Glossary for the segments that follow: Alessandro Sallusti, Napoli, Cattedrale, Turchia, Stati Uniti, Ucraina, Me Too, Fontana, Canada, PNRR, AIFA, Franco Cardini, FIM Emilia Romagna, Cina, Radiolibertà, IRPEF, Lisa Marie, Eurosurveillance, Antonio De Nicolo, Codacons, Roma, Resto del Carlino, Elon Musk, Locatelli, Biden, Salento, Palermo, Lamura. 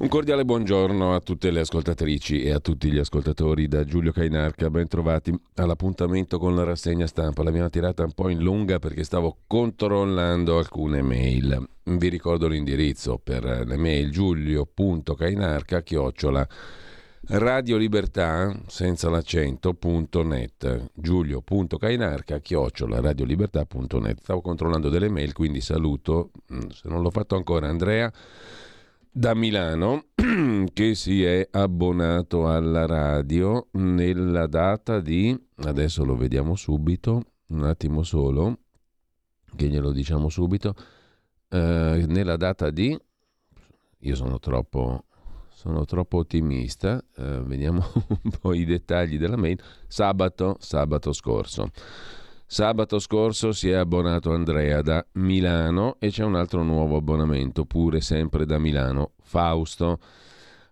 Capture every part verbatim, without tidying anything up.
Un cordiale buongiorno a tutte le ascoltatrici e a tutti gli ascoltatori da Giulio Cainarca, ben trovati all'appuntamento con la rassegna stampa. L'abbiamo tirata un po' in lunga perché stavo controllando alcune mail. Vi ricordo l'indirizzo per le mail: giulio.cainarca chiocciola radiolibertà senza l'accento punto net, giulio.cainarca chiocciola radiolibertà punto net. Stavo controllando delle mail, quindi saluto, se non l'ho fatto ancora, Andrea da Milano, che si è abbonato alla radio nella data di, adesso lo vediamo subito, un attimo solo, che glielo diciamo subito, eh, nella data di, io sono troppo, sono troppo ottimista, eh, vediamo un po' i dettagli della mail, sabato, sabato scorso. Sabato scorso si è abbonato Andrea da Milano e c'è un altro nuovo abbonamento, pure sempre da Milano, Fausto,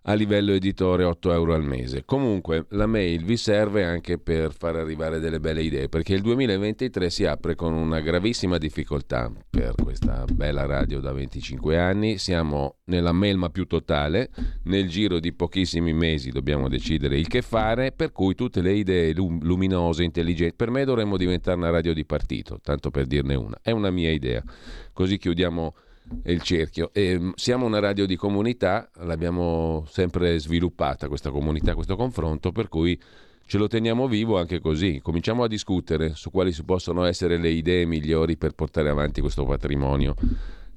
a livello editore otto euro al mese. Comunque la mail vi serve anche per far arrivare delle belle idee, perché il duemilaventitré si apre con una gravissima difficoltà per questa bella radio da venticinque anni. Siamo nella melma più totale, nel giro di pochissimi mesi dobbiamo decidere il che fare, per cui tutte le idee lum- luminose, intelligenti, per me dovremmo diventare una radio di partito, tanto per dirne una, è una mia idea, così chiudiamo il cerchio. E siamo una radio di comunità, l'abbiamo sempre sviluppata questa comunità, questo confronto, per cui ce lo teniamo vivo anche così. Cominciamo a discutere su quali possono essere le idee migliori per portare avanti questo patrimonio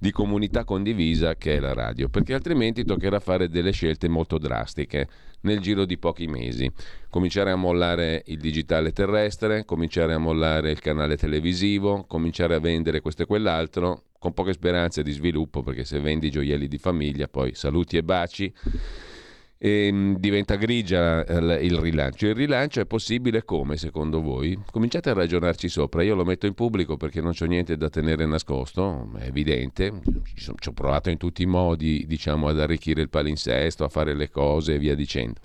di comunità condivisa che è la radio, perché altrimenti toccherà fare delle scelte molto drastiche nel giro di pochi mesi. Cominciare a mollare il digitale terrestre, cominciare a mollare il canale televisivo, cominciare a vendere questo e quell'altro, con poche speranze di sviluppo, perché se vendi gioielli di famiglia poi saluti e baci, e diventa grigia il rilancio. Il rilancio è possibile come, secondo voi? Cominciate a ragionarci sopra. Io lo metto in pubblico perché non c'ho niente da tenere nascosto, è evidente, ci ho provato in tutti i modi, diciamo, ad arricchire il palinsesto, a fare le cose e via dicendo.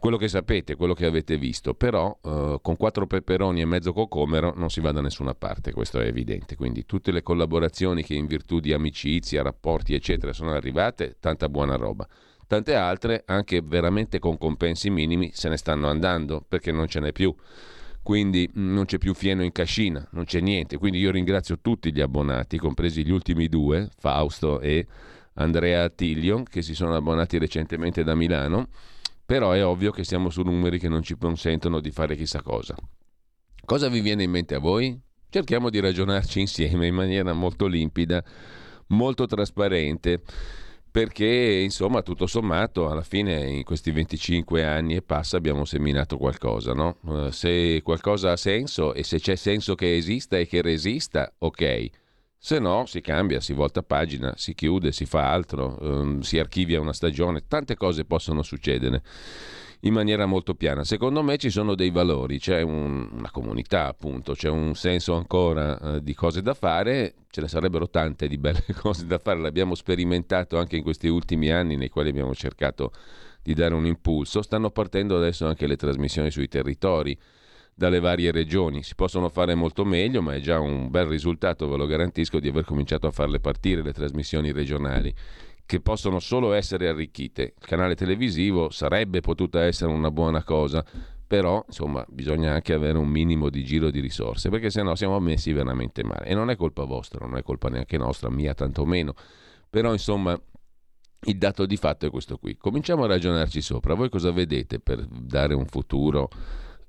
quello che sapete, quello che avete visto, però eh, con quattro peperoni e mezzo cocomero non si va da nessuna parte, questo è evidente. Quindi tutte le collaborazioni che in virtù di amicizia, rapporti eccetera sono arrivate, tanta buona roba. Tante altre, anche veramente con compensi minimi, se ne stanno andando perché non ce n'è più. Quindi non c'è più fieno in cascina, non c'è niente. Quindi io ringrazio tutti gli abbonati, compresi gli ultimi due, Fausto e Andrea Attilio, che si sono abbonati recentemente da Milano, però è ovvio che siamo su numeri che non ci consentono di fare chissà cosa. Cosa vi viene in mente a voi? Cerchiamo di ragionarci insieme in maniera molto limpida, molto trasparente, perché insomma tutto sommato alla fine in questi venticinque anni e passa abbiamo seminato qualcosa, no? Se qualcosa ha senso e se c'è senso che esista e che resista, ok, se no si cambia, si volta pagina, si chiude, si fa altro, ehm, si archivia una stagione, tante cose possono succedere in maniera molto piana. Secondo me ci sono dei valori, c'è un, una comunità appunto, c'è un senso ancora eh, di cose da fare, ce ne sarebbero tante di belle cose da fare, l'abbiamo sperimentato anche in questi ultimi anni nei quali abbiamo cercato di dare un impulso. Stanno partendo adesso anche le trasmissioni sui territori dalle varie regioni, si possono fare molto meglio, ma è già un bel risultato, ve lo garantisco, di aver cominciato a farle partire le trasmissioni regionali, che possono solo essere arricchite. Il canale televisivo sarebbe potuta essere una buona cosa, però insomma bisogna anche avere un minimo di giro di risorse, perché sennò siamo messi veramente male. E non è colpa vostra, non è colpa neanche nostra, mia tantomeno. Però insomma il dato di fatto è questo qui. Cominciamo a ragionarci sopra. Voi cosa vedete per dare un futuro?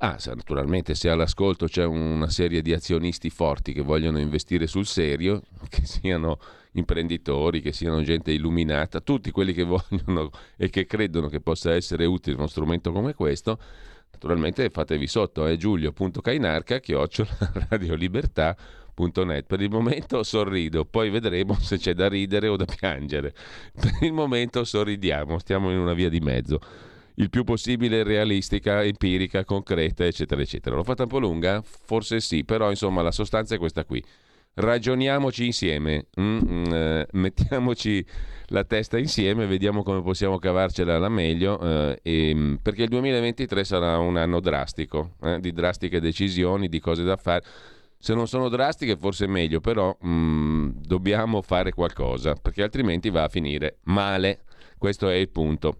Ah, naturalmente se all'ascolto c'è una serie di azionisti forti che vogliono investire sul serio, che siano imprenditori, che siano gente illuminata, tutti quelli che vogliono e che credono che possa essere utile uno strumento come questo, naturalmente fatevi sotto, è eh, giulio punto cainarca chiocciola radiolibertà punto net. Per il momento sorrido, poi vedremo se c'è da ridere o da piangere. Per il momento sorridiamo, stiamo in una via di mezzo, il più possibile realistica, empirica, concreta, eccetera, eccetera. L'ho fatta un po' lunga? Forse sì, però insomma la sostanza è questa qui. Ragioniamoci insieme, mm, eh, mettiamoci la testa insieme, vediamo come possiamo cavarcela alla meglio, eh, e, perché il duemilaventitré sarà un anno drastico, eh, di drastiche decisioni, di cose da fare. Se non sono drastiche forse è meglio, però mm, dobbiamo fare qualcosa, perché altrimenti va a finire male. Questo è il punto.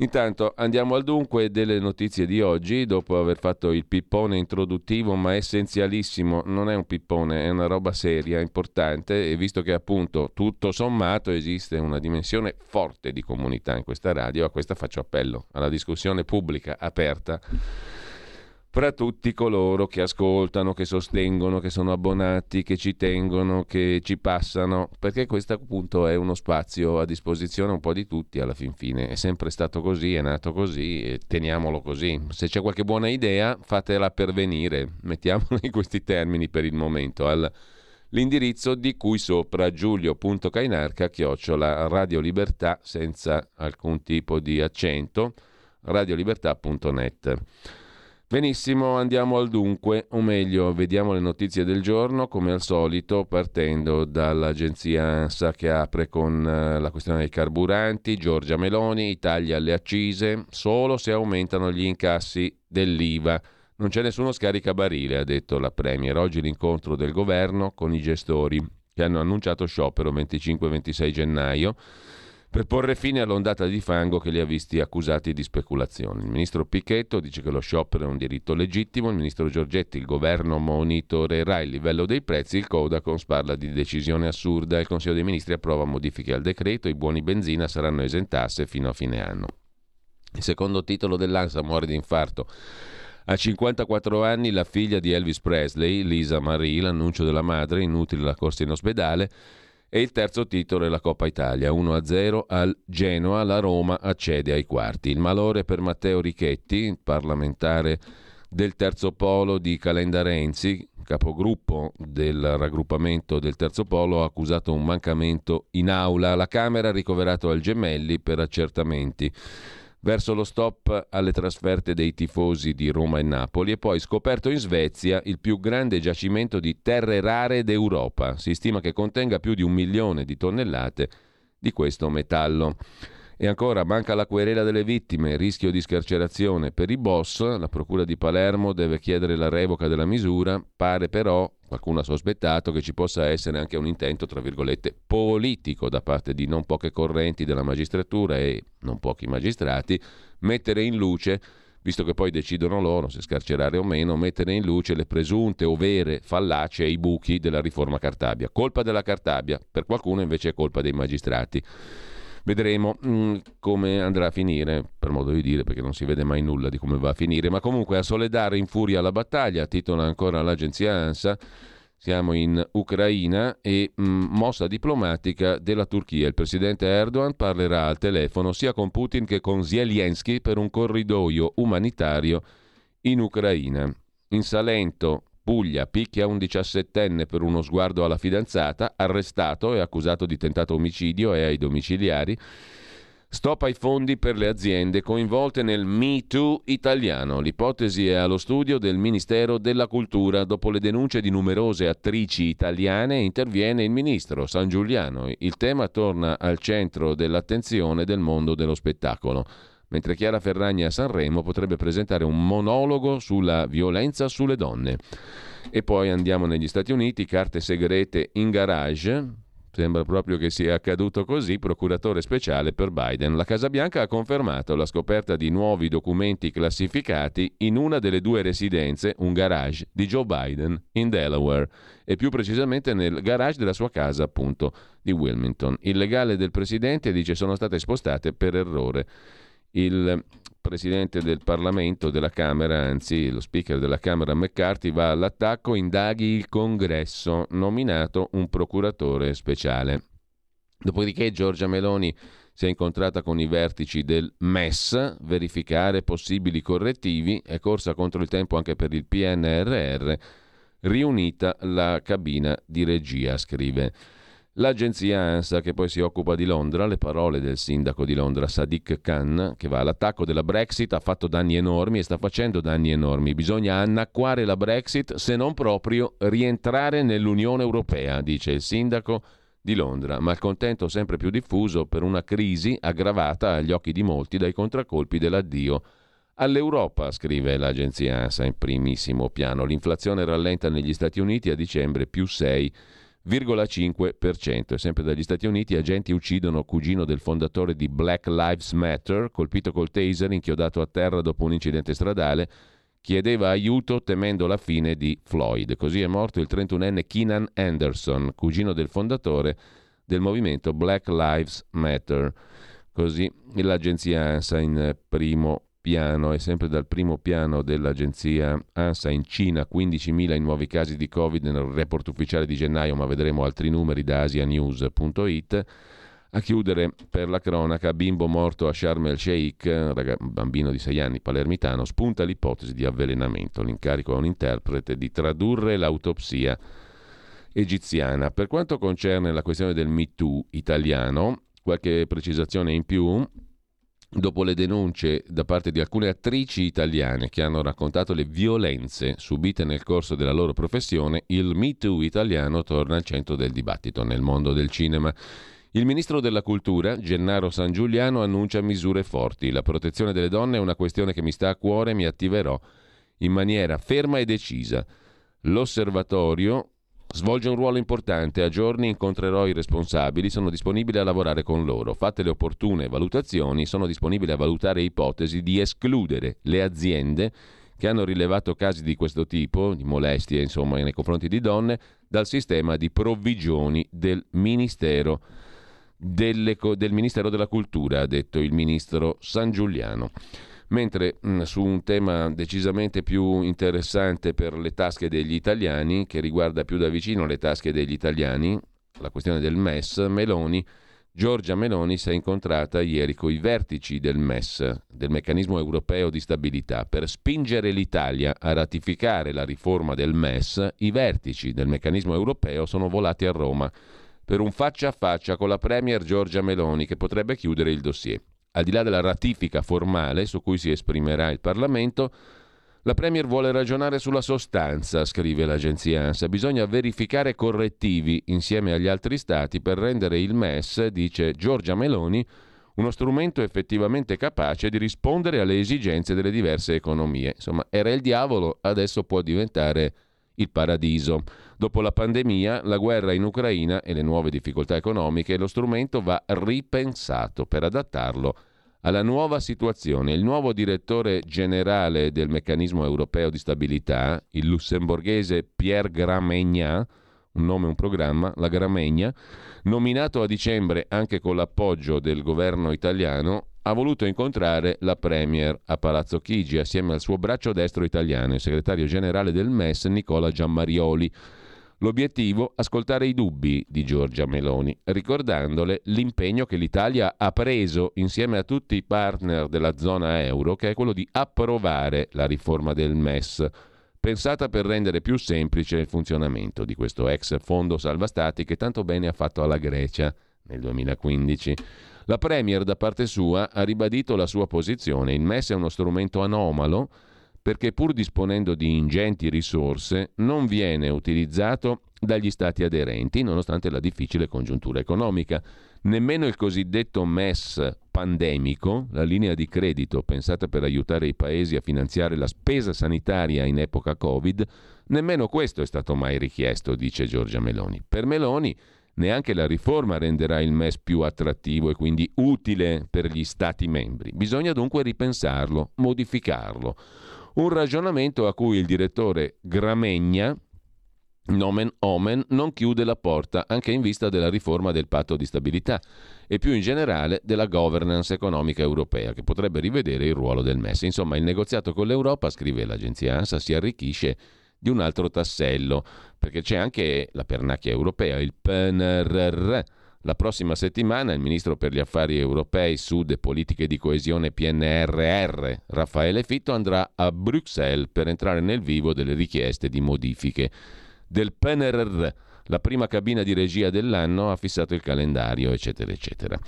Intanto andiamo al dunque delle notizie di oggi, dopo aver fatto il pippone introduttivo ma essenzialissimo. Non è un pippone, è una roba seria, importante, e visto che appunto tutto sommato esiste una dimensione forte di comunità in questa radio, a questa faccio appello, alla discussione pubblica aperta fra tutti coloro che ascoltano, che sostengono, che sono abbonati, che ci tengono, che ci passano, perché questo appunto è uno spazio a disposizione un po' di tutti alla fin fine, è sempre stato così, è nato così e teniamolo così. Se c'è qualche buona idea fatela pervenire, mettiamola in questi termini per il momento, all'indirizzo di cui sopra, giulio punto cainarca chiocciola radiolibertà, senza alcun tipo di accento, radiolibertà punto net. Benissimo, andiamo al dunque, o meglio, vediamo le notizie del giorno, come al solito, partendo dall'agenzia ANSA che apre con la questione dei carburanti. Giorgia Meloni, Italia alle accise, solo se aumentano gli incassi dell'IVA. Non c'è nessuno scaricabarile, ha detto la Premier. Oggi l'incontro del governo con i gestori, che hanno annunciato sciopero venticinque e ventisei gennaio. Per porre fine all'ondata di fango che li ha visti accusati di speculazione. Il ministro Pichetto dice che lo sciopero è un diritto legittimo, il ministro Giorgetti: il governo monitorerà il livello dei prezzi, il Codacons parla di decisione assurda, il Consiglio dei Ministri approva modifiche al decreto, i buoni benzina saranno esentasse fino a fine anno. Il secondo titolo dell'ANSA: muore di infarto. A cinquantaquattro anni la figlia di Elvis Presley, Lisa Marie, l'annuncio della madre, inutile la corsa in ospedale. E il terzo titolo è la Coppa Italia, uno a zero al Genoa, la Roma accede ai quarti. Il malore per Matteo Richetti, parlamentare del Terzo Polo di Calenda Renzi, capogruppo del raggruppamento del Terzo Polo, ha accusato un mancamento in aula. La Camera ha ricoverato al Gemelli per accertamenti. Verso lo stop alle trasferte dei tifosi di Roma e Napoli. E poi scoperto in Svezia il più grande giacimento di terre rare d'Europa. Si stima che contenga più di un milione di tonnellate di questo metallo. E ancora, manca la querela delle vittime, rischio di scarcerazione per i boss, la procura di Palermo deve chiedere la revoca della misura, pare però, qualcuno ha sospettato, che ci possa essere anche un intento, tra virgolette, politico da parte di non poche correnti della magistratura e non pochi magistrati, mettere in luce, visto che poi decidono loro se scarcerare o meno, mettere in luce le presunte o vere fallacie e i buchi della riforma Cartabia. Colpa della Cartabia, per qualcuno invece è colpa dei magistrati. Vedremo mh, come andrà a finire, per modo di dire, perché non si vede mai nulla di come va a finire, ma comunque a Soledare in furia la battaglia, titola ancora l'agenzia ANSA, siamo in Ucraina e mh, mossa diplomatica della Turchia. Il presidente Erdogan parlerà al telefono sia con Putin che con Zelensky per un corridoio umanitario in Ucraina. In Salento, Puglia, picchia un diciassettenne per uno sguardo alla fidanzata, arrestato e accusato di tentato omicidio e ai domiciliari. Stop ai fondi per le aziende coinvolte nel Me Too italiano. L'ipotesi è allo studio del Ministero della Cultura. Dopo le denunce di numerose attrici italiane interviene il ministro Sangiuliano. Il tema torna al centro dell'attenzione del mondo dello spettacolo. Mentre Chiara Ferragni a Sanremo potrebbe presentare un monologo sulla violenza sulle donne. E poi andiamo negli Stati Uniti, carte segrete in garage, sembra proprio che sia accaduto così, procuratore speciale per Biden. La Casa Bianca ha confermato la scoperta di nuovi documenti classificati in una delle due residenze, un garage, di Joe Biden in Delaware e più precisamente nel garage della sua casa, appunto, di Wilmington. Il legale del presidente dice sono state spostate per errore. Il presidente del Parlamento, della Camera, anzi lo speaker della Camera McCarthy va all'attacco, indaghi il Congresso, nominato un procuratore speciale. Dopodiché Giorgia Meloni si è incontrata con i vertici del M E S, verificare possibili correttivi, è corsa contro il tempo anche per il P N R R, riunita la cabina di regia, scrive l'agenzia ANSA, che poi si occupa di Londra. Le parole del sindaco di Londra Sadiq Khan, che va all'attacco della Brexit, ha fatto danni enormi e sta facendo danni enormi. Bisogna annacquare la Brexit, se non proprio rientrare nell'Unione Europea, dice il sindaco di Londra. Malcontento sempre più diffuso per una crisi aggravata agli occhi di molti dai contraccolpi dell'addio all'Europa, scrive l'agenzia ANSA in primissimo piano. L'inflazione rallenta negli Stati Uniti, a dicembre più sei virgola cinque per cento. E sempre dagli Stati Uniti, agenti uccidono cugino del fondatore di Black Lives Matter, colpito col taser, inchiodato a terra dopo un incidente stradale, chiedeva aiuto temendo la fine di Floyd. Così è morto il trentunenne Keenan Anderson, cugino del fondatore del movimento Black Lives Matter. Così l'agenzia ANSA in primo piano. E sempre dal primo piano dell'agenzia ANSA in Cina, quindicimila i nuovi casi di Covid nel report ufficiale di gennaio, ma vedremo altri numeri da asianews punto it. A chiudere, per la cronaca, bimbo morto a Sharm el Sheikh, un bambino di sei anni palermitano, spunta l'ipotesi di avvelenamento. L'incarico a un interprete di tradurre l'autopsia egiziana. Per quanto concerne la questione del Me Too italiano, qualche precisazione in più. Dopo le denunce da parte di alcune attrici italiane che hanno raccontato le violenze subite nel corso della loro professione, il Me Too italiano torna al centro del dibattito nel mondo del cinema. Il ministro della Cultura, Gennaro Sangiuliano, annuncia misure forti. La protezione delle donne è una questione che mi sta a cuore e mi attiverò in maniera ferma e decisa. L'osservatorio svolge un ruolo importante, a giorni incontrerò i responsabili, sono disponibile a lavorare con loro. Fatte le opportune valutazioni, sono disponibile a valutare ipotesi di escludere le aziende che hanno rilevato casi di questo tipo, di molestie, insomma, nei confronti di donne, dal sistema di provvigioni del Ministero, delle, del Ministero della Cultura, ha detto il ministro Sangiuliano. Mentre mh, su un tema decisamente più interessante per le tasche degli italiani, che riguarda più da vicino le tasche degli italiani, la questione del M E S, Meloni, Giorgia Meloni si è incontrata ieri con i vertici del M E S, del Meccanismo Europeo di Stabilità. Per spingere l'Italia a ratificare la riforma del M E S, i vertici del Meccanismo Europeo sono volati a Roma per un faccia a faccia con la Premier Giorgia Meloni, che potrebbe chiudere il dossier. Al di là della ratifica formale, su cui si esprimerà il Parlamento, la Premier vuole ragionare sulla sostanza, scrive l'agenzia ANSA. Bisogna verificare correttivi insieme agli altri Stati per rendere il M E S, dice Giorgia Meloni, uno strumento effettivamente capace di rispondere alle esigenze delle diverse economie. Insomma, era il diavolo, adesso può diventare il paradiso. Dopo la pandemia, la guerra in Ucraina e le nuove difficoltà economiche, lo strumento va ripensato per adattarlo alla nuova situazione. Il nuovo direttore generale del meccanismo europeo di stabilità, il lussemburghese Pierre Gramegna, un nome e un programma, la Gramegna, nominato a dicembre anche con l'appoggio del governo italiano, ha voluto incontrare la Premier a Palazzo Chigi assieme al suo braccio destro italiano, il segretario generale del M E S Nicola Giammarioli. L'obiettivo? Ascoltare i dubbi di Giorgia Meloni, ricordandole l'impegno che l'Italia ha preso insieme a tutti i partner della zona euro, che è quello di approvare la riforma del M E S, pensata per rendere più semplice il funzionamento di questo ex fondo salva stati che tanto bene ha fatto alla Grecia nel duemilaquindici. La Premier, da parte sua, ha ribadito la sua posizione. Il M E S è uno strumento anomalo, perché pur disponendo di ingenti risorse non viene utilizzato dagli stati aderenti nonostante la difficile congiuntura economica. Nemmeno il cosiddetto M E S pandemico, la linea di credito pensata per aiutare i paesi a finanziare la spesa sanitaria in epoca Covid, nemmeno questo è stato mai richiesto, dice Giorgia Meloni. Per Meloni neanche la riforma renderà il M E S più attrattivo e quindi utile per gli stati membri. Bisogna dunque ripensarlo, modificarlo. Un ragionamento a cui il direttore Gramegna, nomen omen, non chiude la porta anche in vista della riforma del patto di stabilità e più in generale della governance economica europea, che potrebbe rivedere il ruolo del M E S. Insomma, il negoziato con l'Europa, scrive l'agenzia ANSA, si arricchisce di un altro tassello, perché c'è anche la pernacchia europea, il P N R R. La prossima settimana il ministro per gli affari europei, Sud e politiche di coesione P N R R, Raffaele Fitto, andrà a Bruxelles per entrare nel vivo delle richieste di modifiche del P N R R. La prima cabina di regia dell'anno ha fissato il calendario, eccetera, eccetera.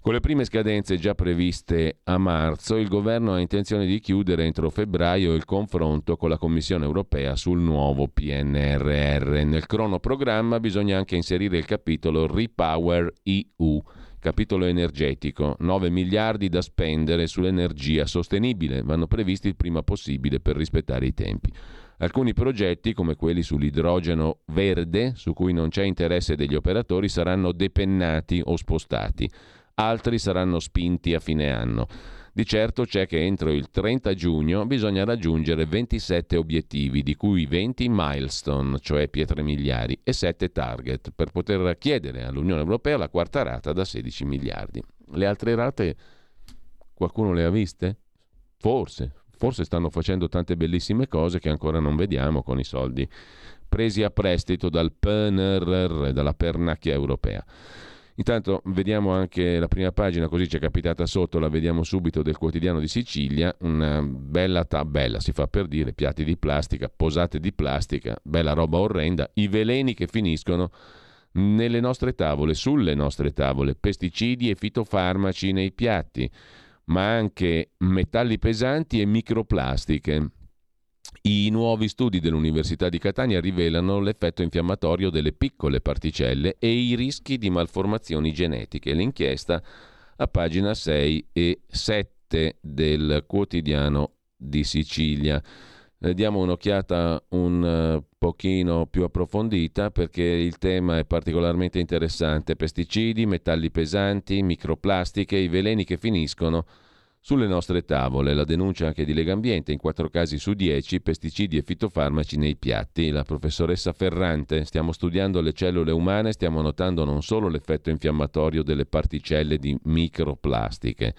Con le prime scadenze già previste a marzo, il governo ha intenzione di chiudere entro febbraio il confronto con la Commissione europea sul nuovo P N R R. Nel cronoprogramma bisogna anche inserire il capitolo Repower E U, capitolo energetico, nove miliardi da spendere sull'energia sostenibile, vanno previsti il prima possibile per rispettare i tempi. Alcuni progetti, come quelli sull'idrogeno verde, su cui non c'è interesse degli operatori, saranno depennati o spostati. Altri saranno spinti a fine anno. Di certo c'è che entro il trenta giugno bisogna raggiungere ventisette obiettivi, di cui venti milestone, cioè pietre miliari, e sette target, per poter chiedere all'Unione Europea la quarta rata da sedici miliardi. Le altre rate qualcuno le ha viste? Forse. Forse stanno facendo tante bellissime cose che ancora non vediamo con i soldi presi a prestito dal P N R R, dalla pernacchia europea. Intanto vediamo anche la prima pagina, così ci è capitata sotto, la vediamo subito, del Quotidiano di Sicilia, una bella tabella, si fa per dire, piatti di plastica, posate di plastica, bella roba orrenda, i veleni che finiscono nelle nostre tavole, sulle nostre tavole, pesticidi e fitofarmaci nei piatti, ma anche metalli pesanti e microplastiche. I nuovi studi dell'Università di Catania rivelano l'effetto infiammatorio delle piccole particelle e i rischi di malformazioni genetiche. L'inchiesta a pagina sei e sette del Quotidiano di Sicilia. Eh, diamo un'occhiata un pochino più approfondita, perché il tema è particolarmente interessante. Pesticidi, metalli pesanti, microplastiche, i veleni che finiscono sulle nostre tavole, la denuncia anche di Legambiente, in quattro casi su dieci pesticidi e fitofarmaci nei piatti. La professoressa Ferrante: stiamo studiando le cellule umane, stiamo notando non solo l'effetto infiammatorio delle particelle di microplastiche,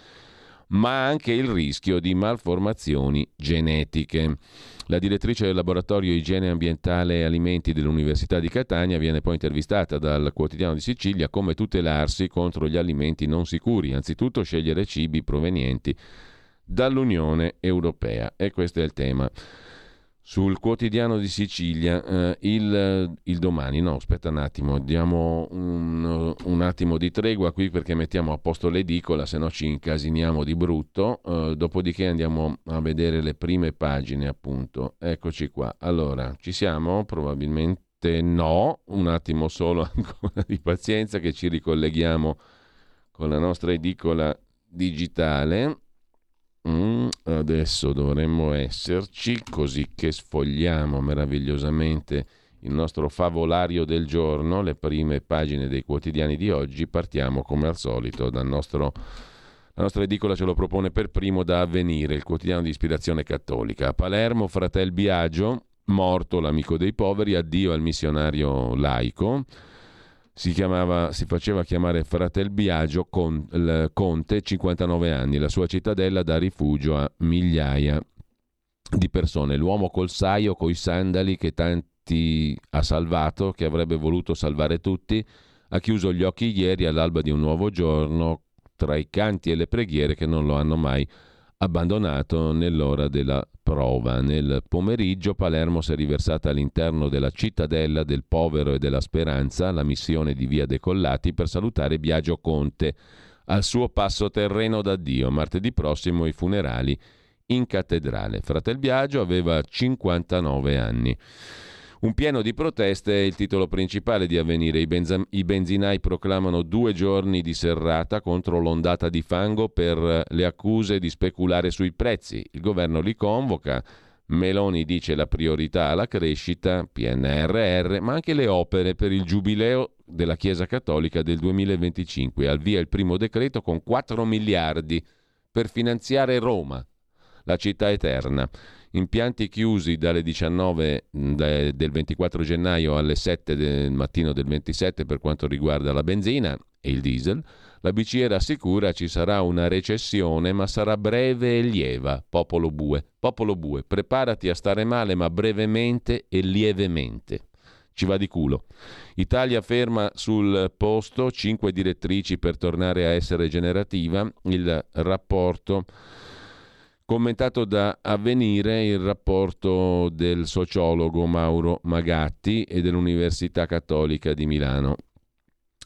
ma anche il rischio di malformazioni genetiche. La direttrice del laboratorio Igiene Ambientale e Alimenti dell'Università di Catania viene poi intervistata dal Quotidiano di Sicilia. Come tutelarsi contro gli alimenti non sicuri? Anzitutto scegliere cibi provenienti dall'Unione Europea. E questo è il tema sul Quotidiano di Sicilia. eh, il, il domani, no, aspetta un attimo, diamo un, un attimo di tregua qui, perché mettiamo a posto l'edicola, se no ci incasiniamo di brutto. Eh, dopodiché andiamo a vedere le prime pagine, appunto. Eccoci qua. Allora, ci siamo? Probabilmente no, un attimo solo ancora di pazienza che ci ricolleghiamo con la nostra edicola digitale. Mm, adesso dovremmo esserci, così che sfogliamo meravigliosamente il nostro favolario del giorno, le prime pagine dei quotidiani di oggi. Partiamo come al solito dal nostro... La nostra edicola ce lo propone per primo da Avvenire, il quotidiano di ispirazione cattolica. A Palermo, Fratel Biagio, morto l'amico dei poveri, addio al missionario laico. Si chiamava, si faceva chiamare Fratel Biagio Conte, cinquantanove anni. La sua cittadella dà rifugio a migliaia di persone. L'uomo col saio, coi sandali, che tanti ha salvato, che avrebbe voluto salvare tutti, ha chiuso gli occhi ieri all'alba di un nuovo giorno, tra i canti e le preghiere che non lo hanno mai abbandonato nell'ora della prova. Nel pomeriggio Palermo si è riversata all'interno della cittadella del povero e della speranza, la missione di Via Decollati, per salutare Biagio Conte al suo passo terreno d'addio. Martedì prossimo i funerali in cattedrale. Fratel Biagio aveva cinquantanove anni. Un pieno di proteste è il titolo principale di Avvenire. I, benza- i benzinai proclamano due giorni di serrata contro l'ondata di fango per le accuse di speculare sui prezzi. Il governo li convoca. Meloni dice la priorità alla crescita, P N R R, ma anche le opere per il giubileo della Chiesa Cattolica del duemilaventicinque. Al via il primo decreto con quattro miliardi per finanziare Roma, la città eterna. Impianti chiusi dalle diciannove del ventiquattro gennaio alle sette del mattino del ventisette per quanto riguarda la benzina e il diesel. La B C E rassicura: ci sarà una recessione, ma sarà breve e lieva. Popolo bue, popolo bue, preparati a stare male, ma brevemente e lievemente. Ci va di culo. Italia ferma sul posto, cinque direttrici per tornare a essere generativa. Il rapporto commentato da Avvenire, il rapporto del sociologo Mauro Magatti e dell'Università Cattolica di Milano.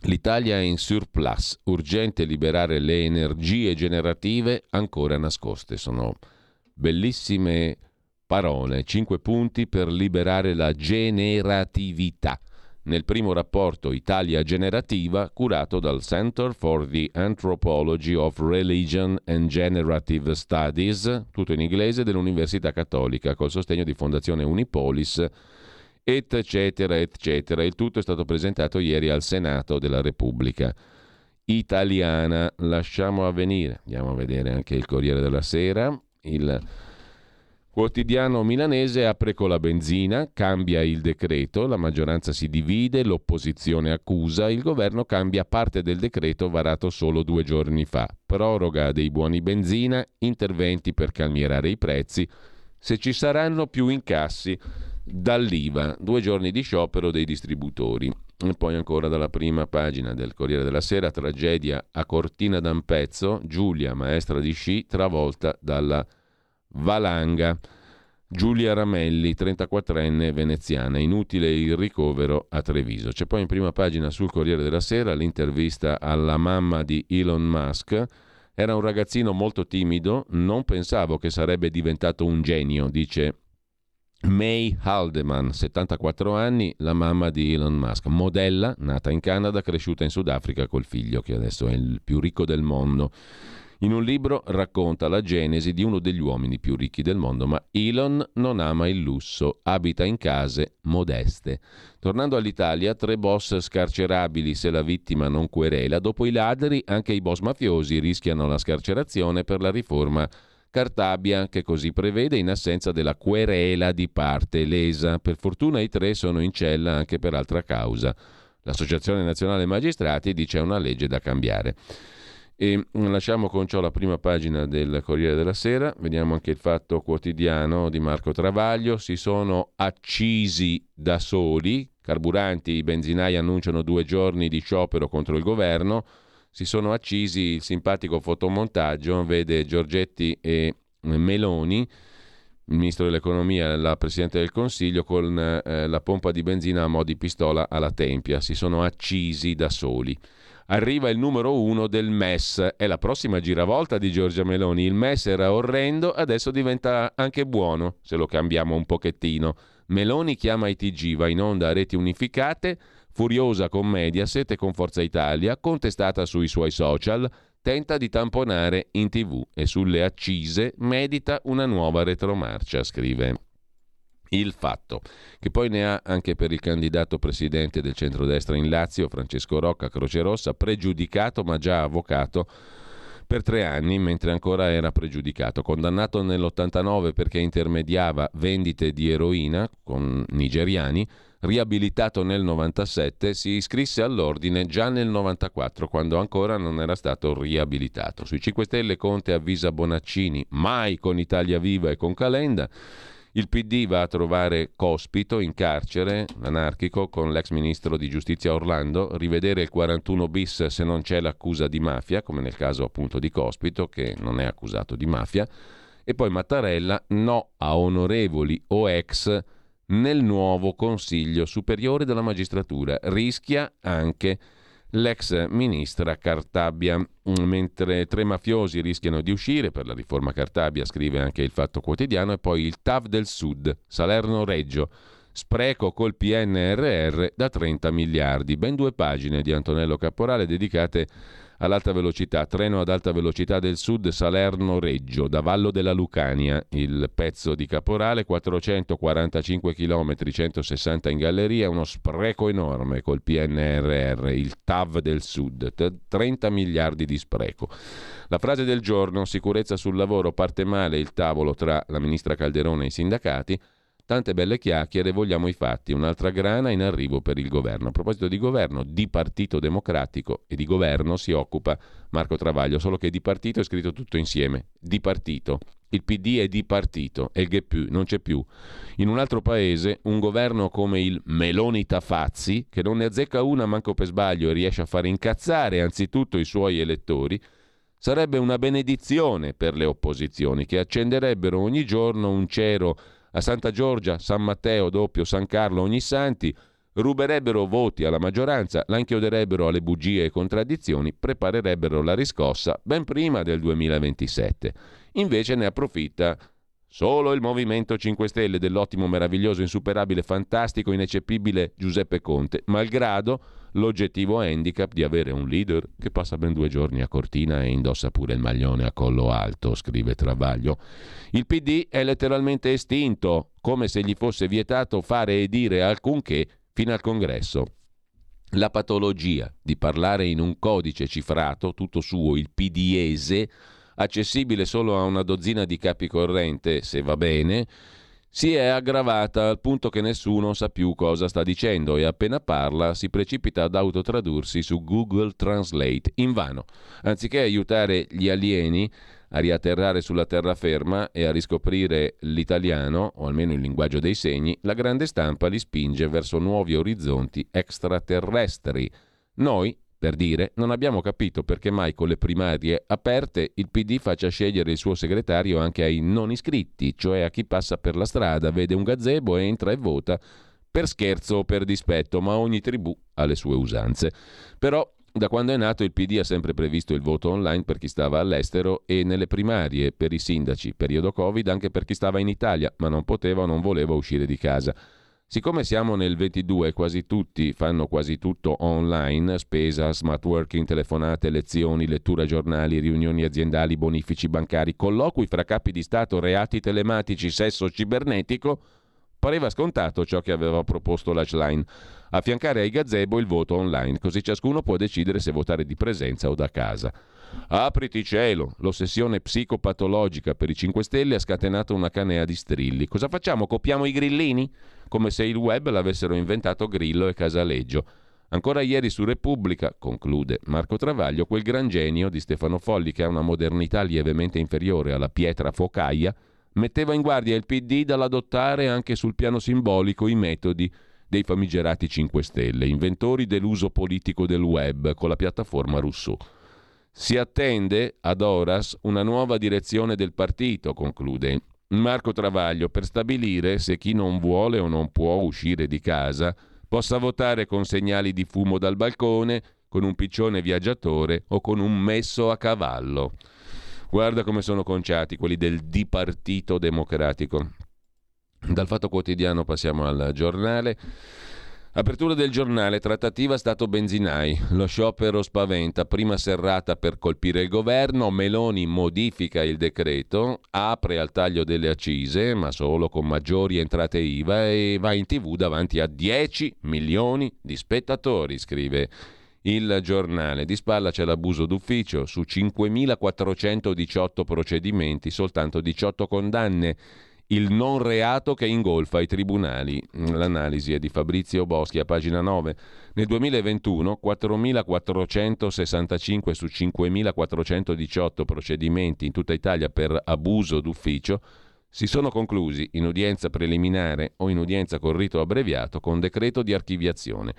L'Italia è in surplus, urgente liberare le energie generative ancora nascoste. Sono bellissime parole, cinque punti per liberare la generatività. Nel primo rapporto Italia Generativa, curato dal Center for the Anthropology of Religion and Generative Studies, tutto in inglese, dell'Università Cattolica, col sostegno di Fondazione Unipolis, eccetera, eccetera. Il tutto è stato presentato ieri al Senato della Repubblica Italiana. Lasciamo Avvenire, andiamo a vedere anche il Corriere della Sera. Il quotidiano milanese apre con la benzina, cambia il decreto, la maggioranza si divide, l'opposizione accusa, il governo cambia parte del decreto varato solo due giorni fa. Proroga dei buoni benzina, interventi per calmierare i prezzi, se ci saranno più incassi dall'I V A, due giorni di sciopero dei distributori. E poi ancora dalla prima pagina del Corriere della Sera, tragedia a Cortina d'Ampezzo, Giulia, maestra di sci, travolta dalla valanga. Giulia Ramelli, trentaquattrenne veneziana, inutile il ricovero a Treviso. C'è poi in prima pagina sul Corriere della Sera l'intervista alla mamma di Elon Musk. Era un ragazzino molto timido, non pensavo che sarebbe diventato un genio, dice May Haldeman, settantaquattro anni, la mamma di Elon Musk, modella, nata in Canada, cresciuta in Sudafrica col figlio che adesso è il più ricco del mondo. In un libro racconta la genesi di uno degli uomini più ricchi del mondo, ma Elon non ama il lusso, abita in case modeste. Tornando all'Italia, tre boss scarcerabili se la vittima non querela. Dopo i ladri, anche i boss mafiosi rischiano la scarcerazione per la riforma Cartabia, che così prevede in assenza della querela di parte lesa. Per fortuna i tre sono in cella anche per altra causa. L'Associazione Nazionale Magistrati dice è una legge da cambiare. E lasciamo con ciò la prima pagina del Corriere della Sera. Vediamo anche il Fatto Quotidiano di Marco Travaglio. Si sono accisi da soli, carburanti, i benzinai annunciano due giorni di sciopero contro il governo. Si sono accisi, il simpatico fotomontaggio vede Giorgetti e Meloni, il ministro dell'economia, la presidente del Consiglio, con eh, la pompa di benzina a mo' di pistola alla tempia. Si sono accisi da soli. Arriva il numero uno del M E S, è la prossima giravolta di Giorgia Meloni. Il M E S era orrendo, adesso diventa anche buono, se lo cambiamo un pochettino. Meloni chiama i T G, va in onda a reti unificate, furiosa con Mediaset e con Forza Italia, contestata sui suoi social, tenta di tamponare in tv e sulle accise medita una nuova retromarcia, scrive Il Fatto, che poi ne ha anche per il candidato presidente del centrodestra in Lazio, Francesco Rocca Crocerossa, pregiudicato ma già avvocato per tre anni, mentre ancora era pregiudicato, condannato nell'ottantanove perché intermediava vendite di eroina con nigeriani, riabilitato nel novantasette, si iscrisse all'ordine già nel novantaquattro, quando ancora non era stato riabilitato. Sui cinque Stelle Conte avvisa Bonaccini, mai con Italia Viva e con Calenda. Il P D va a trovare Cospito in carcere, anarchico, con l'ex ministro di giustizia Orlando, rivedere il quarantuno bis se non c'è l'accusa di mafia, come nel caso appunto di Cospito, che non è accusato di mafia, e poi Mattarella, no a onorevoli o ex nel nuovo Consiglio Superiore della Magistratura, rischia anche l'ex ministra Cartabia, mentre tre mafiosi rischiano di uscire per la riforma Cartabia, scrive anche Il Fatto Quotidiano, e poi il T A V del Sud, Salerno Reggio, spreco col P N R R da trenta miliardi, ben due pagine di Antonello Caporale dedicate all'alta velocità, treno ad alta velocità del Sud Salerno Reggio, da Vallo della Lucania, il pezzo di Caporale, quattrocentoquarantacinque chilometri, centosessanta in galleria, uno spreco enorme col P N R R, il T A V del Sud, trenta miliardi di spreco. La frase del giorno, sicurezza sul lavoro, parte male il tavolo tra la ministra Calderone e i sindacati. Tante belle chiacchiere, vogliamo i fatti, un'altra grana in arrivo per il governo. A proposito di governo, di Partito Democratico e di governo si occupa Marco Travaglio, solo che di partito è scritto tutto insieme, di partito. Il P D è di partito e il Gepù non c'è più. In un altro paese un governo come il Meloni Tafazzi, che non ne azzecca una manco per sbaglio e riesce a far incazzare anzitutto i suoi elettori, sarebbe una benedizione per le opposizioni, che accenderebbero ogni giorno un cero a Santa Giorgia, San Matteo, Doppio, San Carlo, Ognissanti, ruberebbero voti alla maggioranza, la inchioderebbero alle bugie e contraddizioni, preparerebbero la riscossa ben prima del duemilaventisette. Invece ne approfitta solo il Movimento cinque Stelle dell'ottimo, meraviglioso, insuperabile, fantastico, ineccepibile Giuseppe Conte, malgrado l'oggettivo handicap di avere un leader che passa ben due giorni a Cortina e indossa pure il maglione a collo alto, scrive Travaglio. Il P D è letteralmente estinto, come se gli fosse vietato fare e dire alcunché fino al congresso. La patologia di parlare in un codice cifrato, tutto suo, il P D ese, accessibile solo a una dozzina di capi corrente, se va bene, si è aggravata al punto che nessuno sa più cosa sta dicendo e appena parla si precipita ad autotradursi su Google Translate, invano. Anziché aiutare gli alieni a riatterrare sulla terraferma e a riscoprire l'italiano, o almeno il linguaggio dei segni, la grande stampa li spinge verso nuovi orizzonti extraterrestri. Noi, per dire, non abbiamo capito perché mai con le primarie aperte il P D faccia scegliere il suo segretario anche ai non iscritti, cioè a chi passa per la strada, vede un gazebo, entra e vota, per scherzo o per dispetto, ma ogni tribù ha le sue usanze. Però, da quando è nato, il P D ha sempre previsto il voto online per chi stava all'estero e nelle primarie per i sindaci, periodo Covid, anche per chi stava in Italia, ma non poteva o non voleva uscire di casa. Siccome siamo nel ventidue, quasi tutti fanno quasi tutto online, spesa, smart working, telefonate, lezioni, lettura giornali, riunioni aziendali, bonifici bancari, colloqui fra capi di Stato, reati telematici, sesso cibernetico, pareva scontato ciò che aveva proposto la Schlein, affiancare ai gazebo il voto online, così ciascuno può decidere se votare di presenza o da casa. Apriti cielo, l'ossessione psicopatologica per i cinque Stelle ha scatenato una canea di strilli. Cosa facciamo? Copiamo i grillini? Come se il web l'avessero inventato Grillo e Casaleggio. Ancora ieri su Repubblica, conclude Marco Travaglio, quel gran genio di Stefano Folli, che ha una modernità lievemente inferiore alla pietra focaia, metteva in guardia il P D dall'adottare anche sul piano simbolico i metodi dei famigerati cinque Stelle, inventori dell'uso politico del web con la piattaforma Rousseau. Si attende ad Oras una nuova direzione del partito, conclude Marco Travaglio, per stabilire se chi non vuole o non può uscire di casa possa votare con segnali di fumo dal balcone, con un piccione viaggiatore o con un messo a cavallo. Guarda come sono conciati quelli del Di Partito Democratico. Dal Fatto Quotidiano passiamo al Giornale. Apertura del giornale, trattativa Stato benzinai, lo sciopero spaventa, prima serrata per colpire il governo, Meloni modifica il decreto, apre al taglio delle accise, ma solo con maggiori entrate I V A e va in tv davanti a dieci milioni di spettatori, scrive il giornale. Di spalla c'è l'abuso d'ufficio, su cinquemilaquattrocentodiciotto procedimenti, soltanto diciotto condanne. Il non reato che ingolfa i tribunali. L'analisi è di Fabrizio Boschi a pagina nove. Nel duemilaventuno quattromilaquattrocentosessantacinque su cinquemilaquattrocentodiciotto procedimenti in tutta Italia per abuso d'ufficio si sono conclusi in udienza preliminare o in udienza con rito abbreviato con decreto di archiviazione.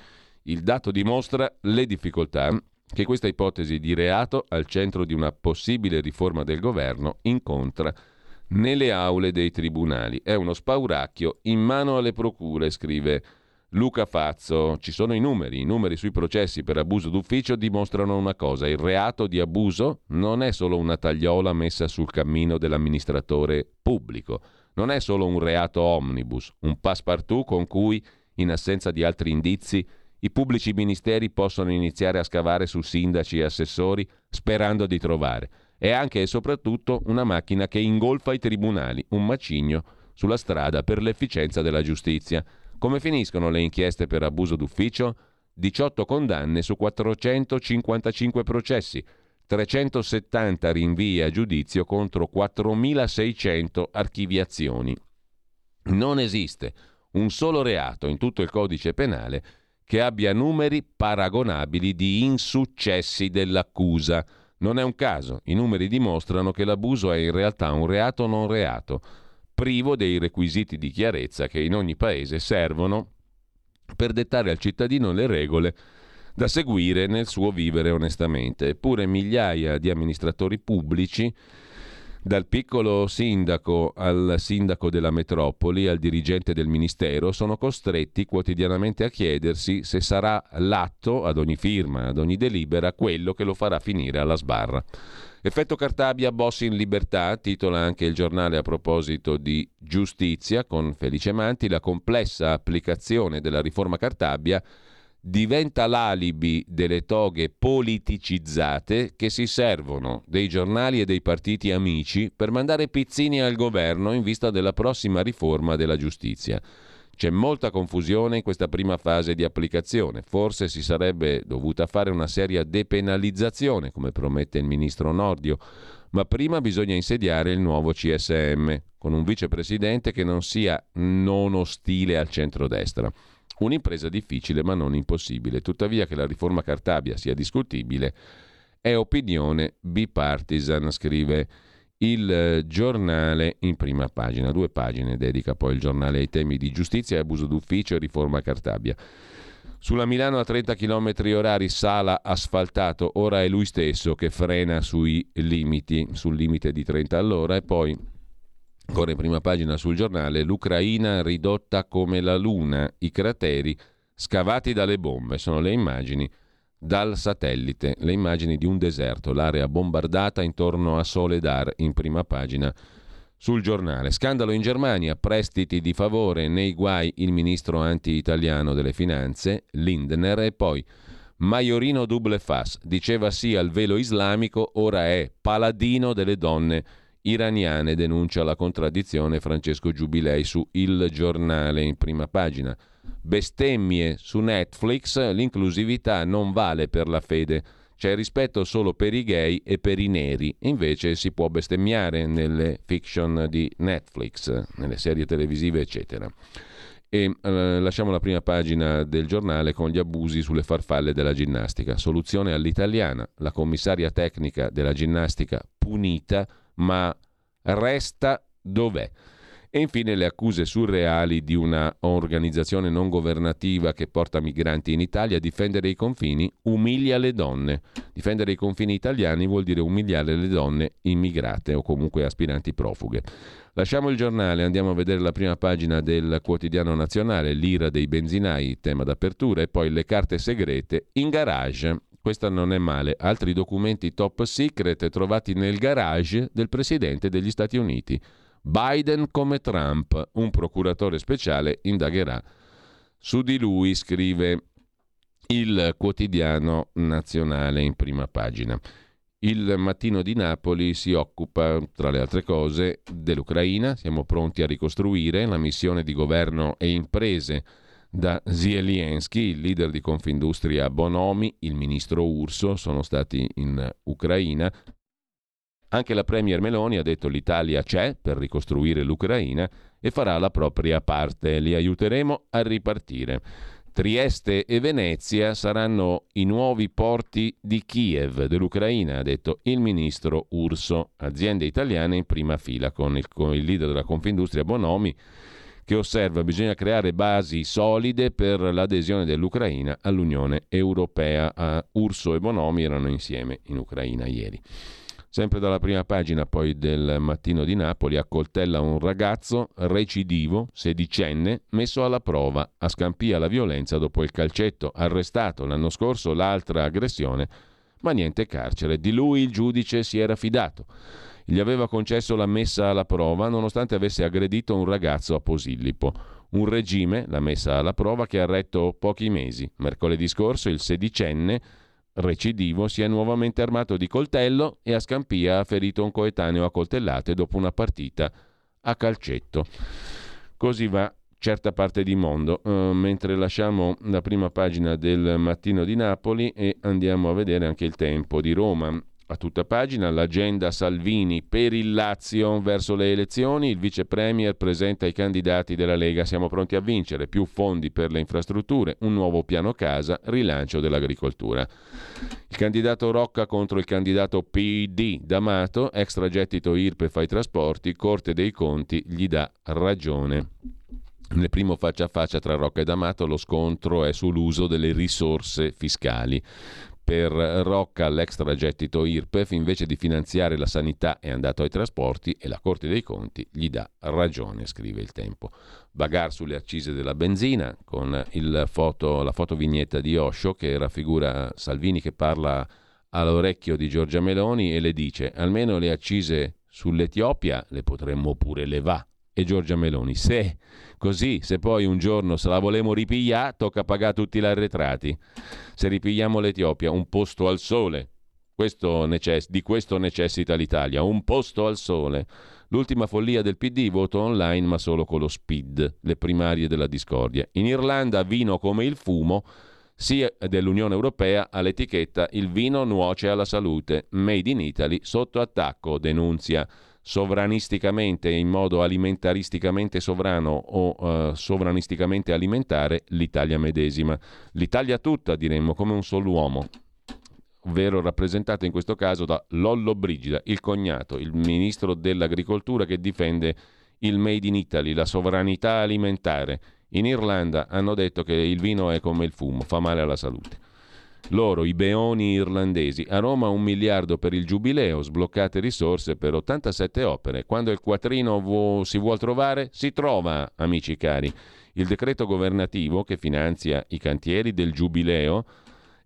Il dato dimostra le difficoltà che questa ipotesi di reato al centro di una possibile riforma del governo incontra nelle aule dei tribunali. È uno spauracchio in mano alle procure, scrive Luca Fazzo. Ci sono i numeri, i numeri sui processi per abuso d'ufficio dimostrano una cosa: il reato di abuso non è solo una tagliola messa sul cammino dell'amministratore pubblico, non è solo un reato omnibus, un passepartout con cui, in assenza di altri indizi, i pubblici ministeri possono iniziare a scavare su sindaci e assessori sperando di trovare. È anche e soprattutto una macchina che ingolfa i tribunali, un macigno sulla strada per l'efficienza della giustizia. Come finiscono le inchieste per abuso d'ufficio? diciotto condanne su quattrocentocinquantacinque processi, trecentosettanta rinvii a giudizio contro quattromilaseicento archiviazioni. Non esiste un solo reato in tutto il codice penale che abbia numeri paragonabili di insuccessi dell'accusa. Non è un caso, i numeri dimostrano che l'abuso è in realtà un reato non reato, privo dei requisiti di chiarezza che in ogni paese servono per dettare al cittadino le regole da seguire nel suo vivere onestamente. Eppure migliaia di amministratori pubblici, dal piccolo sindaco al sindaco della metropoli, al dirigente del ministero, sono costretti quotidianamente a chiedersi se sarà l'atto, ad ogni firma, ad ogni delibera, quello che lo farà finire alla sbarra. Effetto Cartabia, boss in libertà, titola anche il giornale a proposito di giustizia, con Felice Manti. La complessa applicazione della riforma Cartabia diventa l'alibi delle toghe politicizzate che si servono dei giornali e dei partiti amici per mandare pizzini al governo in vista della prossima riforma della giustizia. C'è molta confusione in questa prima fase di applicazione. Forse si sarebbe dovuta fare una seria depenalizzazione, come promette il ministro Nordio, ma prima bisogna insediare il nuovo C S M, con un vicepresidente che non sia non ostile al centrodestra. Un'impresa difficile ma non impossibile. Tuttavia, che la riforma Cartabia sia discutibile è opinione bipartisan, scrive il giornale in prima pagina. Due pagine dedica poi il giornale ai temi di giustizia e abuso d'ufficio e riforma Cartabia. Sulla Milano a trenta chilometri orari sala asfaltato, ora è lui stesso che frena sui limiti, sul limite di trenta all'ora. E poi ancora in prima pagina sul giornale, l'Ucraina ridotta come la luna, i crateri scavati dalle bombe, sono le immagini dal satellite, le immagini di un deserto, l'area bombardata intorno a Soledar in prima pagina sul giornale. Scandalo in Germania, prestiti di favore nei guai, il ministro anti-italiano delle finanze Lindner. E poi Maiorino Dublefas diceva sì al velo islamico, ora è paladino delle donne iraniane, denuncia la contraddizione Francesco Giubilei su Il Giornale in prima pagina. Bestemmie su Netflix, l'inclusività non vale per la fede, c'è rispetto solo per i gay e per i neri, invece si può bestemmiare nelle fiction di Netflix, nelle serie televisive eccetera. E eh, lasciamo la prima pagina del giornale con gli abusi sulle farfalle della ginnastica, soluzione all'italiana, la commissaria tecnica della ginnastica punita ma resta dov'è. E infine le accuse surreali di una organizzazione non governativa che porta migranti in Italia a difendere i confini, umilia le donne. Difendere i confini italiani vuol dire umiliare le donne immigrate o comunque aspiranti profughe. Lasciamo il giornale, andiamo a vedere la prima pagina del quotidiano nazionale, l'ira dei benzinai, tema d'apertura, e poi le carte segrete in garage. Questa non è male. Altri documenti top secret trovati nel garage del presidente degli Stati Uniti. Biden come Trump. Un procuratore speciale indagherà Su di lui scrive il quotidiano nazionale in prima pagina. Il Mattino di Napoli si occupa, tra le altre cose, dell'Ucraina. Siamo pronti a ricostruire la missione di governo e imprese da Zelensky, il leader di Confindustria Bonomi, il ministro Urso sono stati in Ucraina. Anche la premier Meloni ha detto l'Italia c'è per ricostruire l'Ucraina e farà la propria parte. Li aiuteremo a ripartire. Trieste e Venezia saranno i nuovi porti di Kiev dell'Ucraina, ha detto il ministro Urso. Aziende italiane in prima fila con il, con il leader della Confindustria Bonomi che osserva bisogna creare basi solide per l'adesione dell'Ucraina all'Unione Europea. Uh, Urso e Bonomi erano insieme in Ucraina ieri. Sempre dalla prima pagina poi del Mattino di Napoli, accoltella un ragazzo recidivo, sedicenne, messo alla prova a Scampia la violenza dopo il calcetto, arrestato l'anno scorso l'altra aggressione, ma niente carcere. Di lui il giudice si era fidato. Gli aveva concesso la messa alla prova nonostante avesse aggredito un ragazzo a Posillipo. Un regime, la messa alla prova, che ha retto pochi mesi. Mercoledì scorso il sedicenne recidivo si è nuovamente armato di coltello e a Scampia ha ferito un coetaneo a coltellate dopo una partita a calcetto. Così va certa parte di mondo. Uh, mentre lasciamo la prima pagina del Mattino di Napoli e andiamo a vedere anche il Tempo di Roma. A tutta pagina l'agenda Salvini per il Lazio verso le elezioni, il vice premier presenta i candidati della Lega, siamo pronti a vincere, più fondi per le infrastrutture, un nuovo piano casa, rilancio dell'agricoltura. Il candidato Rocca contro il candidato P D D'Amato, extragettito I R P E F ai trasporti, Corte dei Conti gli dà ragione. Nel primo faccia a faccia tra Rocca e D'Amato lo scontro è sull'uso delle risorse fiscali. Per Rocca l'extragettito I R P E F invece di finanziare la sanità è andato ai trasporti e la Corte dei Conti gli dà ragione, scrive il Tempo. Bagar sulle accise della benzina con il foto, la fotovignetta di Osho che raffigura Salvini che parla all'orecchio di Giorgia Meloni e le dice almeno le accise sull'Etiopia le potremmo pure levà. E Giorgia Meloni, se così, se poi un giorno se la volemo ripigliare, tocca pagare tutti gli arretrati. Se ripigliamo l'Etiopia, un posto al sole, questo necess- di questo necessita l'Italia, un posto al sole. L'ultima follia del P D, voto online ma solo con lo S P I D, le primarie della discordia. In Irlanda vino come il fumo, sia dell'Unione Europea all'etichetta il vino nuoce alla salute, Made in Italy sotto attacco, denunzia. Sovranisticamente in modo alimentaristicamente sovrano o uh, sovranisticamente alimentare l'Italia medesima, l'Italia tutta diremmo come un solo uomo, ovvero rappresentato in questo caso da Lollo Brigida, il cognato, il ministro dell'agricoltura che difende il Made in Italy, la sovranità alimentare. In Irlanda hanno detto che il vino è come il fumo, fa male alla salute. Loro, i beoni irlandesi. A Roma un miliardo per il giubileo, sbloccate risorse per ottantasette opere. Quando il quattrino vu- si vuol trovare, si trova, amici cari. Il decreto governativo che finanzia i cantieri del giubileo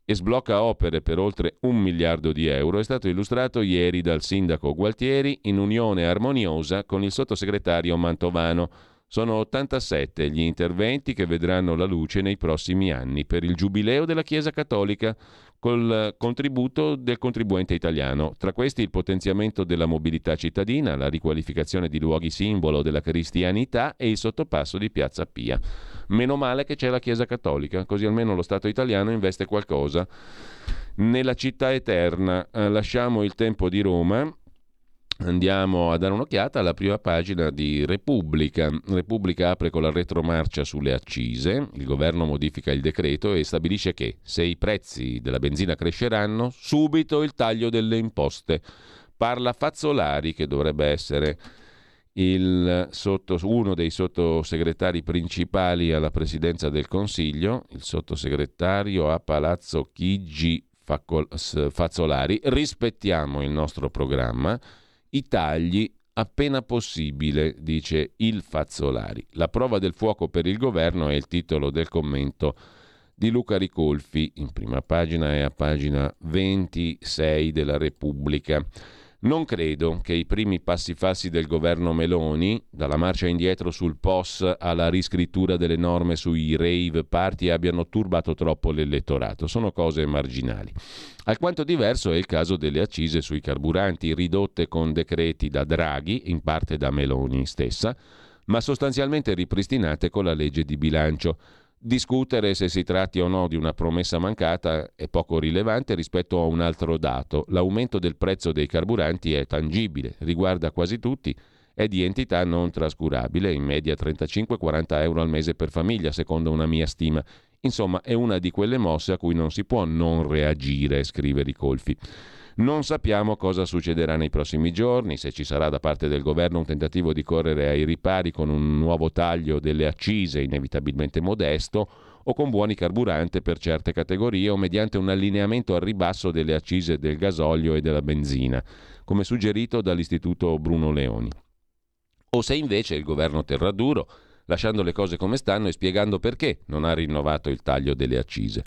e sblocca opere per oltre un miliardo di euro è stato illustrato ieri dal sindaco Gualtieri in unione armoniosa con il sottosegretario Mantovano. Sono ottantasette gli interventi che vedranno la luce nei prossimi anni per il giubileo della Chiesa Cattolica col contributo del contribuente italiano. Tra questi il potenziamento della mobilità cittadina, la riqualificazione di luoghi simbolo della cristianità e il sottopasso di Piazza Pia. Meno male che c'è la Chiesa Cattolica, così almeno lo Stato italiano investe qualcosa nella città eterna. Lasciamo il Tempo di Roma. Andiamo a dare un'occhiata alla prima pagina di Repubblica. Repubblica apre con la retromarcia sulle accise. Il governo modifica il decreto e stabilisce che se i prezzi della benzina cresceranno, subito il taglio delle imposte. Parla Fazzolari, che dovrebbe essere il sotto, uno dei sottosegretari principali alla presidenza del Consiglio, il sottosegretario a Palazzo Chigi Fazzolari. Rispettiamo il nostro programma. I tagli appena possibile, dice il Fazzolari. La prova del fuoco per il governo è il titolo del commento di Luca Ricolfi, in prima pagina e a pagina ventisei della Repubblica. Non credo che i primi passi falsi del governo Meloni, dalla marcia indietro sul P O S alla riscrittura delle norme sui rave party, abbiano turbato troppo l'elettorato. Sono cose marginali. Alquanto diverso è il caso delle accise sui carburanti, ridotte con decreti da Draghi, in parte da Meloni stessa, ma sostanzialmente ripristinate con la legge di bilancio. Discutere se si tratti o no di una promessa mancata è poco rilevante rispetto a un altro dato. L'aumento del prezzo dei carburanti è tangibile, riguarda quasi tutti, è di entità non trascurabile, in media trentacinque quaranta euro al mese per famiglia, secondo una mia stima. Insomma, è una di quelle mosse a cui non si può non reagire, scrive Ricolfi. Non sappiamo cosa succederà nei prossimi giorni, se ci sarà da parte del governo un tentativo di correre ai ripari con un nuovo taglio delle accise, inevitabilmente modesto, o con buoni carburante per certe categorie, o mediante un allineamento al ribasso delle accise del gasolio e della benzina, come suggerito dall'Istituto Bruno Leoni. O se invece il governo terrà duro, lasciando le cose come stanno e spiegando perché non ha rinnovato il taglio delle accise.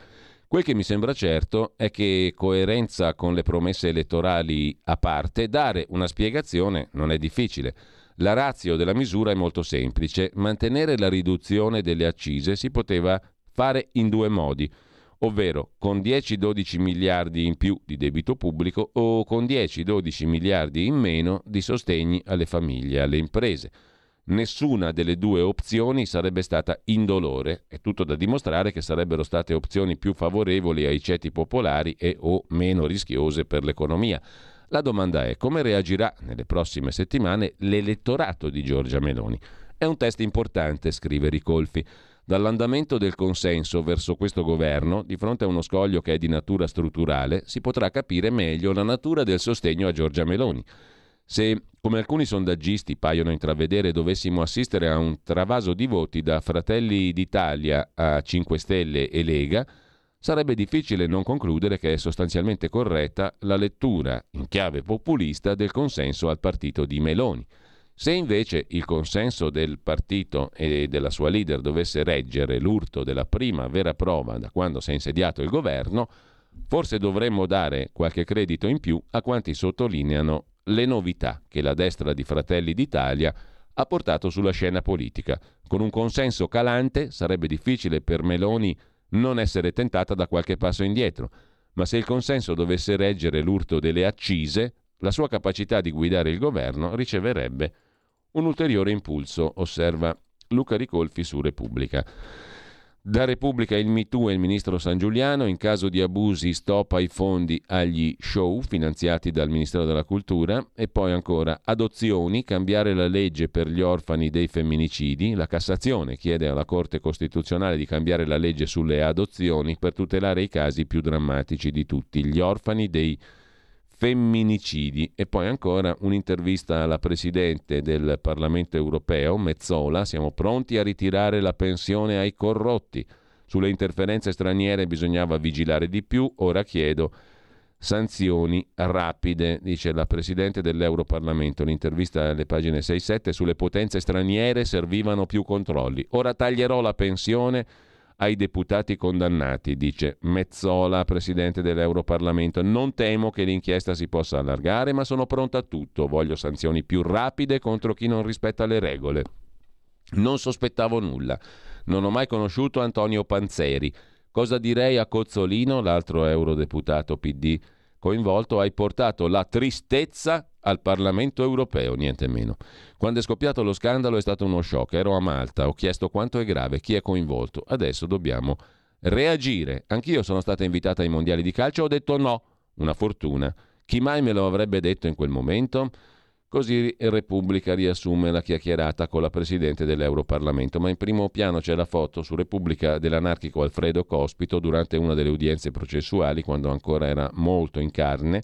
Quel che mi sembra certo è che, coerenza con le promesse elettorali a parte, dare una spiegazione non è difficile. La ratio della misura è molto semplice. Mantenere la riduzione delle accise si poteva fare in due modi, ovvero con dieci dodici miliardi in più di debito pubblico o con dieci dodici miliardi in meno di sostegni alle famiglie e alle imprese. Nessuna delle due opzioni sarebbe stata indolore, è tutto da dimostrare che sarebbero state opzioni più favorevoli ai ceti popolari e o meno rischiose per l'economia. La domanda è come reagirà nelle prossime settimane l'elettorato di Giorgia Meloni. È un test importante, scrive Ricolfi. Dall'andamento del consenso verso questo governo, di fronte a uno scoglio che è di natura strutturale, si potrà capire meglio la natura del sostegno a Giorgia Meloni. Se, come alcuni sondaggisti paiono intravedere, dovessimo assistere a un travaso di voti da Fratelli d'Italia a cinque Stelle e Lega, sarebbe difficile non concludere che è sostanzialmente corretta la lettura, in chiave populista, del consenso al partito di Meloni. Se invece il consenso del partito e della sua leader dovesse reggere l'urto della prima vera prova da quando si è insediato il governo, forse dovremmo dare qualche credito in più a quanti sottolineano le novità che la destra di Fratelli d'Italia ha portato sulla scena politica. Con un consenso calante sarebbe difficile per Meloni non essere tentata da qualche passo indietro, ma se il consenso dovesse reggere l'urto delle accise, la sua capacità di guidare il governo riceverebbe un ulteriore impulso, osserva Luca Ricolfi su Repubblica. Da Repubblica il Me Too e il ministro Sangiuliano, in caso di abusi stop ai fondi agli show finanziati dal Ministero della Cultura, e poi ancora adozioni, cambiare la legge per gli orfani dei femminicidi, la Cassazione chiede alla Corte Costituzionale di cambiare la legge sulle adozioni per tutelare i casi più drammatici di tutti, gli orfani dei femminicidi. E poi ancora un'intervista alla Presidente del Parlamento europeo, Metsola, siamo pronti a ritirare la pensione ai corrotti, sulle interferenze straniere bisognava vigilare di più, ora chiedo sanzioni rapide, dice la Presidente dell'Europarlamento. L'intervista alle pagine sei sette, sulle potenze straniere servivano più controlli, ora taglierò la pensione ai deputati condannati, dice Metsola, presidente dell'Europarlamento. Non temo che l'inchiesta si possa allargare, ma sono pronta a tutto. Voglio sanzioni più rapide contro chi non rispetta le regole. Non sospettavo nulla. Non ho mai conosciuto Antonio Panzeri. Cosa direi a Cozzolino, l'altro eurodeputato P D coinvolto? Hai portato la tristezza al Parlamento europeo, niente meno. Quando è scoppiato lo scandalo è stato uno shock, ero a Malta, ho chiesto quanto è grave, chi è coinvolto, adesso dobbiamo reagire. Anch'io sono stata invitata ai mondiali di calcio, ho detto no, una fortuna, chi mai me lo avrebbe detto in quel momento? Così Repubblica riassume la chiacchierata con la Presidente dell'Europarlamento, ma in primo piano c'è la foto su Repubblica dell'anarchico Alfredo Cospito durante una delle udienze processuali, quando ancora era molto in carne.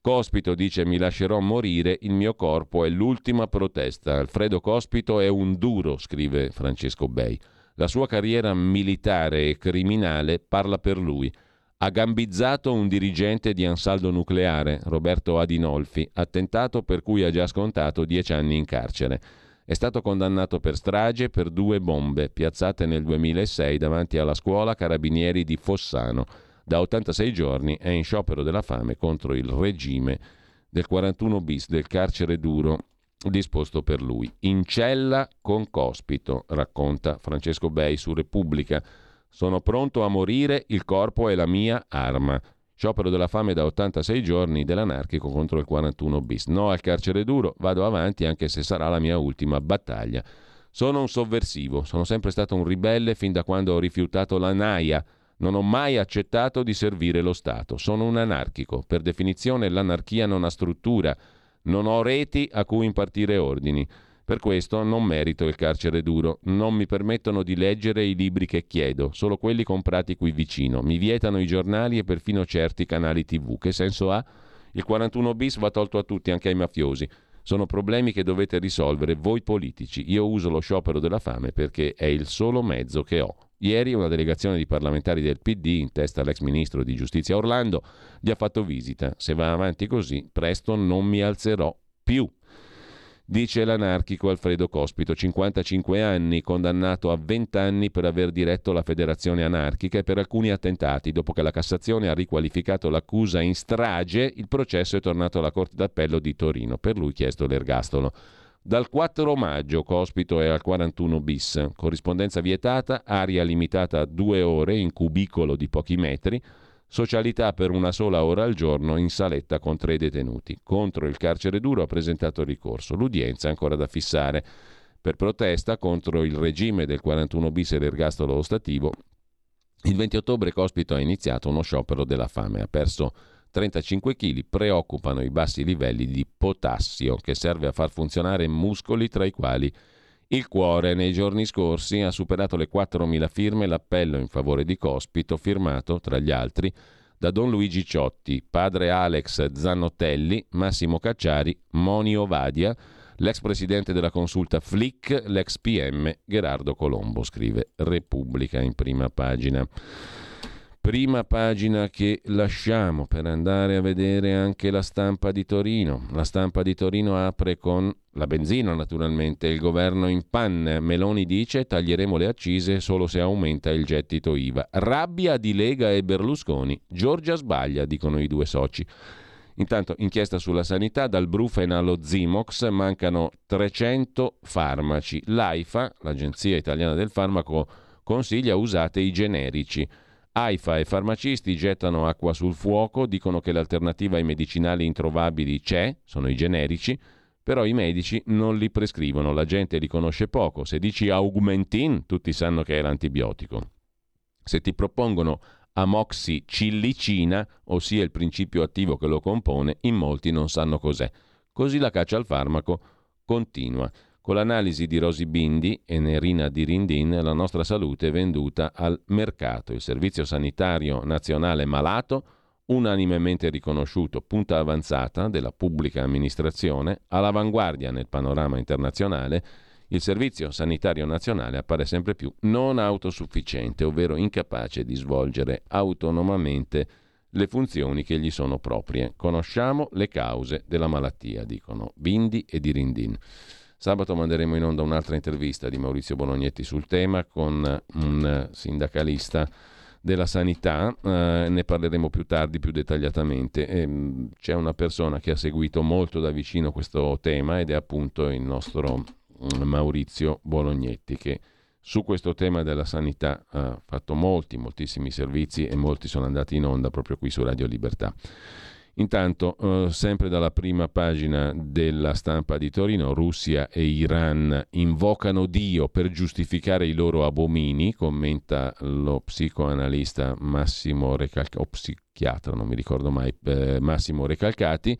Cospito dice: mi lascerò morire, il mio corpo è l'ultima protesta. Alfredo Cospito è un duro, scrive Francesco Bei. La sua carriera militare e criminale parla per lui. Ha gambizzato un dirigente di Ansaldo Nucleare, Roberto Adinolfi, attentato per cui ha già scontato dieci anni in carcere. È stato condannato per strage per due bombe piazzate nel duemilasei davanti alla scuola Carabinieri di Fossano. Da ottantasei giorni è in sciopero della fame contro il regime del quarantuno bis del carcere duro disposto per lui. In cella con cospito, racconta Francesco Bei su Repubblica. Sono pronto a morire, il corpo è la mia arma. Sciopero della fame da ottantasei giorni dell'anarchico contro il quarantuno bis. No al carcere duro, vado avanti anche se sarà la mia ultima battaglia. Sono un sovversivo, sono sempre stato un ribelle fin da quando ho rifiutato la naia. Non ho mai accettato di servire lo Stato. Sono un anarchico. Per definizione l'anarchia non ha struttura. Non ho reti a cui impartire ordini. Per questo non merito il carcere duro. Non mi permettono di leggere i libri che chiedo, solo quelli comprati qui vicino. Mi vietano i giornali e perfino certi canali tivù. Che senso ha? Il quarantuno bis va tolto a tutti, anche ai mafiosi. Sono problemi che dovete risolvere voi politici. Io uso lo sciopero della fame perché è il solo mezzo che ho. Ieri una delegazione di parlamentari del P D, in testa l'ex ministro di Giustizia Orlando, gli ha fatto visita. Se va avanti così, presto non mi alzerò più, dice l'anarchico Alfredo Cospito, cinquantacinque anni, condannato a venti anni per aver diretto la Federazione Anarchica e per alcuni attentati. Dopo che la Cassazione ha riqualificato l'accusa in strage, il processo è tornato alla Corte d'Appello di Torino. Per lui chiesto l'ergastolo. Dal quattro maggio Cospito è al quarantuno bis, corrispondenza vietata, aria limitata a due ore in cubicolo di pochi metri, socialità per una sola ora al giorno in saletta con tre detenuti. Contro il carcere duro ha presentato ricorso, l'udienza è ancora da fissare. Per protesta contro il regime del quarantuno bis e l'ergastolo ostativo, il venti ottobre Cospito ha iniziato uno sciopero della fame, ha perso trentacinque chili, preoccupano i bassi livelli di potassio che serve a far funzionare muscoli tra i quali il cuore. Nei giorni scorsi ha superato le quattromila firme l'appello in favore di Cospito, firmato tra gli altri da Don Luigi Ciotti, padre Alex Zanotelli, Massimo Cacciari, Moni Ovadia, l'ex presidente della Consulta Flick, l'ex P M Gherardo Colombo, scrive Repubblica in prima pagina. Prima pagina che lasciamo per andare a vedere anche La Stampa di Torino. La Stampa di Torino apre con la benzina, naturalmente. Il governo in panne. Meloni dice taglieremo le accise solo se aumenta il gettito I V A. Rabbia di Lega e Berlusconi. Giorgia sbaglia, dicono i due soci. Intanto inchiesta sulla sanità, dal Brufen allo Zimox, mancano trecento farmaci. L'AIFA, l'Agenzia Italiana del Farmaco, consiglia usate i generici. AIFA e farmacisti gettano acqua sul fuoco, dicono che l'alternativa ai medicinali introvabili c'è, sono i generici, però i medici non li prescrivono, la gente li conosce poco. Se dici Augmentin, tutti sanno che è l'antibiotico. Se ti propongono amoxicillicina, ossia il principio attivo che lo compone, in molti non sanno cos'è. Così la caccia al farmaco continua. Con l'analisi di Rosi Bindi e Nerina Dirindin, la nostra salute è venduta al mercato. Il Servizio Sanitario Nazionale Malato, unanimemente riconosciuto punta avanzata della pubblica amministrazione, all'avanguardia nel panorama internazionale, il Servizio Sanitario Nazionale appare sempre più non autosufficiente, ovvero incapace di svolgere autonomamente le funzioni che gli sono proprie. Conosciamo le cause della malattia, dicono Bindi e Dirindin. Sabato manderemo in onda un'altra intervista di Maurizio Bolognetti sul tema con un sindacalista della sanità, eh, ne parleremo più tardi più dettagliatamente. E c'è una persona che ha seguito molto da vicino questo tema ed è appunto il nostro Maurizio Bolognetti, che su questo tema della sanità ha fatto molti, moltissimi servizi e molti sono andati in onda proprio qui su Radio Libertà. Intanto, eh, sempre dalla prima pagina della Stampa di Torino, Russia e Iran invocano Dio per giustificare i loro abomini, commenta lo psicoanalista Massimo Recalcati, o psichiatra, non mi ricordo mai, eh, Massimo Recalcati.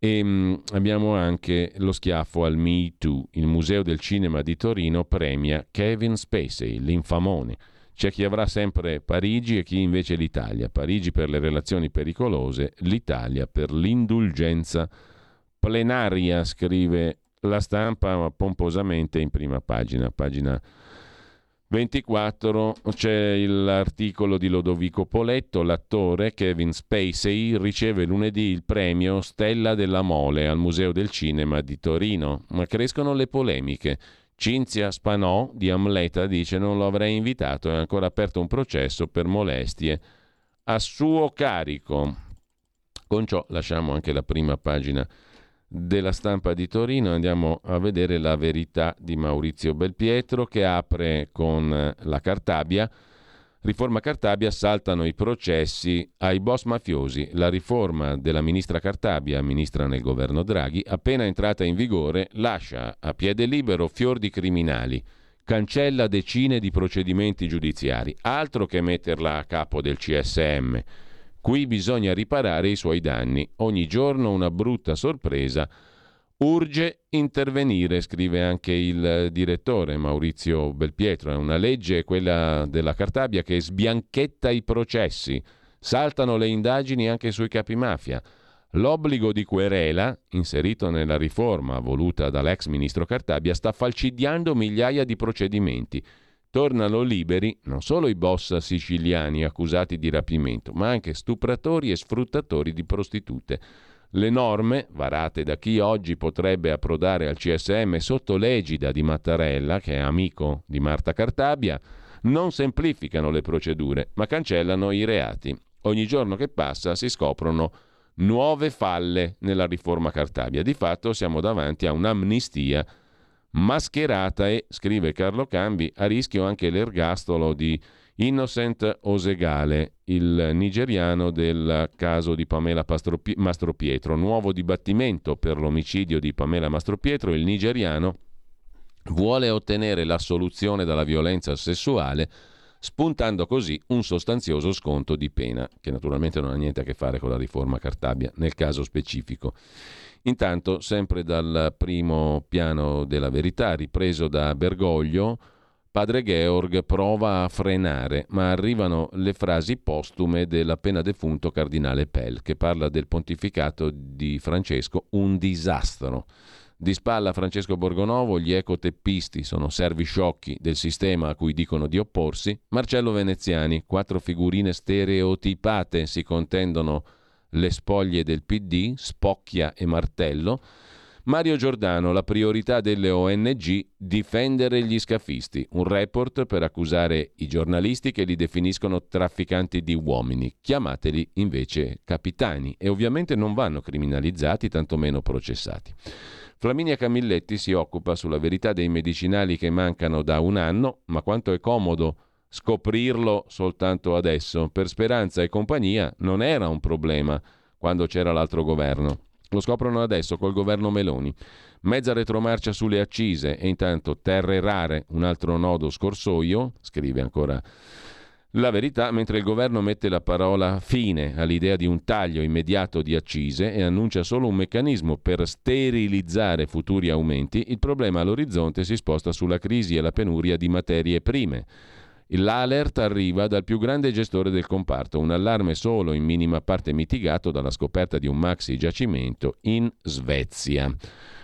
E mh, abbiamo anche lo schiaffo al Me Too. Il Museo del Cinema di Torino premia Kevin Spacey, l'infamone. C'è chi avrà sempre Parigi e chi invece l'Italia. Parigi per le relazioni pericolose, l'Italia per l'indulgenza plenaria, scrive La Stampa pomposamente in prima pagina. Pagina ventiquattro c'è l'articolo di Lodovico Poletto, l'attore Kevin Spacey riceve lunedì il premio Stella della Mole al Museo del Cinema di Torino, ma crescono le polemiche. Cinzia Spanò di Amleta dice non lo avrei invitato, è ancora aperto un processo per molestie a suo carico. Con ciò lasciamo anche la prima pagina della Stampa di Torino e andiamo a vedere La Verità di Maurizio Belpietro, che apre con la Cartabia. Riforma Cartabia, saltano i processi ai boss mafiosi. La riforma della ministra Cartabia, ministra nel governo Draghi, appena entrata in vigore, lascia a piede libero fior di criminali, cancella decine di procedimenti giudiziari. Altro che metterla a capo del C S M. Qui bisogna riparare i suoi danni. Ogni giorno una brutta sorpresa. Urge intervenire, scrive anche il direttore Maurizio Belpietro. È una legge, quella della Cartabia, che sbianchetta i processi. Saltano le indagini anche sui capimafia. L'obbligo di querela, inserito nella riforma voluta dall'ex ministro Cartabia, sta falcidiando migliaia di procedimenti. Tornano liberi non solo i boss siciliani accusati di rapimento, ma anche stupratori e sfruttatori di prostitute. Le norme, varate da chi oggi potrebbe approdare al C S M sotto l'egida di Mattarella, che è amico di Marta Cartabia, non semplificano le procedure, ma cancellano i reati. Ogni giorno che passa si scoprono nuove falle nella riforma Cartabia. Di fatto siamo davanti a un'amnistia mascherata e, scrive Carlo Cambi, a rischio anche l'ergastolo di Innocent Osegale, il nigeriano del caso di Pamela Mastropietro. Nuovo dibattimento per l'omicidio di Pamela Mastropietro. Il nigeriano vuole ottenere l'assoluzione dalla violenza sessuale, spuntando così un sostanzioso sconto di pena, che naturalmente non ha niente a che fare con la riforma Cartabia nel caso specifico. Intanto, sempre dal primo piano della Verità, ripreso da Bergoglio, padre Georg prova a frenare, ma arrivano le frasi postume dell'appena defunto cardinale Pell, che parla del pontificato di Francesco un disastro. Di spalla Francesco Borgonovo, gli ecoteppisti sono servi sciocchi del sistema a cui dicono di opporsi. Marcello Veneziani, quattro figurine stereotipate si contendono le spoglie del P D, spocchia e martello. Mario Giordano, la priorità delle O N G, difendere gli scafisti, un report per accusare i giornalisti che li definiscono trafficanti di uomini, chiamateli invece capitani, e ovviamente non vanno criminalizzati, tantomeno processati. Flaminia Camilletti si occupa sulla Verità dei medicinali che mancano da un anno, ma quanto è comodo scoprirlo soltanto adesso. Per Speranza e compagnia non era un problema quando c'era l'altro governo. Lo scoprono adesso col governo Meloni. Mezza retromarcia sulle accise e intanto terre rare, un altro nodo scorsoio, scrive ancora La Verità, mentre il governo mette la parola fine all'idea di un taglio immediato di accise e annuncia solo un meccanismo per sterilizzare futuri aumenti, il problema all'orizzonte si sposta sulla crisi e la penuria di materie prime. L'alert arriva dal più grande gestore del comparto, un allarme solo in minima parte mitigato dalla scoperta di un maxi giacimento in Svezia.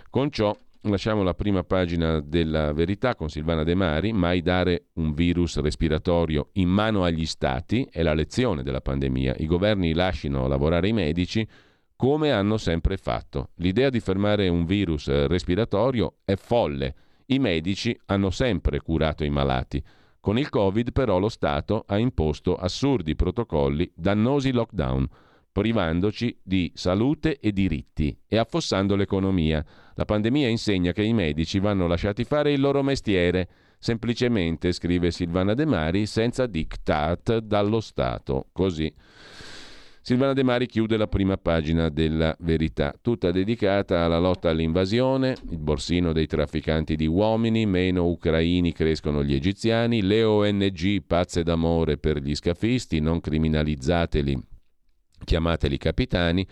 Con ciò lasciamo la prima pagina della Verità con Silvana De Mari. Mai dare un virus respiratorio in mano agli stati è la lezione della pandemia. I governi lascino lavorare i medici come hanno sempre fatto. L'idea di fermare un virus respiratorio è folle. I medici hanno sempre curato i malati. Con il Covid però lo Stato ha imposto assurdi protocolli, dannosi lockdown, privandoci di salute e diritti e affossando l'economia. La pandemia insegna che i medici vanno lasciati fare il loro mestiere, semplicemente, scrive Silvana De Mari, senza diktat dallo Stato. Così Silvana De Mari chiude la prima pagina della Verità, tutta dedicata alla lotta all'invasione, il borsino dei trafficanti di uomini, meno ucraini crescono gli egiziani, le O N G pazze d'amore per gli scafisti, non criminalizzateli, chiamateli capitani.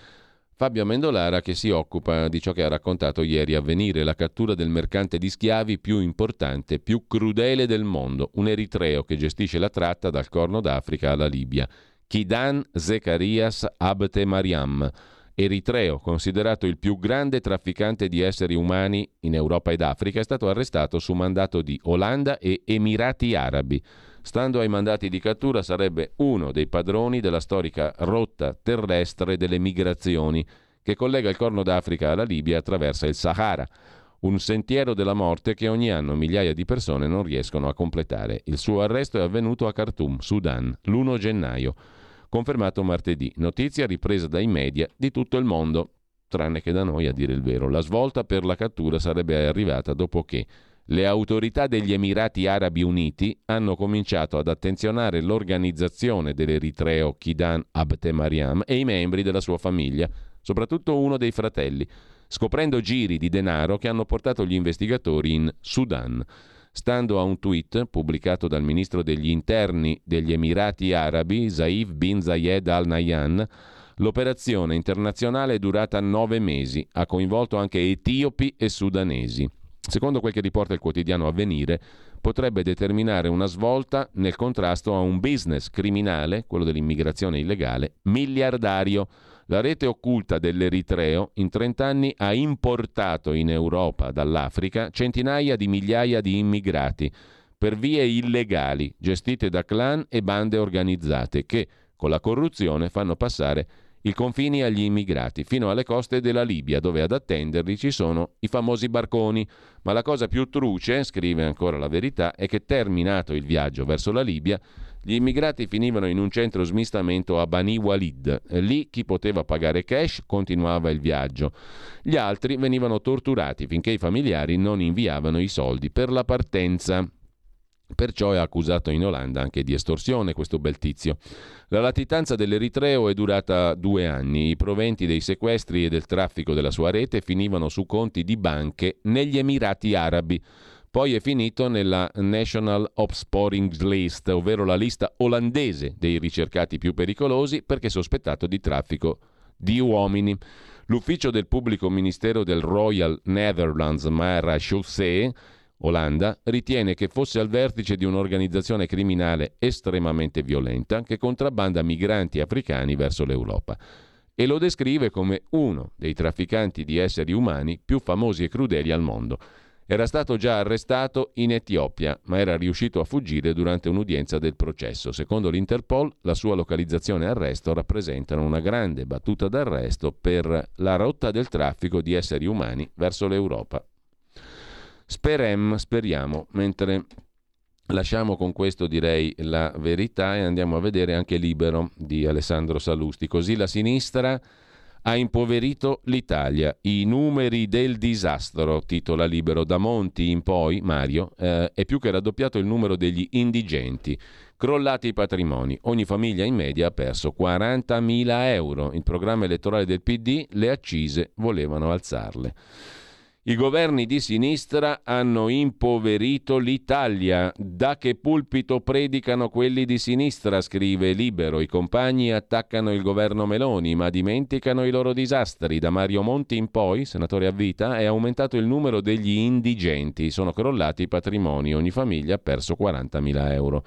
Fabio Amendolara, che si occupa di ciò che ha raccontato ieri Avvenire, la cattura del mercante di schiavi più importante, più crudele del mondo, un eritreo che gestisce la tratta dal Corno d'Africa alla Libia. Kidan Zekarias Abte Mariam, eritreo, considerato il più grande trafficante di esseri umani in Europa ed Africa, è stato arrestato su mandato di Olanda e Emirati Arabi. Stando ai mandati di cattura, sarebbe uno dei padroni della storica rotta terrestre delle migrazioni che collega il Corno d'Africa alla Libia e attraversa il Sahara, un sentiero della morte che ogni anno migliaia di persone non riescono a completare. Il suo arresto è avvenuto a Khartoum, Sudan, l'primo gennaio. confermato martedì. Notizia ripresa dai media di tutto il mondo, tranne che da noi a dire il vero. La svolta per la cattura sarebbe arrivata dopo che le autorità degli Emirati Arabi Uniti hanno cominciato ad attenzionare l'organizzazione dell'eritreo Khidan Abtemariam e i membri della sua famiglia, soprattutto uno dei fratelli, scoprendo giri di denaro che hanno portato gli investigatori in Sudan. Stando a un tweet pubblicato dal ministro degli interni degli Emirati Arabi, Zaif bin Zayed Al Nahyan, l'operazione internazionale è durata nove mesi, ha coinvolto anche etiopi e sudanesi. Secondo quel che riporta il quotidiano Avvenire, potrebbe determinare una svolta nel contrasto a un business criminale, quello dell'immigrazione illegale, miliardario. La rete occulta dell'Eritreo in trent'anni ha importato in Europa dall'Africa centinaia di migliaia di immigrati per vie illegali gestite da clan e bande organizzate che, con la corruzione, fanno passare i confini agli immigrati fino alle coste della Libia, dove ad attenderli ci sono i famosi barconi. Ma la cosa più truce, scrive ancora La Verità, è che terminato il viaggio verso la Libia, gli immigrati finivano in un centro smistamento a Bani Walid. Lì chi poteva pagare cash continuava il viaggio. Gli altri venivano torturati finché i familiari non inviavano i soldi per la partenza. Perciò è accusato in Olanda anche di estorsione questo bel tizio. La latitanza dell'Eritreo è durata due anni. I proventi dei sequestri e del traffico della sua rete finivano su conti di banche negli Emirati Arabi. Poi è finito nella National Opsporing List, ovvero la lista olandese dei ricercati più pericolosi perché sospettato di traffico di uomini. L'ufficio del pubblico ministero del Royal Netherlands Marechaussee, Olanda, ritiene che fosse al vertice di un'organizzazione criminale estremamente violenta che contrabbanda migranti africani verso l'Europa e lo descrive come uno dei trafficanti di esseri umani più famosi e crudeli al mondo. Era stato già arrestato in Etiopia, ma era riuscito a fuggire durante un'udienza del processo. Secondo l'Interpol, la sua localizzazione e arresto rappresentano una grande battuta d'arresto per la rotta del traffico di esseri umani verso l'Europa. Sperem, speriamo, mentre lasciamo con questo, direi, La Verità e andiamo a vedere anche Libero di Alessandro Salusti. Così la sinistra ha impoverito l'Italia, i numeri del disastro, titola Libero. Da Monti in poi, Mario, eh, è più che raddoppiato il numero degli indigenti, crollati i patrimoni, ogni famiglia in media ha perso quarantamila euro, il programma elettorale del P D, le accise volevano alzarle. I governi di sinistra hanno impoverito l'Italia. Da che pulpito predicano quelli di sinistra, scrive Libero. I compagni attaccano il governo Meloni, ma dimenticano i loro disastri. Da Mario Monti in poi, senatore a vita, è aumentato il numero degli indigenti. Sono crollati i patrimoni. Ogni famiglia ha perso quarantamila euro.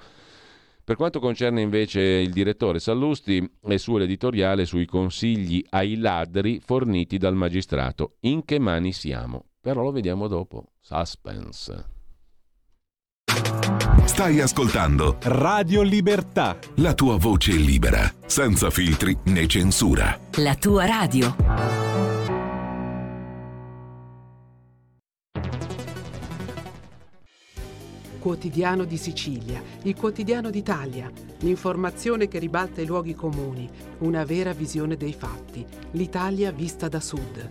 Per quanto concerne invece il direttore Sallusti e suo editoriale sui consigli ai ladri forniti dal magistrato, in che mani siamo? Però lo vediamo dopo. Suspense. Stai ascoltando Radio Libertà, la tua voce libera, senza filtri né censura. La tua radio. Quotidiano di Sicilia, il quotidiano d'Italia, l'informazione che ribalta i luoghi comuni, una vera visione dei fatti, l'Italia vista da sud.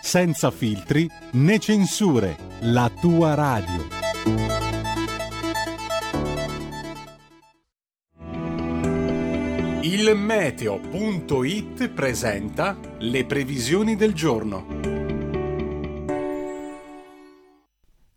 senza filtri né censure, la tua radio. Il meteo punto it presenta le previsioni del giorno.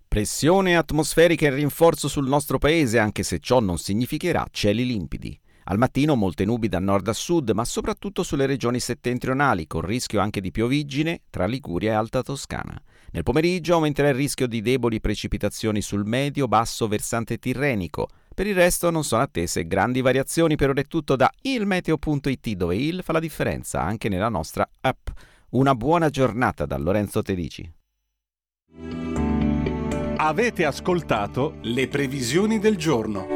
Pressione atmosferica in rinforzo sul nostro paese, anche se ciò non significherà cieli limpidi. Al mattino molte nubi da nord a sud, ma soprattutto sulle regioni settentrionali, con rischio anche di pioviggine tra Liguria e Alta Toscana. Nel pomeriggio aumenterà il rischio di deboli precipitazioni sul medio-basso versante tirrenico, Per il resto non sono attese grandi variazioni. Per ora è tutto da ilmeteo punto it, dove il fa la differenza anche nella nostra app. Una buona giornata da Lorenzo Tedici. Avete ascoltato le previsioni del giorno.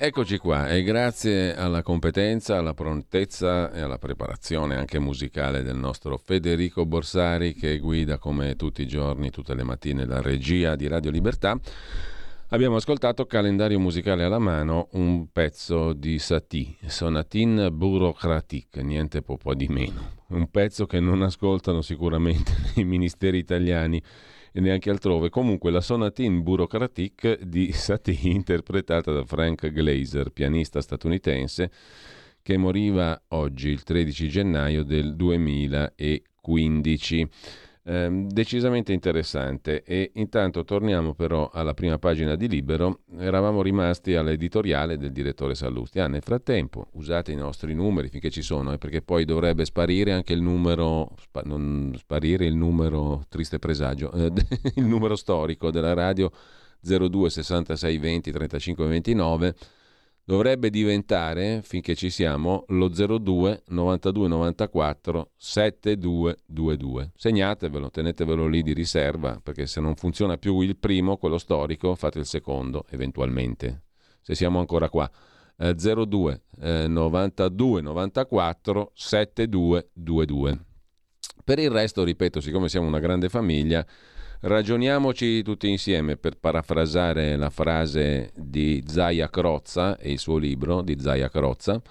Eccoci qua, e grazie alla competenza, alla prontezza e alla preparazione anche musicale del nostro Federico Borsari, che guida come tutti i giorni, tutte le mattine, la regia di Radiolibertà. Abbiamo ascoltato, calendario musicale alla mano, un pezzo di Satie, Sonatine bureaucratique, niente po' po' di meno. Un pezzo che non ascoltano sicuramente i ministeri italiani e neanche altrove. Comunque la Sonatine bureaucratique di Satie, interpretata da Frank Glaser, pianista statunitense, che moriva oggi il tredici gennaio del duemilaquindici. Eh, decisamente interessante. E intanto torniamo però alla prima pagina di Libero. Eravamo rimasti all'editoriale del direttore Sallusti. Ah, nel frattempo usate i nostri numeri finché ci sono, eh, perché poi dovrebbe sparire anche il numero spa, non sparire il numero triste presagio eh, il numero storico della radio zero due sessantasei venti trentacinque ventinove. Dovrebbe diventare, finché ci siamo, lo zero due novantadue novantaquattro settantadue ventidue. Segnatevelo, tenetevelo lì di riserva, perché se non funziona più il primo, quello storico, fate il secondo eventualmente, se siamo ancora qua. Eh, zero due novantadue novantaquattro settantadue ventidue. Per il resto, ripeto, siccome siamo una grande famiglia, ragioniamoci tutti insieme, per parafrasare la frase di Zaia Crozza e il suo libro di Zaia Crozza.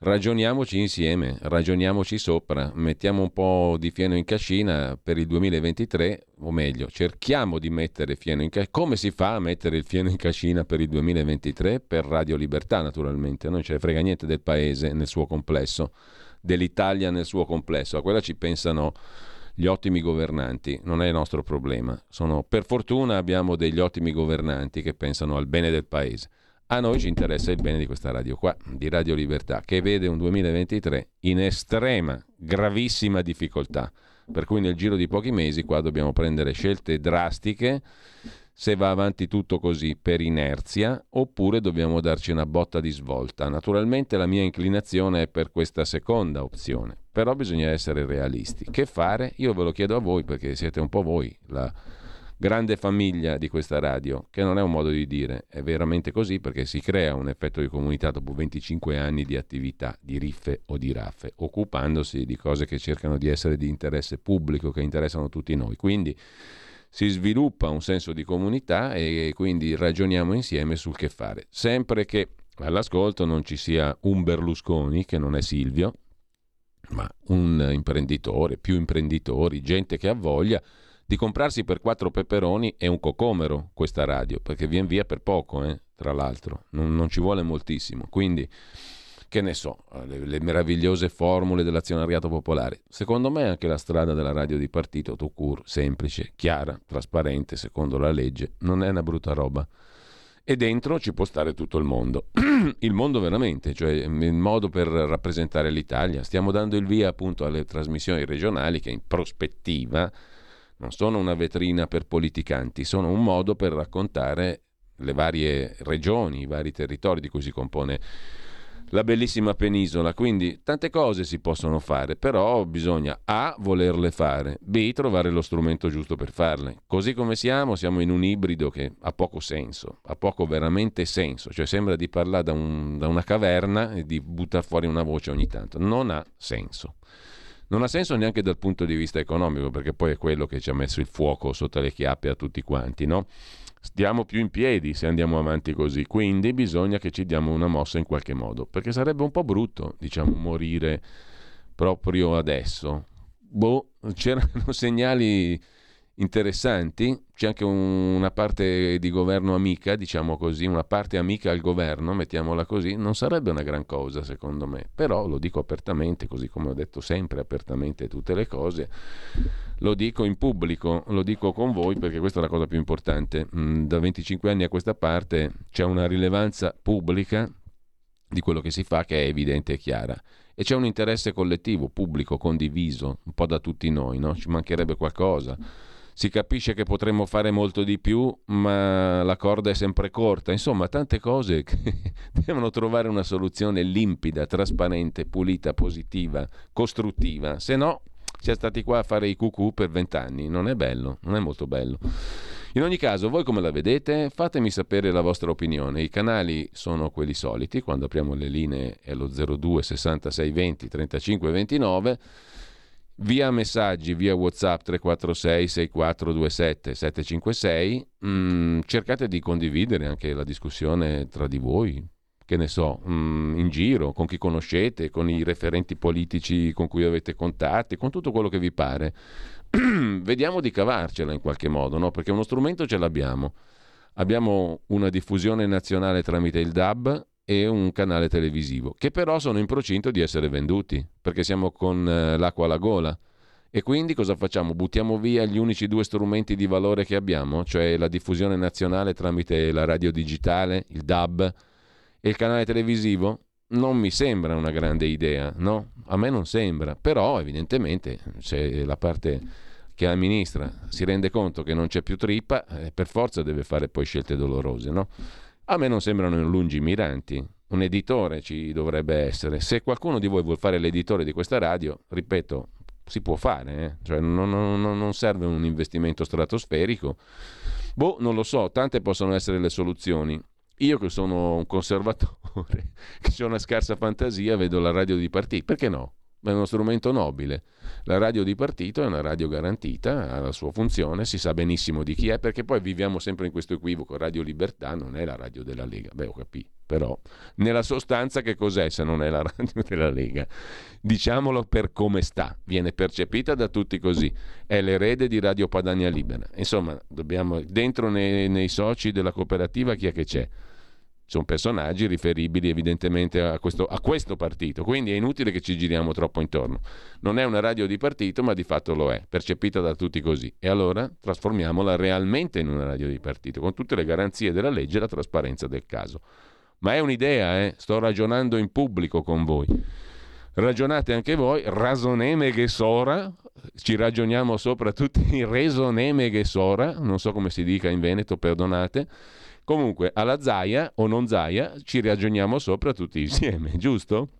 Ragioniamoci insieme, ragioniamoci sopra, mettiamo un po' di fieno in cascina per il duemilaventitré, o meglio, cerchiamo di mettere fieno in cascina. Come si fa a mettere il fieno in cascina per il duemilaventitré? Per Radio Libertà, naturalmente, non ce ne frega niente del paese nel suo complesso, dell'Italia nel suo complesso, a quella ci pensano gli ottimi governanti, non è il nostro problema. Sono, per fortuna abbiamo degli ottimi governanti che pensano al bene del paese. A noi ci interessa il bene di questa radio qua, di Radio Libertà, che vede un duemilaventitré in estrema, gravissima difficoltà, per cui nel giro di pochi mesi qua dobbiamo prendere scelte drastiche, se va avanti tutto così per inerzia, oppure dobbiamo darci una botta di svolta. Naturalmente la mia inclinazione è per questa seconda opzione, però bisogna essere realisti. Che fare? Io ve lo chiedo a voi, perché siete un po' voi la grande famiglia di questa radio, che non è un modo di dire, è veramente così, perché si crea un effetto di comunità dopo venticinque anni di attività, di riffe o di raffe, occupandosi di cose che cercano di essere di interesse pubblico, che interessano tutti noi. Quindi si sviluppa un senso di comunità e quindi ragioniamo insieme sul che fare, sempre che all'ascolto non ci sia un Berlusconi, che non è Silvio, ma un imprenditore, più imprenditori, gente che ha voglia di comprarsi per quattro peperoni e un cocomero questa radio, perché viene via per poco, eh, tra l'altro, non, non ci vuole moltissimo. Quindi, che ne so, le, le meravigliose formule dell'azionariato popolare. Secondo me anche la strada della radio di partito, tout court, semplice, chiara, trasparente, secondo la legge, non è una brutta roba. E dentro ci può stare tutto il mondo, il mondo veramente, cioè il modo per rappresentare l'Italia. Stiamo dando il via appunto alle trasmissioni regionali che in prospettiva non sono una vetrina per politicanti, sono un modo per raccontare le varie regioni, i vari territori di cui si compone la bellissima penisola. Quindi tante cose si possono fare, però bisogna A, volerle fare, B, trovare lo strumento giusto per farle. Così come siamo, siamo in un ibrido che ha poco senso, ha poco veramente senso, cioè sembra di parlare da, un, da una caverna e di buttare fuori una voce ogni tanto. Non ha senso. Non ha senso neanche dal punto di vista economico, perché poi è quello che ci ha messo il fuoco sotto le chiappe a tutti quanti, no? Stiamo più in piedi se andiamo avanti così, quindi bisogna che ci diamo una mossa in qualche modo, perché sarebbe un po' brutto, diciamo, morire proprio adesso. Boh, c'erano segnali interessanti, c'è anche un, una parte di governo amica, diciamo così, una parte amica al governo, mettiamola così. Non sarebbe una gran cosa secondo me, però lo dico apertamente, così come ho detto sempre apertamente tutte le cose, lo dico in pubblico, lo dico con voi, perché questa è la cosa più importante. Da venticinque anni a questa parte c'è una rilevanza pubblica di quello che si fa, che è evidente e chiara, e c'è un interesse collettivo, pubblico, condiviso un po' da tutti noi, no? Ci mancherebbe qualcosa. Si capisce che potremmo fare molto di più, ma la corda è sempre corta. Insomma, tante cose che devono trovare una soluzione limpida, trasparente, pulita, positiva, costruttiva. Se no, siamo stati qua a fare i cucù per vent'anni. Non è bello, non è molto bello. In ogni caso, voi come la vedete? Fatemi sapere la vostra opinione. I canali sono quelli soliti. Quando apriamo le linee è lo zero due sessantasei venti trentacinque ventinove. Via messaggi, via WhatsApp tre quattro sei sei quattro due sette sette cinque sei. Mm, cercate di condividere anche la discussione tra di voi, che ne so, mm, in giro, con chi conoscete, con i referenti politici con cui avete contatti, con tutto quello che vi pare. Vediamo di cavarcela in qualche modo, no? Perché uno strumento ce l'abbiamo. Abbiamo una diffusione nazionale tramite il D A B e un canale televisivo, che però sono in procinto di essere venduti, perché siamo con l'acqua alla gola. E quindi cosa facciamo? Buttiamo via gli unici due strumenti di valore che abbiamo, cioè la diffusione nazionale tramite la radio digitale, il D A B, e il canale televisivo? Non mi sembra una grande idea, no? A me non sembra, però evidentemente se la parte che amministra si rende conto che non c'è più trippa, per forza deve fare poi scelte dolorose, no? A me non sembrano lungimiranti. Un editore ci dovrebbe essere. Se qualcuno di voi vuol fare l'editore di questa radio, ripeto, si può fare, eh? Cioè non, non, non serve un investimento stratosferico. Boh, non lo so, tante possono essere le soluzioni. Io che sono un conservatore, che ho una scarsa fantasia, vedo la radio di partito. Perché no? È uno strumento nobile. La radio di partito è una radio garantita, ha la sua funzione, si sa benissimo di chi è, perché poi viviamo sempre in questo equivoco. Radio Libertà non è la radio della Lega. Beh, ho capito, però nella sostanza che cos'è se non è la radio della Lega? Diciamolo per come sta, viene percepita da tutti così, è l'erede di Radio Padania Libera. Insomma, dobbiamo dentro nei, nei soci della cooperativa chi è che c'è? Sono personaggi riferibili evidentemente a questo, a questo partito, quindi è inutile che ci giriamo troppo intorno. Non è una radio di partito, ma di fatto lo è, percepita da tutti così. E allora trasformiamola realmente in una radio di partito, con tutte le garanzie della legge e la trasparenza del caso. Ma è un'idea, eh? Sto ragionando in pubblico con voi. Ragionate anche voi, rasonemeghe sora, ci ragioniamo sopra tutti, resonemeghe sora, non so come si dica in Veneto, perdonate. Comunque, alla zaia o non zaia ci ragioniamo sopra tutti insieme, giusto?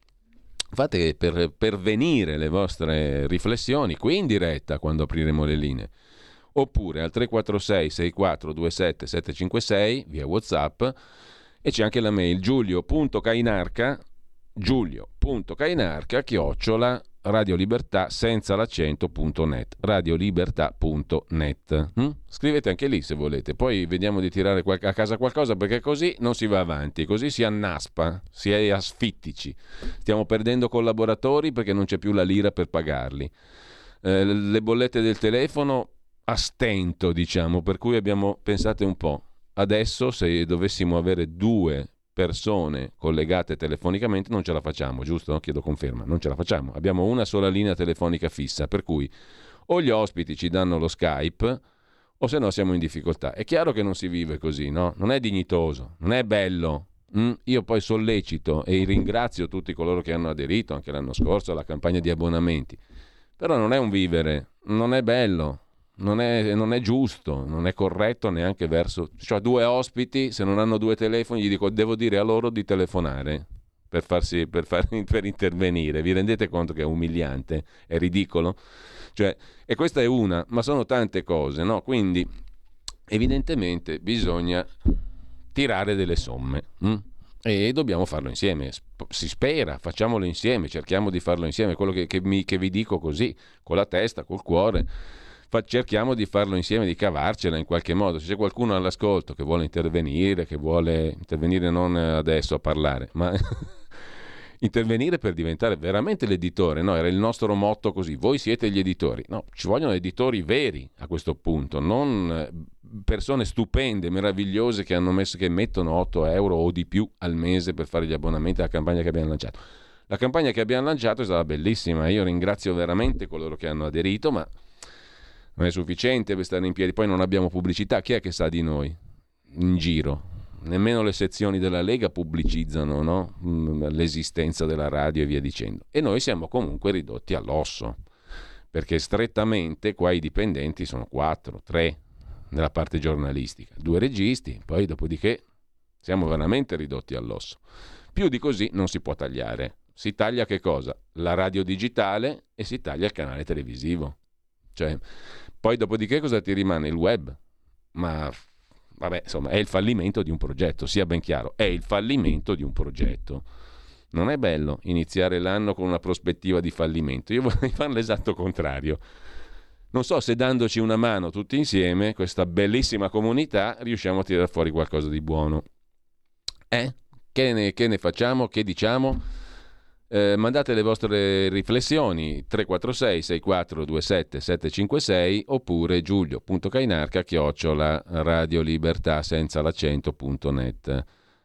Fate per, per venire le vostre riflessioni qui in diretta quando apriremo le linee. Oppure al tre quattro sei sei quattro due sette sette cinque sei via WhatsApp, e c'è anche la mail giulio punto cainarca giulio punto cainarca chiocciola radiolibertà senza l'accento punto net radiolibertà punto net. hm? Scrivete anche lì se volete, poi vediamo di tirare a casa qualcosa, perché così non si va avanti, così si annaspa, si è asfittici, stiamo perdendo collaboratori perché non c'è più la lira per pagarli, eh, le bollette del telefono a stento, diciamo, per cui abbiamo, pensate un po', adesso se dovessimo avere due persone collegate telefonicamente non ce la facciamo, giusto? Chiedo conferma, non ce la facciamo, abbiamo una sola linea telefonica fissa, per cui o gli ospiti ci danno lo Skype o se no siamo in difficoltà. È chiaro che non si vive così, no? Non è dignitoso, non è bello. Mm? Io poi sollecito e ringrazio tutti coloro che hanno aderito anche l'anno scorso alla campagna di abbonamenti, però non è un vivere, non è bello. Non è, non è giusto, non è corretto neanche verso... Cioè, due ospiti, se non hanno due telefoni, gli dico, devo dire a loro di telefonare per, farsi, per, far, per intervenire. Vi rendete conto che è umiliante? È ridicolo? Cioè, e questa è una, ma sono tante cose, no? Quindi, evidentemente, bisogna tirare delle somme, mh? E dobbiamo farlo insieme. Si spera, facciamolo insieme, cerchiamo di farlo insieme. Quello che, che, mi, che vi dico così, con la testa, col cuore... cerchiamo di farlo insieme, di cavarcela in qualche modo. Se c'è qualcuno all'ascolto che vuole intervenire, che vuole intervenire non adesso a parlare, ma intervenire per diventare veramente l'editore, no? Era il nostro motto così, voi siete gli editori. No, ci vogliono editori veri a questo punto, non persone stupende, meravigliose che hanno messo, che mettono otto euro o di più al mese per fare gli abbonamenti alla campagna che abbiamo lanciato. La campagna che abbiamo lanciato è stata bellissima, io ringrazio veramente coloro che hanno aderito, ma non è sufficiente per stare in piedi, poi non abbiamo pubblicità, chi è che sa di noi in giro? Nemmeno le sezioni della Lega pubblicizzano, no? L'esistenza della radio e via dicendo, e noi siamo comunque ridotti all'osso, perché strettamente qua i dipendenti sono quattro, tre nella parte giornalistica, due registi, poi dopodiché siamo veramente ridotti all'osso, più di così non si può tagliare. Si taglia che cosa? La radio digitale e si taglia il canale televisivo. Cioè, poi dopodiché cosa ti rimane? Il web. Ma vabbè, insomma, è il fallimento di un progetto, sia ben chiaro, è il fallimento di un progetto. Non è bello iniziare l'anno con una prospettiva di fallimento. Io vorrei fare l'esatto contrario. Non so se dandoci una mano tutti insieme, questa bellissima comunità, riusciamo a tirare fuori qualcosa di buono. Eh? Che ne, che ne facciamo? Che diciamo? Eh, mandate le vostre riflessioni tre quattro sei sei quattro due sette sette cinque sei oppure giulio punto cainarca chiocciola radiolibertà senza l'accento punto net.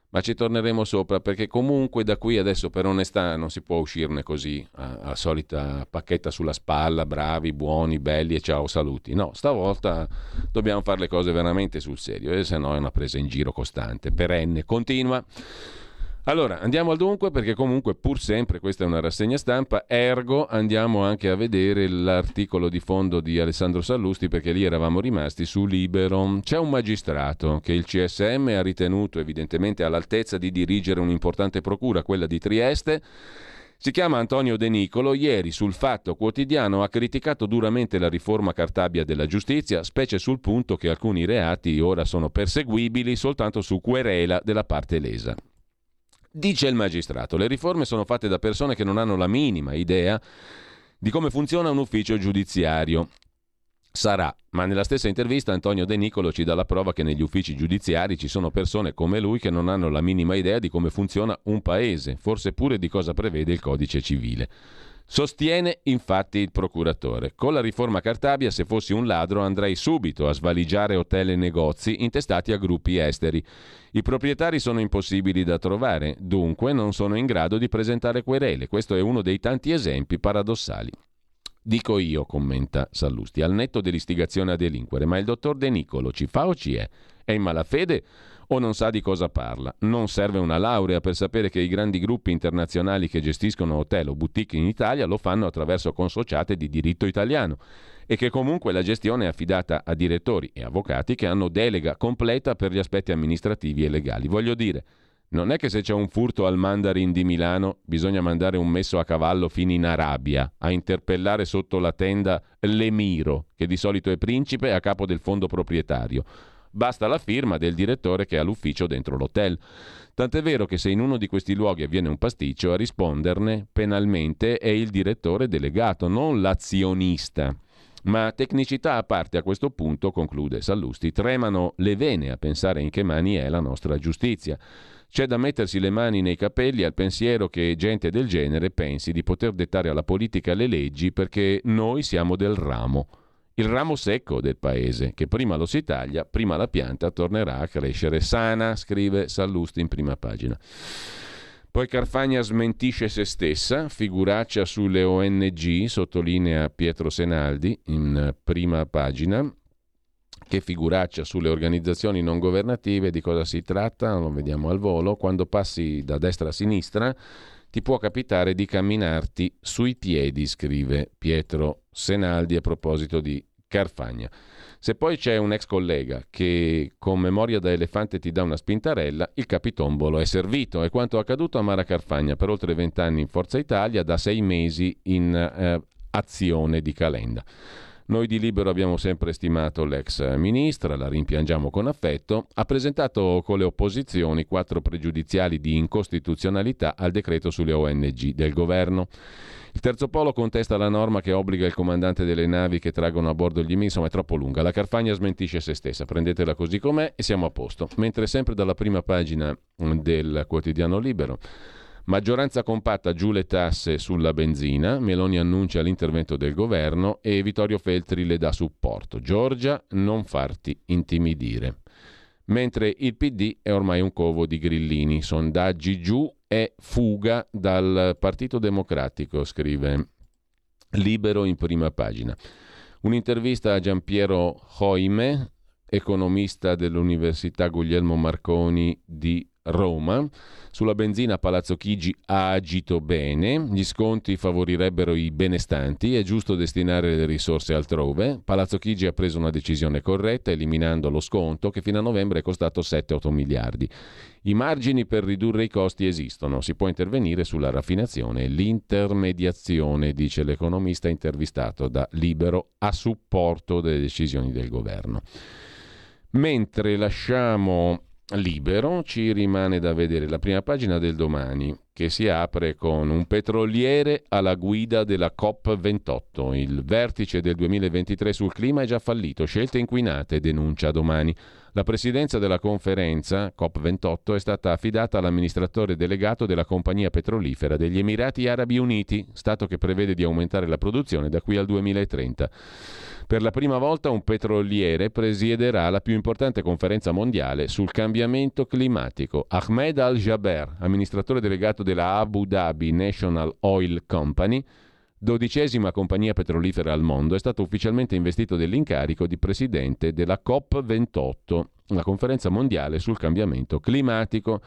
Ma ci torneremo sopra, perché comunque da qui adesso per onestà non si può uscirne così alla solita pacchetta sulla spalla, bravi, buoni, belli e ciao saluti. No, stavolta dobbiamo fare le cose veramente sul serio, e se no è una presa in giro costante, perenne, continua. Allora, andiamo al dunque, perché comunque pur sempre questa è una rassegna stampa, ergo andiamo anche a vedere l'articolo di fondo di Alessandro Sallusti, perché lì eravamo rimasti su Libero. C'è un magistrato che il C S M ha ritenuto evidentemente all'altezza di dirigere un'importante procura, quella di Trieste. Si chiama Antonio De Nicolo, ieri sul Fatto Quotidiano ha criticato duramente la riforma Cartabia della giustizia, specie sul punto che alcuni reati ora sono perseguibili soltanto su querela della parte lesa. Dice il magistrato, le riforme sono fatte da persone che non hanno la minima idea di come funziona un ufficio giudiziario. Sarà, ma nella stessa intervista Antonio De Nicolo ci dà la prova che negli uffici giudiziari ci sono persone come lui che non hanno la minima idea di come funziona un paese, forse pure di cosa prevede il codice civile. Sostiene infatti il procuratore, con la riforma Cartabia se fossi un ladro andrei subito a svaligiare hotel e negozi intestati a gruppi esteri. I proprietari sono impossibili da trovare, dunque non sono in grado di presentare querele. Questo è uno dei tanti esempi paradossali. Dico io, commenta Sallusti, al netto dell'istigazione a delinquere, ma il dottor De Nicolo ci fa o ci è? È in malafede o non sa di cosa parla. Non serve una laurea per sapere che i grandi gruppi internazionali che gestiscono hotel o boutique in Italia lo fanno attraverso consociate di diritto italiano e che comunque la gestione è affidata a direttori e avvocati che hanno delega completa per gli aspetti amministrativi e legali. Voglio dire, non è che se c'è un furto al Mandarin di Milano bisogna mandare un messo a cavallo fino in Arabia a interpellare sotto la tenda l'emiro, che di solito è principe e a capo del fondo proprietario. Basta la firma del direttore che ha l'ufficio dentro l'hotel. Tant'è vero che se in uno di questi luoghi avviene un pasticcio, a risponderne penalmente è il direttore delegato, non l'azionista. Ma tecnicità a parte, a questo punto, conclude Sallusti, tremano le vene a pensare in che mani è la nostra giustizia. C'è da mettersi le mani nei capelli al pensiero che gente del genere pensi di poter dettare alla politica le leggi, perché noi siamo del ramo, il ramo secco del paese, che prima lo si taglia, prima la pianta tornerà a crescere sana, scrive Sallusti in prima pagina. Poi Carfagna smentisce se stessa, figuraccia sulle O N G, sottolinea Pietro Senaldi in prima pagina. Che figuraccia sulle organizzazioni non governative, di cosa si tratta? Lo vediamo al volo. Quando passi da destra a sinistra ti può capitare di camminarti sui piedi, scrive Pietro Senaldi a proposito di Carfagna. Se poi c'è un ex collega che con memoria da elefante ti dà una spintarella, il capitombolo è servito. È quanto accaduto a Mara Carfagna, per oltre vent'anni in Forza Italia, da sei mesi in eh, azione di Calenda. Noi di Libero abbiamo sempre stimato l'ex ministra, la rimpiangiamo con affetto. Ha presentato con le opposizioni quattro pregiudiziali di incostituzionalità al decreto sulle O N G del governo. Il Terzo Polo contesta la norma che obbliga il comandante delle navi che traggono a bordo gli M I. Insomma, è troppo lunga. La Carfagna smentisce se stessa. Prendetela così com'è e siamo a posto. Mentre sempre dalla prima pagina del quotidiano Libero, maggioranza compatta giù le tasse sulla benzina, Meloni annuncia l'intervento del governo e Vittorio Feltri le dà supporto. Giorgia, non farti intimidire. Mentre il P D è ormai un covo di grillini, sondaggi giù e fuga dal Partito Democratico, scrive Libero in prima pagina. Un'intervista a Giampiero Hoime, economista dell'Università Guglielmo Marconi di Roma. Sulla benzina Palazzo Chigi ha agito bene, gli sconti favorirebbero i benestanti, è giusto destinare le risorse altrove. Palazzo Chigi ha preso una decisione corretta eliminando lo sconto che fino a novembre è costato sette otto miliardi. I margini per ridurre i costi esistono, si può intervenire sulla raffinazione e l'intermediazione, dice l'economista intervistato da Libero a supporto delle decisioni del governo. Mentre lasciamo Libero, ci rimane da vedere la prima pagina del Domani, che si apre con un petroliere alla guida della COP ventotto. Il vertice del duemilaventitré sul clima è già fallito, scelte inquinate, denuncia Domani. La presidenza della conferenza COP ventotto è stata affidata all'amministratore delegato della compagnia petrolifera degli Emirati Arabi Uniti, stato che prevede di aumentare la produzione da qui al duemilatrenta. Per la prima volta un petroliere presiederà la più importante conferenza mondiale sul cambiamento climatico. Ahmed Al-Jaber, amministratore delegato della Abu Dhabi National Oil Company, dodicesima compagnia petrolifera al mondo, è stato ufficialmente investito dell'incarico di presidente della COP ventotto, la conferenza mondiale sul cambiamento climatico.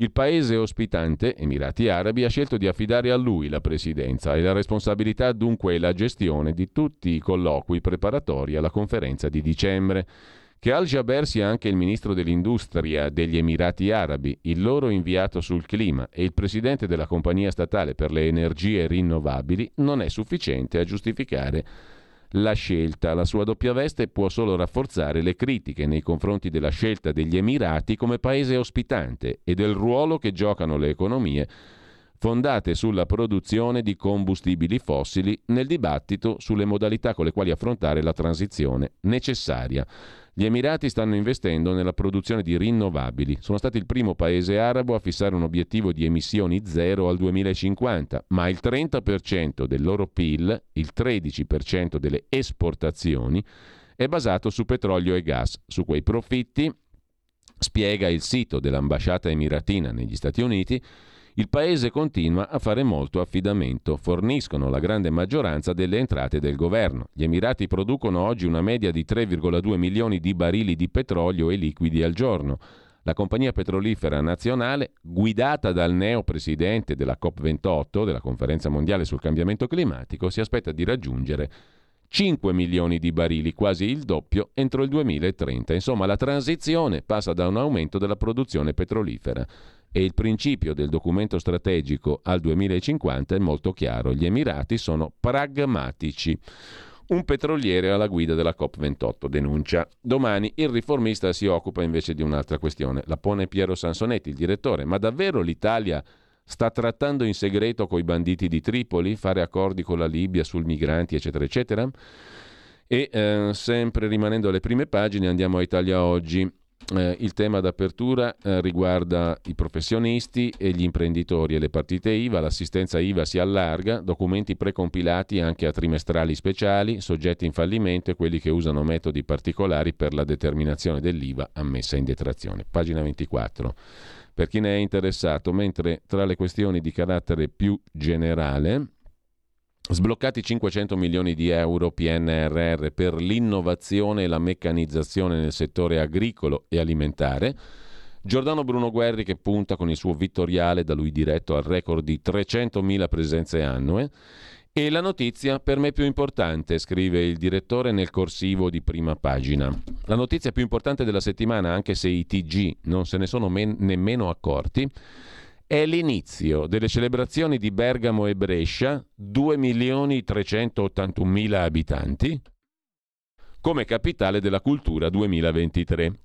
Il paese ospitante, Emirati Arabi, ha scelto di affidare a lui la presidenza e la responsabilità dunque è la gestione di tutti i colloqui preparatori alla conferenza di dicembre. Che Al-Jaber sia anche il ministro dell'industria degli Emirati Arabi, il loro inviato sul clima e il presidente della compagnia statale per le energie rinnovabili non è sufficiente a giustificare la scelta. La sua doppia veste può solo rafforzare le critiche nei confronti della scelta degli Emirati come paese ospitante e del ruolo che giocano le economie fondate sulla produzione di combustibili fossili nel dibattito sulle modalità con le quali affrontare la transizione necessaria. Gli Emirati stanno investendo nella produzione di rinnovabili. Sono stati il primo paese arabo a fissare un obiettivo di emissioni zero al duemilacinquanta, ma il trenta per cento del loro P I L, il tredici per cento delle esportazioni, è basato su petrolio e gas. Su quei profitti, spiega il sito dell'ambasciata emiratina negli Stati Uniti, il paese continua a fare molto affidamento, forniscono la grande maggioranza delle entrate del governo. Gli Emirati producono oggi una media di tre virgola due milioni di barili di petrolio e liquidi al giorno. La compagnia petrolifera nazionale, guidata dal neopresidente della COP ventotto, della Conferenza Mondiale sul Cambiamento Climatico, si aspetta di raggiungere cinque milioni di barili, quasi il doppio, entro il duemilatrenta. Insomma, la transizione passa da un aumento della produzione petrolifera e il principio del documento strategico al duemilacinquanta è molto chiaro. Gli Emirati sono pragmatici. Un petroliere alla guida della COP ventotto, denuncia. Domani il riformista si occupa invece di un'altra questione. La pone Piero Sansonetti, il direttore. Ma davvero l'Italia sta trattando in segreto coi banditi di Tripoli, fare accordi con la Libia sul migranti, eccetera, eccetera? E eh, sempre rimanendo alle prime pagine, andiamo a Italia Oggi. Eh, il tema d'apertura eh, riguarda i professionisti e gli imprenditori e le partite I V A. L'assistenza I V A si allarga, documenti precompilati anche a trimestrali speciali, soggetti in fallimento e quelli che usano metodi particolari per la determinazione dell'I V A ammessa in detrazione. Pagina ventiquattro. Per chi ne è interessato, mentre tra le questioni di carattere più generale, sbloccati cinquecento milioni di euro P N R R per l'innovazione e la meccanizzazione nel settore agricolo e alimentare. Giordano Bruno Guerri che punta con il suo vittoriale da lui diretto al record di trecentomila presenze annue. E la notizia per me più importante, scrive il direttore nel corsivo di prima pagina. La notizia più importante della settimana, anche se i T G non se ne sono men- nemmeno accorti, è l'inizio delle celebrazioni di Bergamo e Brescia, due milioni trecentottantunomila abitanti, come capitale della cultura duemilaventitré.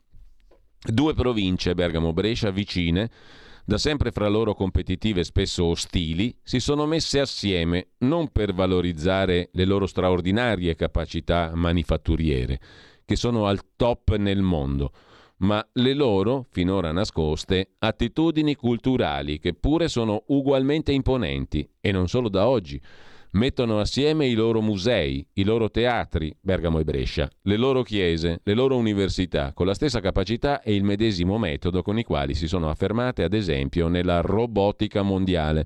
Due province, Bergamo-Brescia, vicine, da sempre fra loro competitive e spesso ostili, si sono messe assieme non per valorizzare le loro straordinarie capacità manifatturiere, che sono al top nel mondo, ma le loro, finora nascoste, attitudini culturali che pure sono ugualmente imponenti, e non solo da oggi. Mettono assieme i loro musei, i loro teatri, Bergamo e Brescia, le loro chiese, le loro università, con la stessa capacità e il medesimo metodo con i quali si sono affermate, ad esempio, nella robotica mondiale.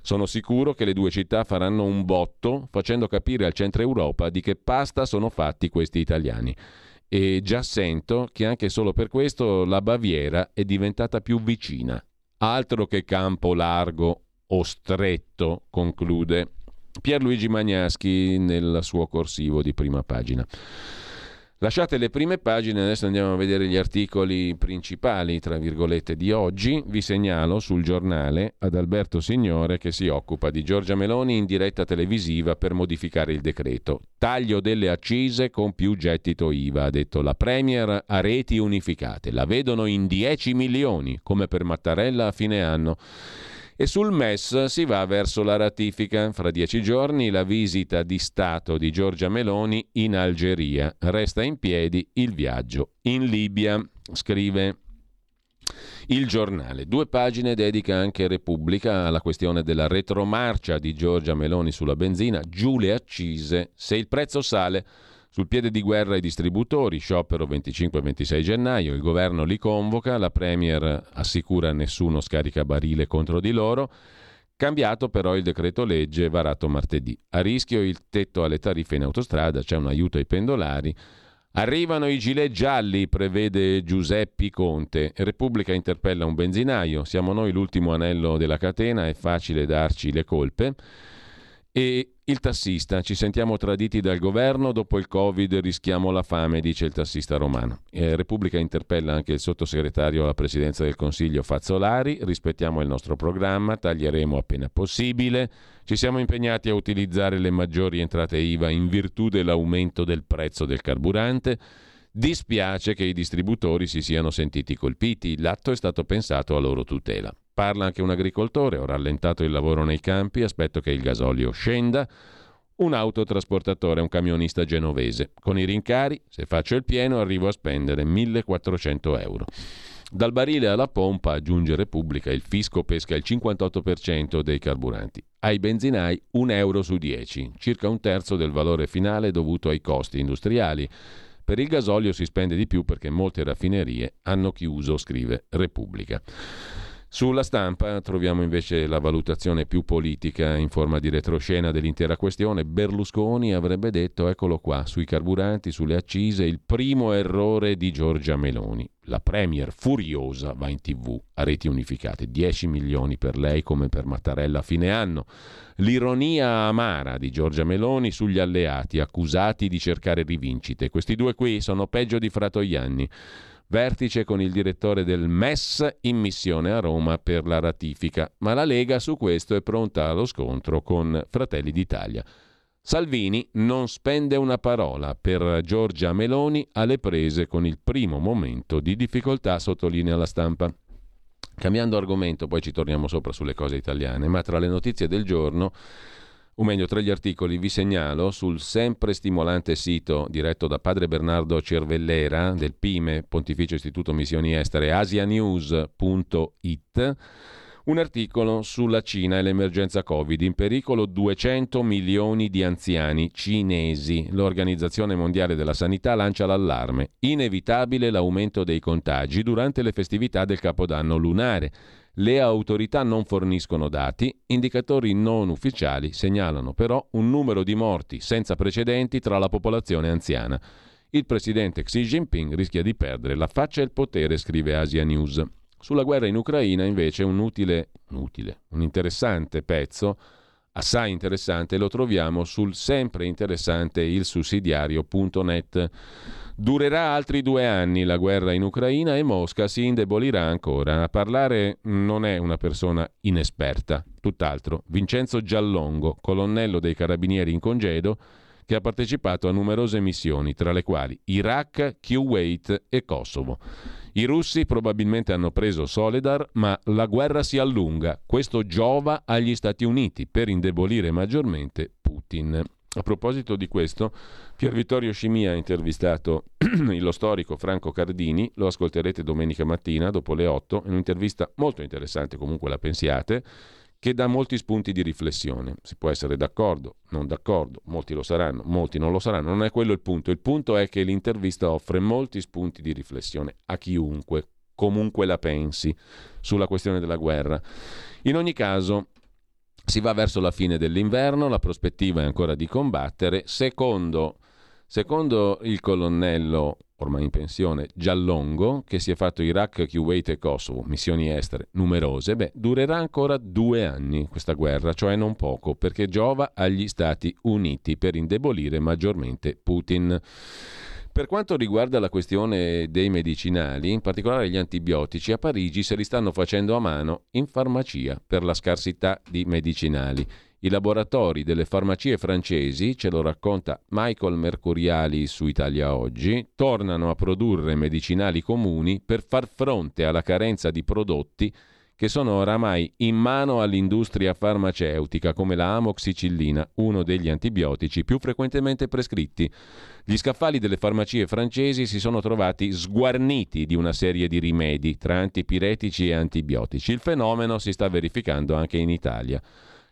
Sono sicuro che le due città faranno un botto, facendo capire al centro Europa di che pasta sono fatti questi italiani. E già sento che anche solo per questo la Baviera è diventata più vicina. Altro che campo largo o stretto, conclude Pierluigi Magnaschi nel suo corsivo di prima pagina. Lasciate le prime pagine, adesso andiamo a vedere gli articoli principali, tra virgolette, di oggi. Vi segnalo sul giornale ad Alberto Signore che si occupa di Giorgia Meloni in diretta televisiva per modificare il decreto. Taglio delle accise con più gettito I V A, ha detto la Premier a reti unificate. La vedono in dieci milioni, come per Mattarella a fine anno. E sul M E S si va verso la ratifica. Fra dieci giorni la visita di Stato di Giorgia Meloni in Algeria. Resta in piedi il viaggio in Libia, scrive il giornale. Due pagine dedica anche Repubblica alla questione della retromarcia di Giorgia Meloni sulla benzina. Giù le accise se il prezzo sale. Sul piede di guerra i distributori, sciopero venticinque e ventisei gennaio, il governo li convoca, la Premier assicura nessuno scarica barile contro di loro, cambiato però il decreto legge varato martedì. A rischio il tetto alle tariffe in autostrada, c'è un aiuto ai pendolari, arrivano i gilet gialli, prevede Giuseppe Conte, Repubblica interpella un benzinaio, siamo noi l'ultimo anello della catena, è facile darci le colpe. E il tassista, ci sentiamo traditi dal governo, dopo il Covid rischiamo la fame, dice il tassista romano. Eh, Repubblica interpella anche il sottosegretario alla presidenza del Consiglio Fazzolari, rispettiamo il nostro programma, taglieremo appena possibile, ci siamo impegnati a utilizzare le maggiori entrate I V A in virtù dell'aumento del prezzo del carburante, dispiace che i distributori si siano sentiti colpiti, l'atto è stato pensato a loro tutela. Parla anche un agricoltore, ho rallentato il lavoro nei campi, aspetto che il gasolio scenda. Un autotrasportatore, un camionista genovese. Con i rincari, se faccio il pieno, arrivo a spendere millequattrocento euro. Dal barile alla pompa, aggiunge Repubblica, il fisco pesca il cinquantotto per cento dei carburanti. Ai benzinai un euro su dieci, circa un terzo del valore finale dovuto ai costi industriali. Per il gasolio si spende di più perché molte raffinerie hanno chiuso, scrive Repubblica. Sulla Stampa troviamo invece la valutazione più politica in forma di retroscena dell'intera questione. Berlusconi avrebbe detto, eccolo qua, sui carburanti, sulle accise, il primo errore di Giorgia Meloni. La premier furiosa va in tv a reti unificate, dieci milioni per lei come per Mattarella a fine anno. L'ironia amara di Giorgia Meloni sugli alleati accusati di cercare rivincite. Questi due qui sono peggio di Fratoianni. Vertice con il direttore del M E S in missione a Roma per la ratifica, ma la Lega su questo è pronta allo scontro con Fratelli d'Italia. Salvini non spende una parola per Giorgia Meloni alle prese con il primo momento di difficoltà, sottolinea la Stampa. Cambiando argomento, poi ci torniamo sopra sulle cose italiane, ma tra le notizie del giorno, o meglio tra gli articoli, vi segnalo sul sempre stimolante sito diretto da padre Bernardo Cervellera del P I M E, Pontificio Istituto Missioni Estere, asianews punto it, un articolo sulla Cina e l'emergenza Covid. In pericolo duecento milioni di anziani cinesi. L'Organizzazione Mondiale della Sanità lancia l'allarme. Inevitabile l'aumento dei contagi durante le festività del Capodanno lunare. Le autorità non forniscono dati. Indicatori non ufficiali segnalano però un numero di morti senza precedenti tra la popolazione anziana. Il presidente Xi Jinping rischia di perdere la faccia e il potere, scrive Asia News. Sulla guerra in Ucraina, invece, un utile, un utile, un interessante pezzo, assai interessante, lo troviamo sul sempre interessante il sussidiario punto net. Durerà altri due anni la guerra in Ucraina e Mosca si indebolirà ancora. A parlare non è una persona inesperta, tutt'altro. Vincenzo Giallongo, colonnello dei Carabinieri in congedo, che ha partecipato a numerose missioni, tra le quali Iraq, Kuwait e Kosovo. I russi probabilmente hanno preso Soledar, ma la guerra si allunga. Questo giova agli Stati Uniti per indebolire maggiormente Putin. A proposito di questo, Pier Vittorio Scimia ha intervistato lo storico Franco Cardini, lo ascolterete domenica mattina dopo le otto, in un'intervista molto interessante, comunque la pensiate, che dà molti spunti di riflessione. Si può essere d'accordo, non d'accordo, molti lo saranno, molti non lo saranno, non è quello il punto. Il punto è che l'intervista offre molti spunti di riflessione a chiunque, comunque la pensi, sulla questione della guerra. In ogni caso, si va verso la fine dell'inverno, la prospettiva è ancora di combattere. Secondo, secondo il colonnello, ormai in pensione, Giallongo, che si è fatto Iraq, Kuwait e Kosovo, missioni estere numerose, beh, durerà ancora due anni questa guerra, cioè non poco, perché giova agli Stati Uniti per indebolire maggiormente Putin. Per quanto riguarda la questione dei medicinali, in particolare gli antibiotici, a Parigi se li stanno facendo a mano in farmacia per la scarsità di medicinali. I laboratori delle farmacie francesi, ce lo racconta Michael Mercuriali su Italia Oggi, tornano a produrre medicinali comuni per far fronte alla carenza di prodotti che sono oramai in mano all'industria farmaceutica, come la amoxicillina, uno degli antibiotici più frequentemente prescritti. Gli scaffali delle farmacie francesi si sono trovati sguarniti di una serie di rimedi tra antipiretici e antibiotici. Il fenomeno si sta verificando anche in Italia.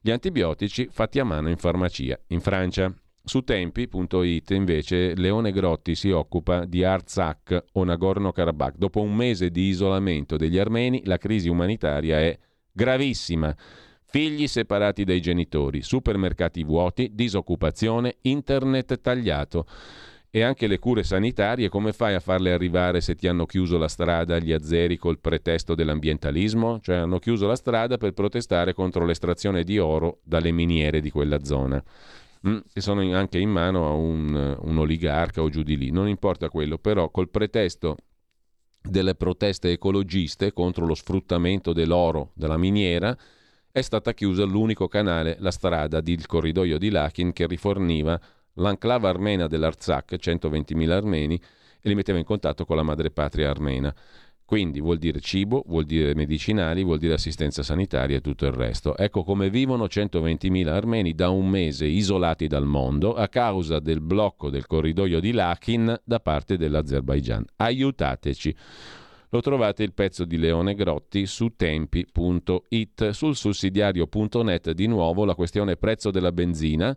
Gli antibiotici fatti a mano in farmacia, in Francia. Su tempi punto it invece Leone Grotti si occupa di Artsakh o Nagorno-Karabakh. Dopo un mese di isolamento degli armeni, la crisi umanitaria è gravissima. Figli separati dai genitori, supermercati vuoti, disoccupazione, internet tagliato. E anche le cure sanitarie, come fai a farle arrivare se ti hanno chiuso la strada gli azeri col pretesto dell'ambientalismo? Cioè hanno chiuso la strada per protestare contro l'estrazione di oro dalle miniere di quella zona. Mm, e sono anche in mano a un, un oligarca o giù di lì, non importa quello, però col pretesto delle proteste ecologiste contro lo sfruttamento dell'oro dalla miniera è stata chiusa l'unico canale, la strada del corridoio di Lakin che riforniva l'enclave armena dell'Artsakh, centoventimila armeni, e li metteva in contatto con la madrepatria armena. Quindi vuol dire cibo, vuol dire medicinali, vuol dire assistenza sanitaria e tutto il resto. Ecco come vivono centoventimila armeni da un mese isolati dal mondo a causa del blocco del corridoio di Lakin da parte dell'Azerbaigian. Aiutateci! Lo trovate il pezzo di Leone Grotti su tempi punto it. Sul sussidiario punto net di nuovo la questione prezzo della benzina.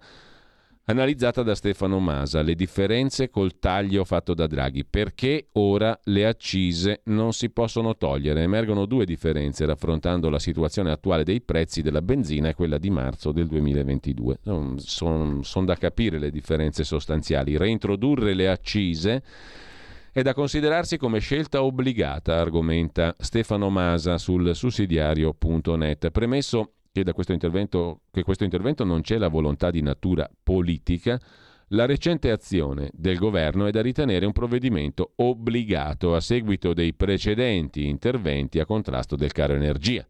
analizzata da Stefano Masa, le differenze col taglio fatto da Draghi, perché ora le accise non si possono togliere. Emergono due differenze raffrontando la situazione attuale dei prezzi della benzina e quella di marzo del duemilaventidue. Sono son da capire le differenze sostanziali. Reintrodurre le accise è da considerarsi come scelta obbligata, argomenta Stefano Masa sul sussidiario punto net. Premesso che da questo intervento, che questo intervento non c'è la volontà di natura politica, la recente azione del governo è da ritenere un provvedimento obbligato a seguito dei precedenti interventi a contrasto del caro energia.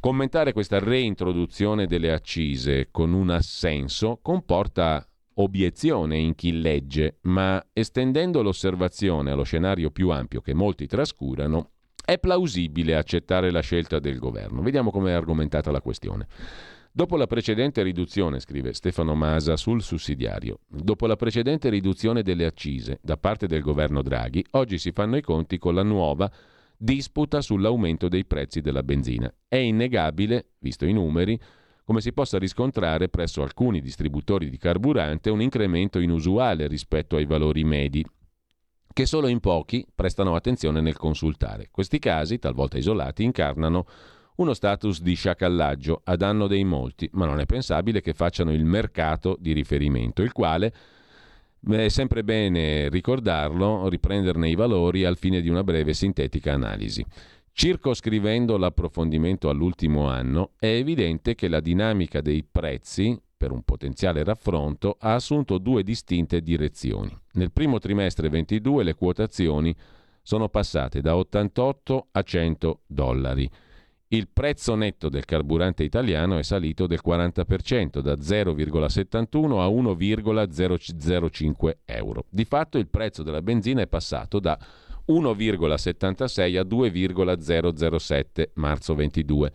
Commentare questa reintroduzione delle accise con un assenso comporta obiezione in chi legge, ma estendendo l'osservazione allo scenario più ampio che molti trascurano, è plausibile accettare la scelta del governo. Vediamo come è argomentata la questione. Dopo la precedente riduzione, scrive Stefano Masa sul sussidiario, dopo la precedente riduzione delle accise da parte del governo Draghi, oggi si fanno i conti con la nuova disputa sull'aumento dei prezzi della benzina. È innegabile, visto i numeri, come si possa riscontrare presso alcuni distributori di carburante un incremento inusuale rispetto ai valori medi, che solo in pochi prestano attenzione nel consultare. Questi casi, talvolta isolati, incarnano uno status di sciacallaggio a danno dei molti, ma non è pensabile che facciano il mercato di riferimento, il quale è sempre bene ricordarlo, riprenderne i valori al fine di una breve sintetica analisi. Circoscrivendo l'approfondimento all'ultimo anno, è evidente che la dinamica dei prezzi per un potenziale raffronto ha assunto due distinte direzioni. Nel primo trimestre ventidue le quotazioni sono passate da ottantotto a cento dollari. Il prezzo netto del carburante italiano è salito del quaranta per cento, da zero virgola settantuno a uno virgola zero zero cinque euro. Di fatto il prezzo della benzina è passato da uno virgola settantasei a due virgola zero zero sette marzo ventidue.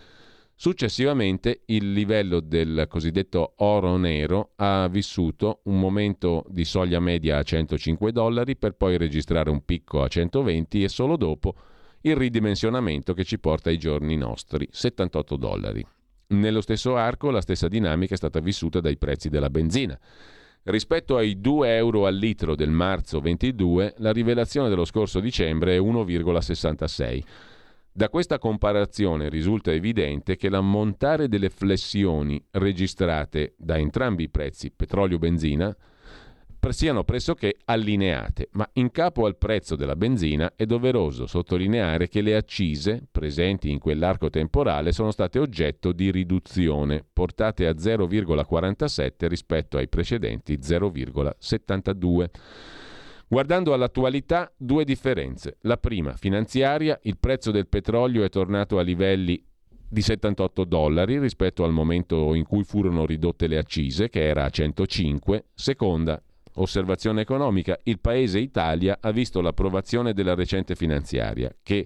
Successivamente il livello del cosiddetto oro nero ha vissuto un momento di soglia media a centocinque dollari per poi registrare un picco a centoventi e solo dopo il ridimensionamento che ci porta ai giorni nostri, settantotto dollari. Nello stesso arco la stessa dinamica è stata vissuta dai prezzi della benzina. Rispetto ai due euro al litro del marzo ventidue, la rivelazione dello scorso dicembre è uno virgola sessantasei. Da questa comparazione risulta evidente che l'ammontare delle flessioni registrate da entrambi i prezzi, petrolio e benzina, siano pressoché allineate, ma in capo al prezzo della benzina è doveroso sottolineare che le accise presenti in quell'arco temporale sono state oggetto di riduzione, portate a zero virgola quarantasette rispetto ai precedenti zero virgola settantadue. Guardando all'attualità, due differenze. La prima, finanziaria, il prezzo del petrolio è tornato a livelli di settantotto dollari rispetto al momento in cui furono ridotte le accise, che era a centocinque. Seconda, osservazione economica, il paese Italia ha visto l'approvazione della recente finanziaria, che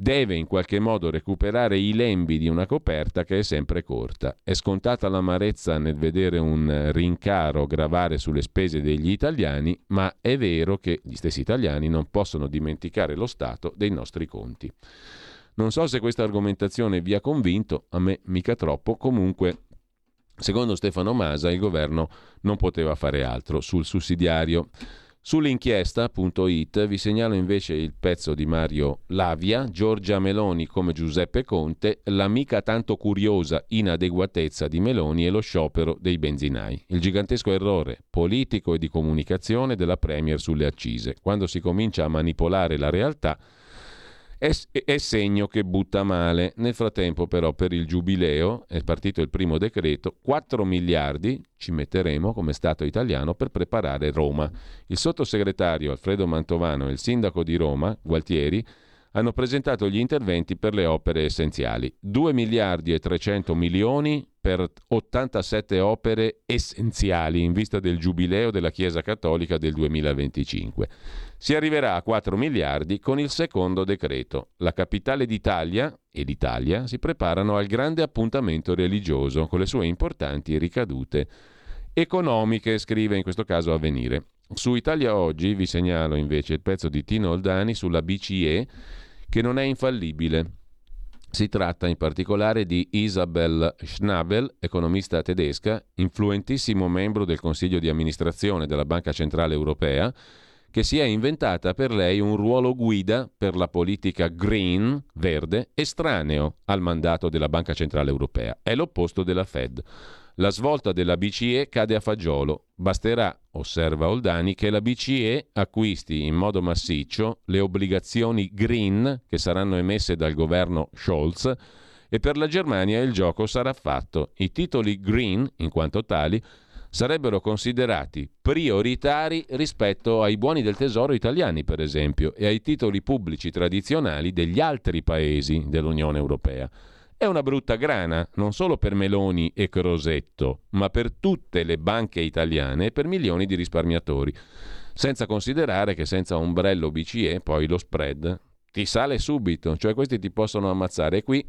deve in qualche modo recuperare i lembi di una coperta che è sempre corta. È scontata l'amarezza nel vedere un rincaro gravare sulle spese degli italiani, ma è vero che gli stessi italiani non possono dimenticare lo stato dei nostri conti. Non so se questa argomentazione vi ha convinto, a me mica troppo, comunque secondo Stefano Masa il governo non poteva fare altro sul sussidiario. Sull'inchiesta punto it vi segnalo invece il pezzo di Mario Lavia, Giorgia Meloni come Giuseppe Conte, l'amica tanto curiosa inadeguatezza di Meloni e lo sciopero dei benzinai. Il gigantesco errore politico e di comunicazione della Premier sulle accise. Quando si comincia a manipolare la realtà è segno che butta male. Nel frattempo però per il giubileo è partito il primo decreto, quattro miliardi ci metteremo come Stato italiano per preparare Roma. Il sottosegretario Alfredo Mantovano e il sindaco di Roma, Gualtieri, hanno presentato gli interventi per le opere essenziali. due miliardi e trecento milioni per ottantasette opere essenziali in vista del giubileo della Chiesa Cattolica del duemilaventicinque. Si arriverà a quattro miliardi con il secondo decreto. La capitale d'Italia e l'Italia si preparano al grande appuntamento religioso con le sue importanti ricadute economiche, scrive in questo caso Avvenire. Su Italia Oggi vi segnalo invece il pezzo di Tino Oldani sulla B C E che non è infallibile. Si tratta in particolare di Isabel Schnabel, economista tedesca, influentissimo membro del Consiglio di amministrazione della Banca Centrale Europea, che si è inventata per lei un ruolo guida per la politica green, verde, estraneo al mandato della Banca Centrale Europea. È l'opposto della Fed. La svolta della B C E cade a fagiolo. Basterà, osserva Oldani, che la B C E acquisti in modo massiccio le obbligazioni green che saranno emesse dal governo Scholz e per la Germania il gioco sarà fatto. I titoli green, in quanto tali, sarebbero considerati prioritari rispetto ai buoni del tesoro italiani, per esempio, e ai titoli pubblici tradizionali degli altri paesi dell'Unione Europea. È una brutta grana, non solo per Meloni e Crosetto, ma per tutte le banche italiane e per milioni di risparmiatori. Senza considerare che senza ombrello B C E poi lo spread ti sale subito, cioè questi ti possono ammazzare. E qui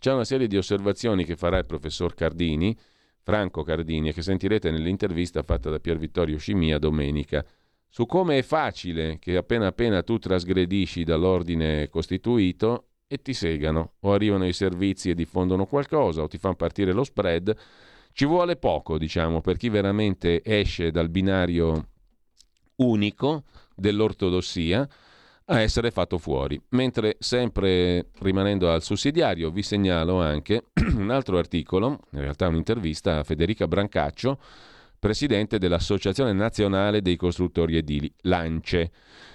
c'è una serie di osservazioni che farà il professor Cardini, Franco Cardini, e che sentirete nell'intervista fatta da Pier Vittorio Scimia domenica, su come è facile che appena appena tu trasgredisci dall'ordine costituito e ti segano, o arrivano i servizi e diffondono qualcosa, o ti fanno partire lo spread. Ci vuole poco, diciamo, per chi veramente esce dal binario unico dell'ortodossia a essere fatto fuori. Mentre, sempre rimanendo al sussidiario, vi segnalo anche un altro articolo, in realtà un'intervista a Federica Brancaccio, presidente dell'Associazione Nazionale dei Costruttori Edili, l'ANCE.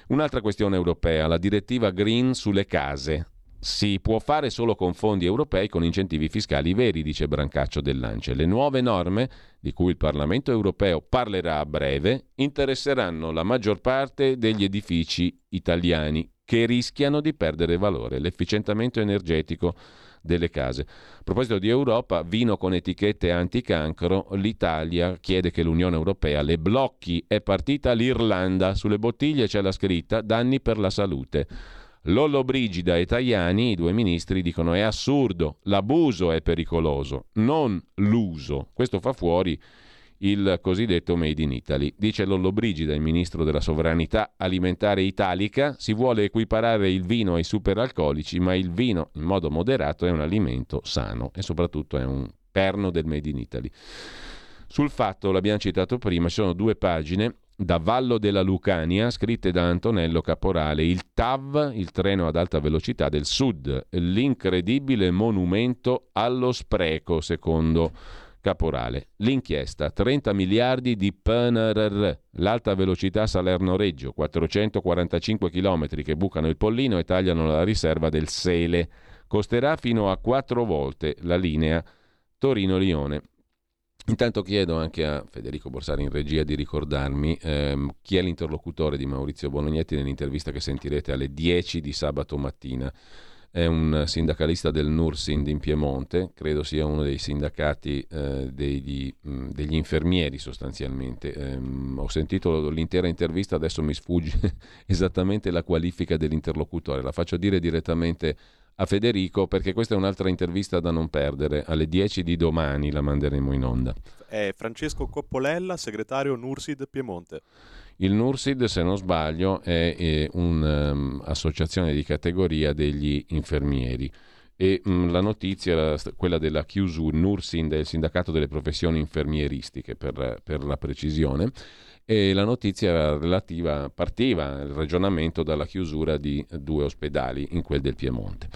Un'altra questione europea, la direttiva green sulle case. Si può fare solo con fondi europei, con incentivi fiscali veri, dice Brancaccio dell'ANCE. Le nuove norme, di cui il Parlamento europeo parlerà a breve, interesseranno la maggior parte degli edifici italiani che rischiano di perdere valore, l'efficientamento energetico delle case. A proposito di Europa, vino con etichette anticancro, l'Italia chiede che l'Unione Europea le blocchi. È partita l'Irlanda, sulle bottiglie c'è la scritta «Danni per la salute». Lollobrigida e Tajani, i due ministri, dicono è assurdo, l'abuso è pericoloso, non l'uso. Questo fa fuori il cosiddetto Made in Italy. Dice Lollobrigida, il ministro della sovranità alimentare italica, si vuole equiparare il vino ai superalcolici, ma il vino in modo moderato è un alimento sano e soprattutto è un perno del Made in Italy. Sul Fatto, l'abbiamo citato prima, ci sono due pagine da Vallo della Lucania, scritte da Antonello Caporale, il T A V, il treno ad alta velocità del Sud, l'incredibile monumento allo spreco, secondo Caporale. L'inchiesta, trenta miliardi di P N R R, l'alta velocità Salerno-Reggio, quattrocentoquarantacinque chilometri che bucano il Pollino e tagliano la riserva del Sele, costerà fino a quattro volte la linea Torino-Lione. Intanto chiedo anche a Federico Borsari in regia di ricordarmi ehm, chi è l'interlocutore di Maurizio Bolognetti nell'intervista che sentirete alle dieci di sabato mattina. È un sindacalista del Nursind in Piemonte, credo sia uno dei sindacati eh, degli, mh, degli infermieri sostanzialmente. Ehm, ho sentito l'intera intervista, adesso mi sfugge esattamente la qualifica dell'interlocutore, la faccio dire direttamente a Federico, perché questa è un'altra intervista da non perdere, alle dieci di domani la manderemo in onda. È Francesco Coppolella, segretario Nursid Piemonte. Il Nursid, se non sbaglio, è, è un'associazione um, di categoria degli infermieri e mh, la notizia era quella della chiusura. Nursind è il sindacato delle professioni infermieristiche, per, per la precisione, e la notizia era relativa, partiva il ragionamento dalla chiusura di due ospedali, in quel del Piemonte,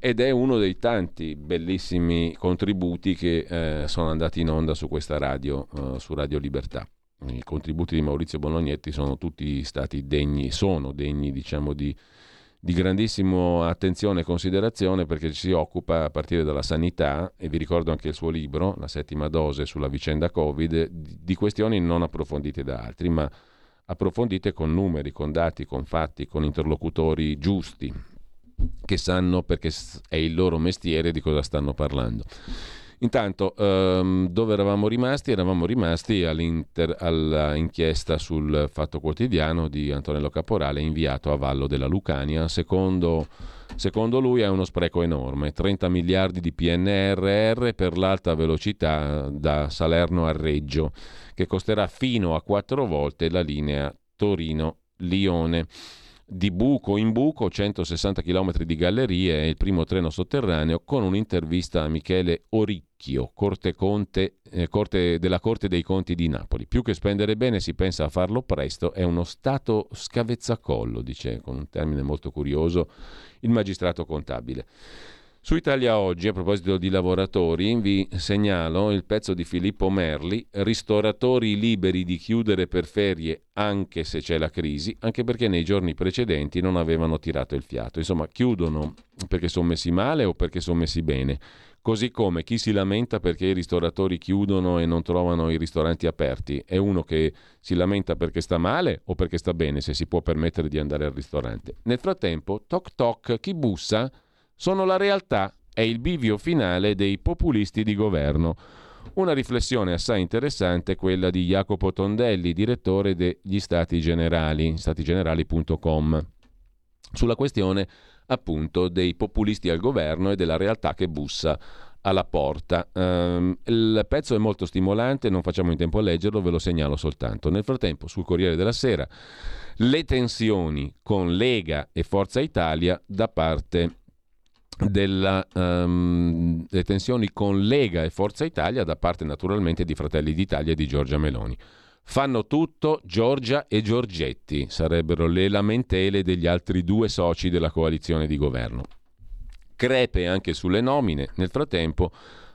ed è uno dei tanti bellissimi contributi che eh, sono andati in onda su questa radio, eh, su Radiolibertà. I contributi di Maurizio Bolognetti sono tutti stati degni, sono degni diciamo di, di grandissima attenzione e considerazione, perché si occupa a partire dalla sanità, e vi ricordo anche il suo libro, La settima dose, sulla vicenda Covid, di questioni non approfondite da altri, ma approfondite con numeri, con dati, con fatti, con interlocutori giusti che sanno, perché è il loro mestiere, di cosa stanno parlando. Intanto, ehm, dove eravamo rimasti? Eravamo rimasti all'inchiesta sul Fatto Quotidiano di Antonello Caporale, inviato a Vallo della Lucania. Secondo, secondo lui è uno spreco enorme, trenta miliardi di P N R R per l'alta velocità da Salerno a Reggio, che costerà fino a quattro volte la linea Torino-Lione. di buco in buco, centosessanta chilometri di gallerie e il primo treno sotterraneo, con un'intervista a Michele Oricchio, corte conte, eh, corte della Corte dei Conti di Napoli. Più che spendere bene si pensa a farlo presto, è uno stato scavezzacollo, dice con un termine molto curioso il magistrato contabile. Su Italia Oggi, a proposito di lavoratori, vi segnalo il pezzo di Filippo Merli, ristoratori liberi di chiudere per ferie anche se c'è la crisi, anche perché nei giorni precedenti non avevano tirato il fiato. Insomma, chiudono perché sono messi male o perché sono messi bene. Così come chi si lamenta perché i ristoratori chiudono e non trovano i ristoranti aperti, è uno che si lamenta perché sta male o perché sta bene, se si può permettere di andare al ristorante. Nel frattempo, toc toc, chi bussa? Sono la realtà, è il bivio finale dei populisti di governo. Una riflessione assai interessante è quella di Jacopo Tondelli, direttore degli Stati Generali, stati generali punto com, sulla questione appunto dei populisti al governo e della realtà che bussa alla porta. Um, il pezzo è molto stimolante, non facciamo in tempo a leggerlo, ve lo segnalo soltanto. Nel frattempo, sul Corriere della Sera, le tensioni con Lega e Forza Italia da parte della um, le tensioni con Lega e Forza Italia da parte naturalmente di Fratelli d'Italia e di Giorgia Meloni. Fanno tutto Giorgia e Giorgetti, sarebbero le lamentele degli altri due soci della coalizione di governo. Crepe anche sulle nomine. Nel frattempo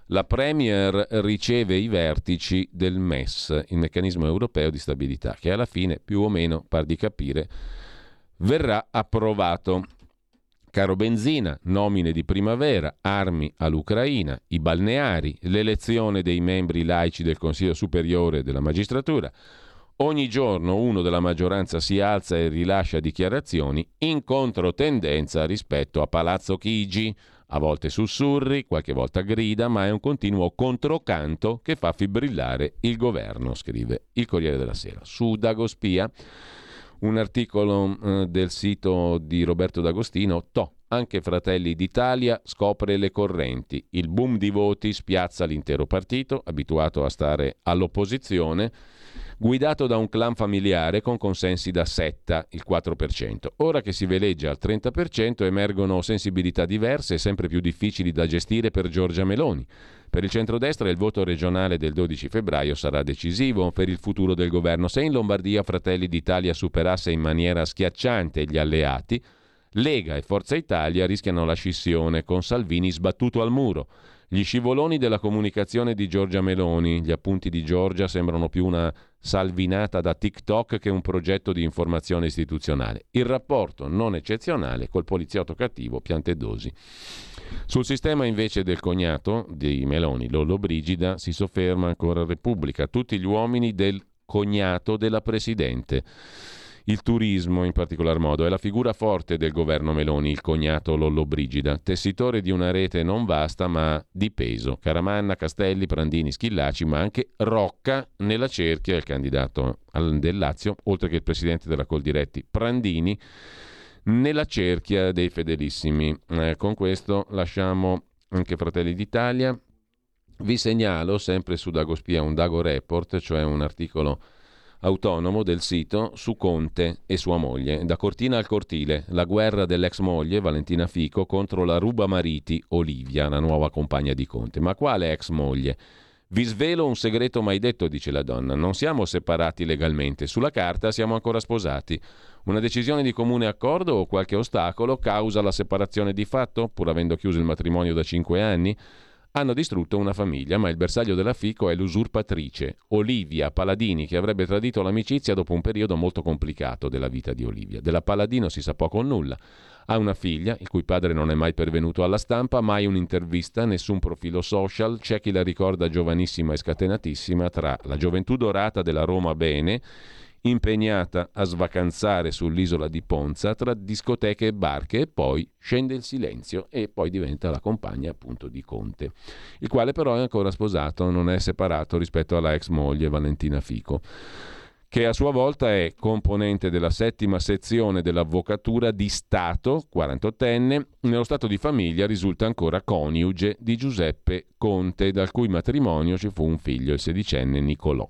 la Premier riceve i vertici del M E S, il meccanismo europeo di stabilità, che alla fine più o meno, par di capire, verrà approvato. Caro benzina, nomine di primavera, armi all'Ucraina, i balneari, l'elezione dei membri laici del Consiglio Superiore della Magistratura. Ogni giorno uno della maggioranza si alza e rilascia dichiarazioni in controtendenza rispetto a Palazzo Chigi. A volte sussurri, qualche volta grida, ma è un continuo controcanto che fa fibrillare il governo, scrive il Corriere della Sera. Su Dagospia, un articolo del sito di Roberto D'Agostino, to, anche Fratelli d'Italia scopre le correnti, il boom di voti spiazza l'intero partito, abituato a stare all'opposizione, guidato da un clan familiare con consensi da setta, il quattro per cento. Ora che si veleggia al trenta per cento emergono sensibilità diverse e sempre più difficili da gestire per Giorgia Meloni. Per il centrodestra il voto regionale del dodici febbraio sarà decisivo per il futuro del governo. Se in Lombardia Fratelli d'Italia superasse in maniera schiacciante gli alleati, Lega e Forza Italia rischiano la scissione con Salvini sbattuto al muro. Gli scivoloni della comunicazione di Giorgia Meloni, gli appunti di Giorgia sembrano più una salvinata da TikTok che un progetto di informazione istituzionale. Il rapporto non eccezionale col poliziotto cattivo Piantedosi. Sul sistema invece del cognato di Meloni, Lollobrigida, si sofferma ancora Repubblica. Tutti gli uomini del cognato della Presidente. Il turismo, in particolar modo, è la figura forte del governo Meloni, il cognato Lollobrigida, tessitore di una rete non vasta ma di peso. Caramanna, Castelli, Prandini, Schillaci, ma anche Rocca nella cerchia, il candidato del Lazio, oltre che il presidente della Coldiretti, Prandini, nella cerchia dei fedelissimi. Eh, con questo lasciamo anche Fratelli d'Italia. Vi segnalo, sempre su Dagospia, un Dago Report, cioè un articolo autonomo del sito su Conte e sua moglie. Da cortina al cortile, la guerra dell'ex moglie Valentina Fico contro la ruba mariti Olivia, la nuova compagna di Conte. Ma quale ex moglie? Vi svelo un segreto mai detto, dice la donna. Non siamo separati legalmente, sulla carta siamo ancora sposati. Una decisione di comune accordo o qualche ostacolo causa la separazione di fatto, pur avendo chiuso il matrimonio da cinque anni? Hanno distrutto una famiglia, ma il bersaglio della Fico è l'usurpatrice, Olivia Paladini, che avrebbe tradito l'amicizia dopo un periodo molto complicato della vita di Olivia. Della Paladino si sa poco o nulla. Ha una figlia, il cui padre non è mai pervenuto alla stampa, mai un'intervista, nessun profilo social. C'è chi la ricorda giovanissima e scatenatissima tra la gioventù dorata della Roma bene, impegnata a svacanzare sull'isola di Ponza tra discoteche e barche, e poi scende il silenzio e poi diventa la compagna appunto di Conte, il quale però è ancora sposato, non è separato rispetto alla ex moglie Valentina Fico, che a sua volta è componente della settima sezione dell'avvocatura di Stato, quarantottenne, nello stato di famiglia risulta ancora coniuge di Giuseppe Conte, dal cui matrimonio ci fu un figlio, il sedicenne Nicolò.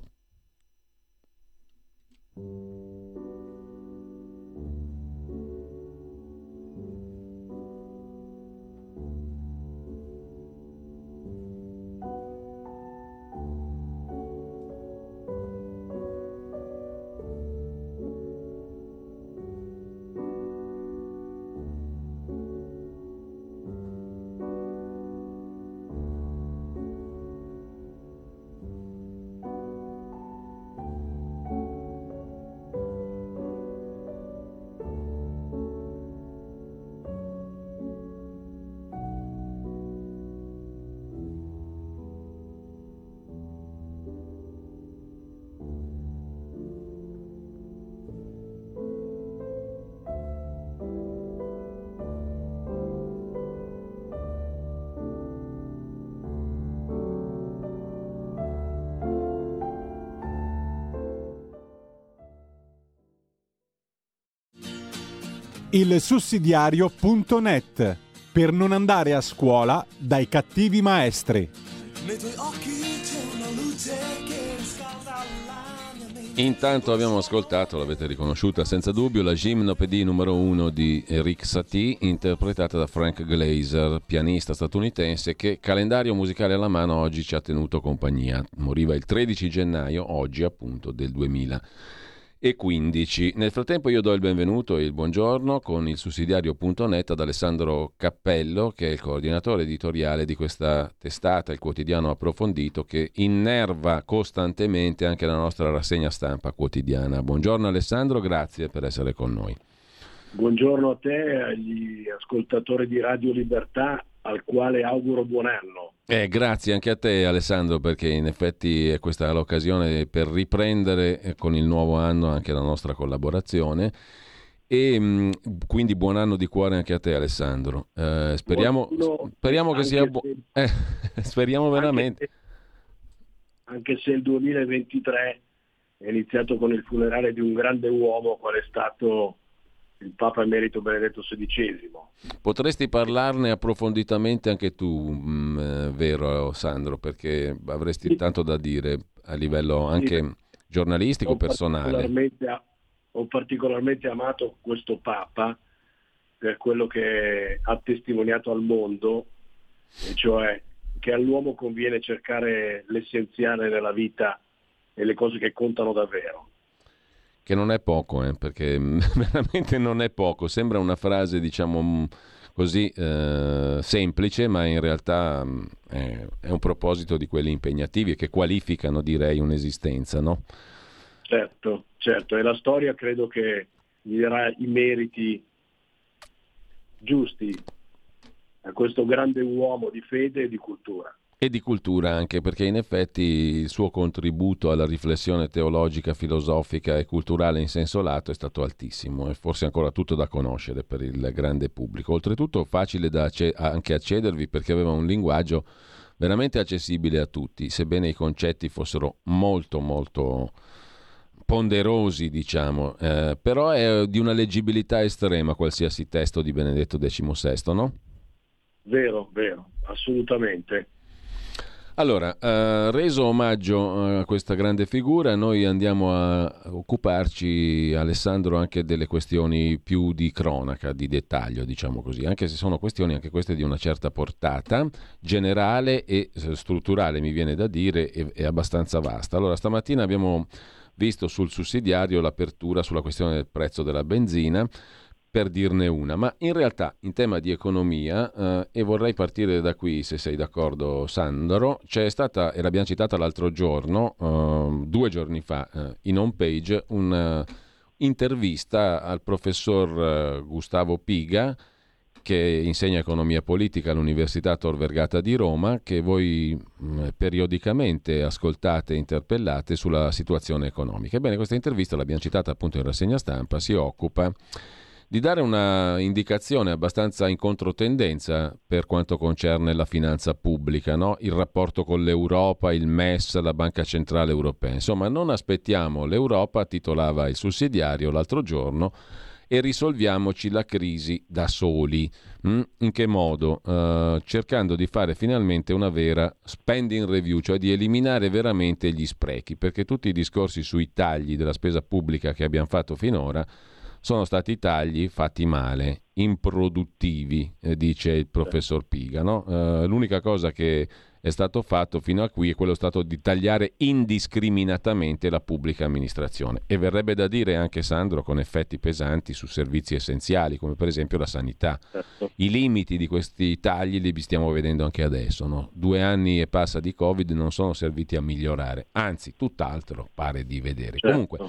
Il sussidiario punto net, per non andare a scuola dai cattivi maestri. Intanto abbiamo ascoltato, l'avete riconosciuta senza dubbio, la Gymnopédie numero uno di Rick Satie, interpretata da Frank Glazer, pianista statunitense che, calendario musicale alla mano, oggi ci ha tenuto compagnia. Moriva il tredici gennaio, oggi appunto, del duemilaquindici. Nel frattempo io do il benvenuto e il buongiorno con il sussidiario punto net ad Alessandro Cappello, che è il coordinatore editoriale di questa testata, il quotidiano approfondito, che innerva costantemente anche la nostra rassegna stampa quotidiana. Buongiorno Alessandro, grazie per essere con noi. Buongiorno a te, agli ascoltatori di Radiolibertà, al quale auguro buon anno. Eh, grazie anche a te Alessandro, perché in effetti è questa l'occasione per riprendere con il nuovo anno anche la nostra collaborazione e mh, quindi buon anno di cuore anche a te Alessandro. Eh, speriamo anno, speriamo che sia buono. Eh, speriamo veramente. Anche se, anche se il duemilaventitré è iniziato con il funerale di un grande uomo qual è stato il Papa Emerito Benedetto sedicesimo. Potresti parlarne approfonditamente anche tu, mh, vero Sandro, perché avresti tanto da dire a livello anche giornalistico, ho personale. Particolarmente, ho particolarmente amato questo Papa per quello che ha testimoniato al mondo, e cioè che all'uomo conviene cercare l'essenziale nella vita e le cose che contano davvero. Che non è poco, eh, perché veramente non è poco. Sembra una frase, diciamo così, eh, semplice, ma in realtà eh, è un proposito di quelli impegnativi e che qualificano, direi, un'esistenza, no? Certo, certo. E la storia credo che gli darà i meriti giusti a questo grande uomo di fede e di cultura. E di cultura anche, perché in effetti il suo contributo alla riflessione teologica, filosofica e culturale in senso lato è stato altissimo e forse ancora tutto da conoscere per il grande pubblico. Oltretutto facile da acce- anche accedervi, perché aveva un linguaggio veramente accessibile a tutti, sebbene i concetti fossero molto molto ponderosi, diciamo, eh, però è di una leggibilità estrema qualsiasi testo di Benedetto diciassette, no? Vero, vero, assolutamente. Allora, eh, reso omaggio a questa grande figura, noi andiamo a occuparci, Alessandro, anche delle questioni più di cronaca, di dettaglio, diciamo così, anche se sono questioni anche queste di una certa portata generale e strutturale, mi viene da dire, e, e abbastanza vasta. Allora, stamattina abbiamo visto sul sussidiario l'apertura sulla questione del prezzo della benzina, per dirne una, ma in realtà in tema di economia, eh, e vorrei partire da qui, se sei d'accordo Sandro, c'è stata, e l'abbiamo citata l'altro giorno, eh, due giorni fa, eh, in home page, un'intervista al professor eh, Gustavo Piga, che insegna economia politica all'Università Tor Vergata di Roma, che voi mh, periodicamente ascoltate e interpellate sulla situazione economica. Ebbene, questa intervista, l'abbiamo citata appunto in rassegna stampa, si occupa di dare una indicazione abbastanza in controtendenza per quanto concerne la finanza pubblica, no? Il rapporto con l'Europa, il M E S, la Banca Centrale Europea. Insomma, non aspettiamo l'Europa, titolava il sussidiario l'altro giorno, e risolviamoci la crisi da soli. In che modo? Eh, cercando di fare finalmente una vera spending review, cioè di eliminare veramente gli sprechi, perché tutti i discorsi sui tagli della spesa pubblica che abbiamo fatto finora sono stati tagli fatti male, improduttivi, eh, dice il professor Piga, no? Eh, l'unica cosa che è stato fatto fino a qui è quello stato di tagliare indiscriminatamente la pubblica amministrazione. E verrebbe da dire anche, Sandro, con effetti pesanti su servizi essenziali, come per esempio la sanità. I limiti di questi tagli li stiamo vedendo anche adesso, no? Due anni e passa di Covid non sono serviti a migliorare, anzi, tutt'altro pare di vedere. Certo. Comunque,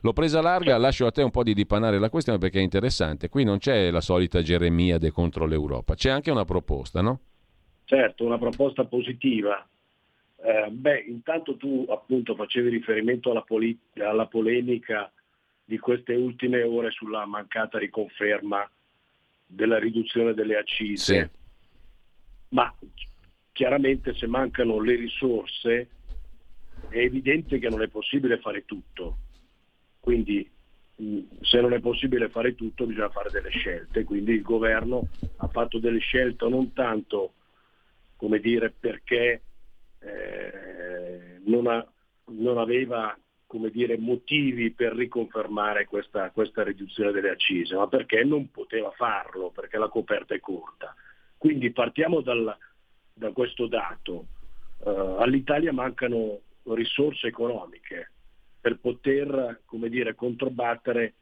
l'ho presa larga, lascio a te un po' di dipanare la questione perché è interessante. Qui non c'è la solita geremiade contro l'Europa, c'è anche una proposta, no? Certo, una proposta positiva. Eh, beh, intanto tu appunto facevi riferimento alla, poli- alla polemica di queste ultime ore sulla mancata riconferma della riduzione delle accise. Sì. Ma chiaramente se mancano le risorse è evidente che non è possibile fare tutto. Quindi se non è possibile fare tutto bisogna fare delle scelte, quindi il governo ha fatto delle scelte non tanto, come dire, perché eh, non, ha, non aveva, come dire, motivi per riconfermare questa, questa riduzione delle accise, ma perché non poteva farlo, perché la coperta è corta. Quindi partiamo dal, da questo dato. Uh, all'Italia mancano risorse economiche per poter, come dire, controbattere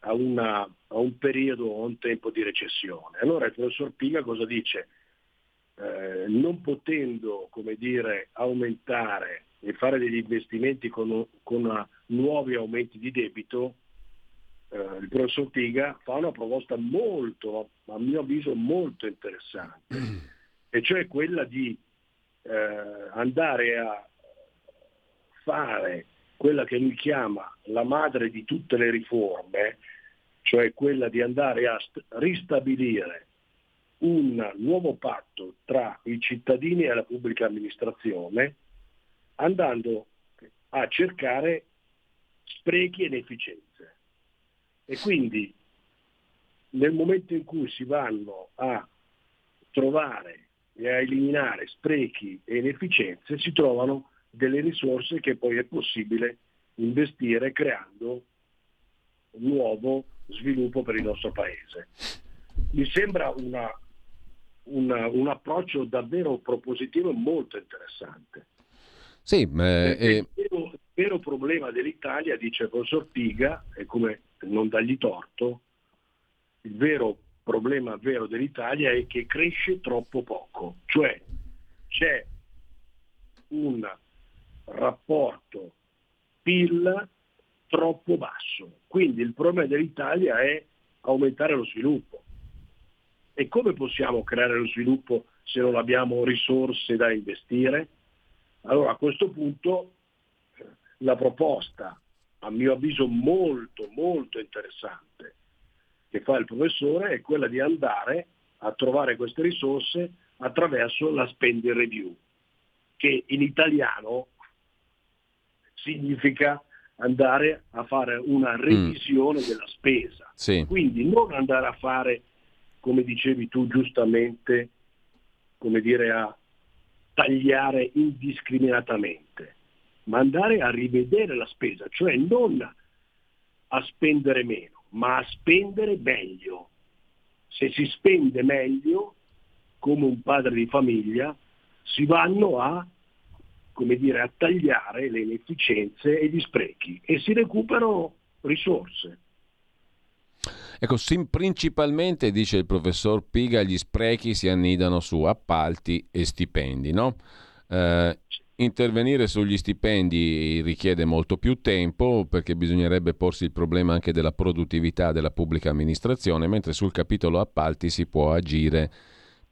a, una, a un periodo o a un tempo di recessione. Allora il professor Piga cosa dice? Eh, non potendo, come dire, aumentare e fare degli investimenti con, con una, nuovi aumenti di debito, eh, il professor Piga fa una proposta molto, a mio avviso, molto interessante, e cioè quella di eh, andare a fare quella che lui chiama la madre di tutte le riforme, cioè quella di andare a st- ristabilire un nuovo patto tra i cittadini e la pubblica amministrazione, andando a cercare sprechi e inefficienze. E quindi nel momento in cui si vanno a trovare e a eliminare sprechi e inefficienze, si trovano delle risorse che poi è possibile investire creando un nuovo sviluppo per il nostro paese. Mi sembra una, una, un approccio davvero propositivo e molto interessante. Sì, ma eh... il, vero, il vero problema dell'Italia, dice il professor Piga, e come non dargli torto, il vero problema vero dell'Italia è che cresce troppo poco, cioè c'è un rapporto P I L troppo basso. Quindi il problema dell'Italia è aumentare lo sviluppo. E come possiamo creare lo sviluppo se non abbiamo risorse da investire? Allora a questo punto la proposta, a mio avviso molto molto interessante, che fa il professore è quella di andare a trovare queste risorse attraverso la spending review, che in italiano significa andare a fare una revisione mm. della spesa. Sì. Quindi non andare a fare, come dicevi tu giustamente, come dire a tagliare indiscriminatamente, ma andare a rivedere la spesa, cioè non a spendere meno, ma a spendere meglio. Se si spende meglio, come un padre di famiglia, si vanno a, come dire, a tagliare le inefficienze e gli sprechi e si recuperano risorse. Ecco, principalmente, dice il professor Piga, gli sprechi si annidano su appalti e stipendi, no? Eh, intervenire sugli stipendi richiede molto più tempo, perché bisognerebbe porsi il problema anche della produttività della pubblica amministrazione, mentre sul capitolo appalti si può agire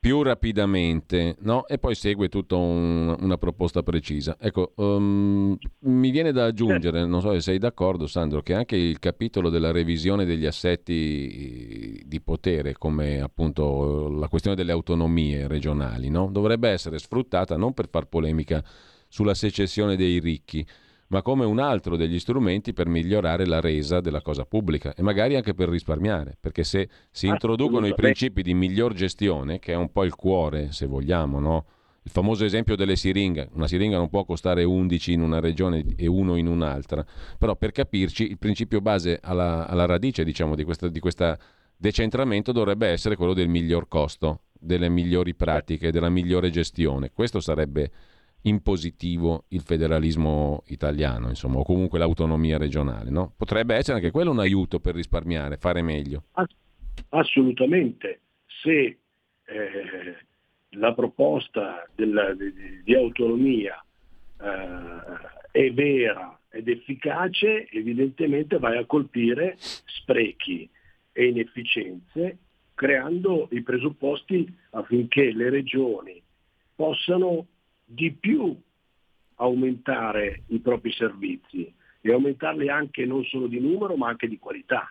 più rapidamente, no? E poi segue tutta un, una proposta precisa. Ecco, um, mi viene da aggiungere, non so se sei d'accordo Sandro, che anche il capitolo della revisione degli assetti di potere, come appunto la questione delle autonomie regionali, no? Dovrebbe essere sfruttata non per far polemica sulla secessione dei ricchi, ma come un altro degli strumenti per migliorare la resa della cosa pubblica e magari anche per risparmiare, perché se si introducono i principi di miglior gestione, che è un po' il cuore, se vogliamo, no? Il famoso esempio delle siringhe, una siringa non può costare undici in una regione e uno in un'altra, però per capirci il principio base alla, alla radice, diciamo, di questa, di questa decentramento dovrebbe essere quello del miglior costo, delle migliori pratiche, della migliore gestione. Questo sarebbe in positivo il federalismo italiano, insomma, o comunque l'autonomia regionale, no? Potrebbe essere anche quello un aiuto per risparmiare, fare meglio. Assolutamente. Se eh, la proposta della, di, di autonomia eh, è vera ed efficace, evidentemente vai a colpire sprechi e inefficienze, creando i presupposti affinché le regioni possano di più aumentare i propri servizi e aumentarli anche non solo di numero ma anche di qualità,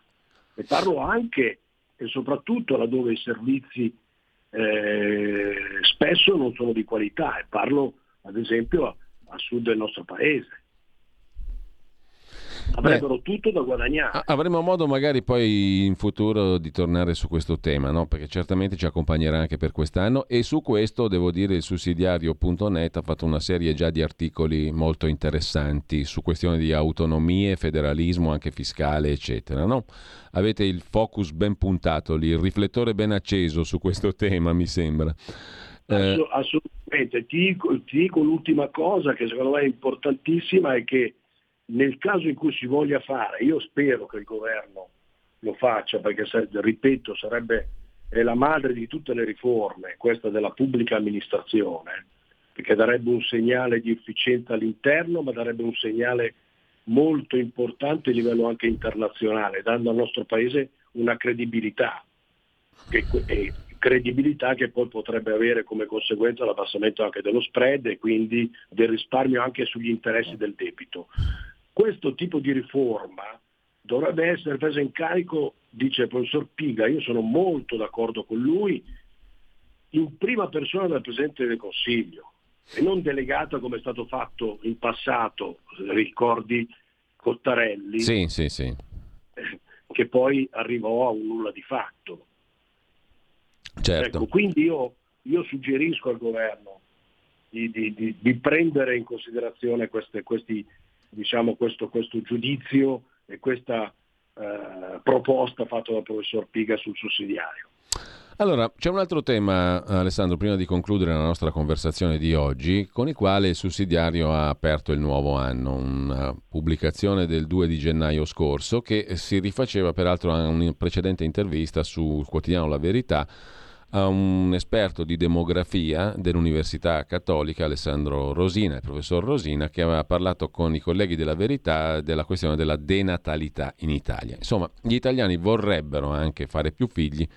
e parlo anche e soprattutto laddove i servizi eh, spesso non sono di qualità, e parlo ad esempio a, a sud del nostro paese. avrebbero Beh, tutto da guadagnare. Avremo modo magari poi in futuro di tornare su questo tema, no? Perché certamente ci accompagnerà anche per quest'anno, e su questo devo dire il sussidiario punto net ha fatto una serie già di articoli molto interessanti su questioni di autonomie, federalismo anche fiscale eccetera, no? Avete il focus ben puntato lì, il riflettore ben acceso su questo tema, mi sembra. Eh... Assolutamente, ti dico, ti dico l'ultima cosa che secondo me è importantissima, è che nel caso in cui si voglia fare, io spero che il governo lo faccia, perché ripeto sarebbe è la madre di tutte le riforme, questa della pubblica amministrazione, perché darebbe un segnale di efficienza all'interno, ma darebbe un segnale molto importante a livello anche internazionale, dando al nostro paese una credibilità che, e credibilità che poi potrebbe avere come conseguenza l'abbassamento anche dello spread e quindi del risparmio anche sugli interessi del debito. Questo tipo di riforma dovrebbe essere presa in carico, dice il professor Piga, io sono molto d'accordo con lui, in prima persona dal Presidente del Consiglio e non delegata come è stato fatto in passato, ricordi Cottarelli, sì, sì, sì. che poi arrivò a un nulla di fatto. Certo. Ecco, quindi io, io suggerisco al governo di, di, di, di prendere in considerazione queste, questi, diciamo, questo, questo giudizio e questa eh, proposta fatta dal professor Piga sul sussidiario. Allora, c'è un altro tema, Alessandro, prima di concludere la nostra conversazione di oggi, con il quale il sussidiario ha aperto il nuovo anno, una pubblicazione del due di gennaio scorso che si rifaceva peraltro a una precedente intervista sul quotidiano La Verità a un esperto di demografia dell'Università Cattolica, Alessandro Rosina, il professor Rosina, che aveva parlato con i colleghi della Verità della questione della denatalità in Italia. Insomma, gli italiani vorrebbero anche fare più figli,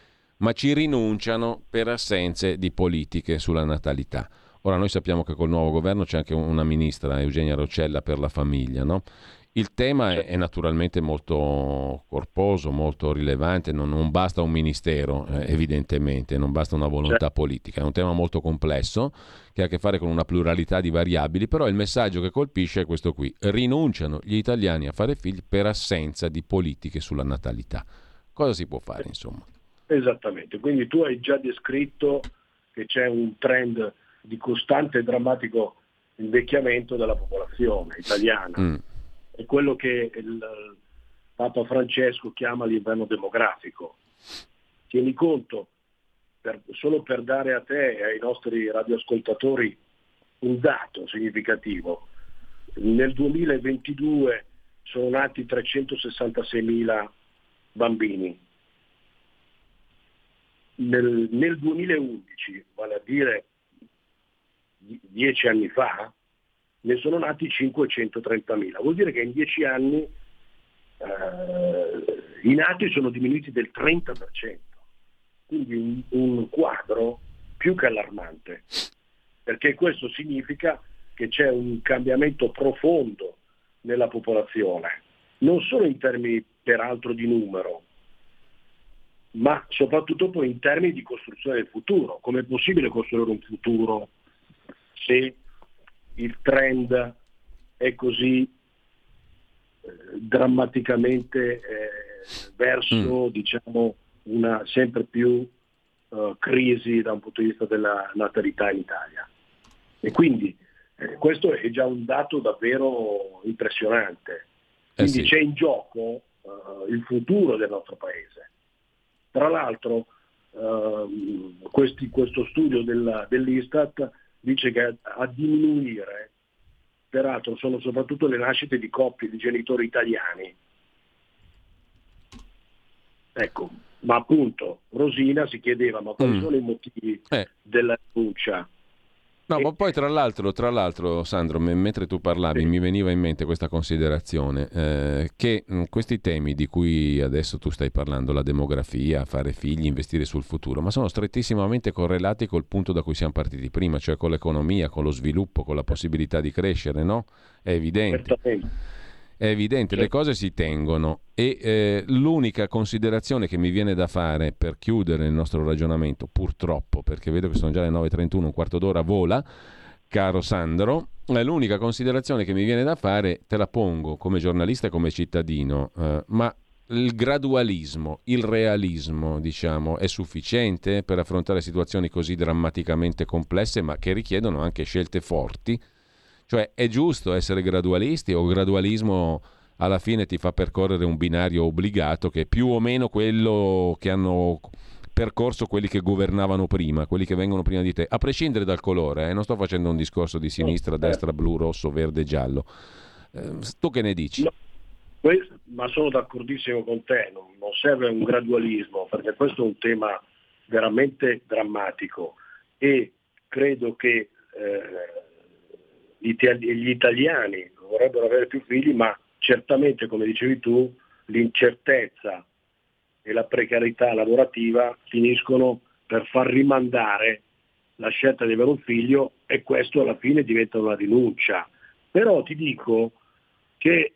ma ci rinunciano per assenze di politiche sulla natalità. Ora, noi sappiamo che col nuovo governo c'è anche una ministra, Eugenia Roccella, per la famiglia, no? Il tema è, è naturalmente molto corposo, molto rilevante, non, non basta un ministero, eh, evidentemente, non basta una volontà politica, è un tema molto complesso che ha a che fare con una pluralità di variabili, però il messaggio che colpisce è questo qui: rinunciano gli italiani a fare figli per assenza di politiche sulla natalità. Cosa si può fare, insomma? Esattamente, quindi tu hai già descritto che c'è un trend di costante e drammatico invecchiamento della popolazione italiana. Mm. È quello che il Papa Francesco chiama l'inverno demografico. Tieni conto, per, solo per dare a te e ai nostri radioascoltatori un dato significativo, nel duemilaventidue sono nati trecentosessantaseimila bambini, nel, nel duemilaundici, vale a dire dieci anni fa, ne sono nati cinquecentotrentamila, vuol dire che in dieci anni eh, i nati sono diminuiti del trenta per cento, quindi un, un quadro più che allarmante, perché questo significa che c'è un cambiamento profondo nella popolazione, non solo in termini peraltro di numero, ma soprattutto poi in termini di costruzione del futuro. Come è possibile costruire un futuro se il trend è così eh, drammaticamente eh, verso mm. diciamo una sempre più eh, crisi da un punto di vista della natalità in Italia? E quindi eh, questo è già un dato davvero impressionante, quindi eh sì. c'è in gioco eh, il futuro del nostro paese. Tra l'altro eh, questi, questo studio della, dell'Istat dice che a diminuire, peraltro, sono soprattutto le nascite di coppie di genitori italiani. Ecco, ma appunto Rosina si chiedeva ma quali mm. sono i motivi eh. della rinuncia. No, ma poi tra l'altro, tra l'altro Sandro, mentre tu parlavi sì. mi veniva in mente questa considerazione, eh, che mh, questi temi di cui adesso tu stai parlando, la demografia, fare figli, investire sul futuro, ma sono strettissimamente correlati col punto da cui siamo partiti prima, cioè con l'economia, con lo sviluppo, con la possibilità di crescere, no? È evidente. È evidente, le cose si tengono e eh, l'unica considerazione che mi viene da fare per chiudere il nostro ragionamento, purtroppo, perché vedo che sono già le nove e trentuno, un quarto d'ora vola, caro Sandro. L'unica considerazione che mi viene da fare te la pongo come giornalista e come cittadino, eh, ma il gradualismo, il realismo, diciamo, è sufficiente per affrontare situazioni così drammaticamente complesse, ma che richiedono anche scelte forti? Cioè, è giusto essere gradualisti o il gradualismo alla fine ti fa percorrere un binario obbligato che è più o meno quello che hanno percorso quelli che governavano prima, quelli che vengono prima di te, a prescindere dal colore, eh? Non sto facendo un discorso di sinistra, destra, blu, rosso, verde, giallo. Eh, tu che ne dici? No, questo, ma sono d'accordissimo con te, non, non serve un gradualismo, perché questo è un tema veramente drammatico e credo che eh, gli, gli italiani vorrebbero avere più figli, ma certamente, come dicevi tu, l'incertezza e la precarietà lavorativa finiscono per far rimandare la scelta di avere un figlio, e questo alla fine diventa una rinuncia. Però ti dico che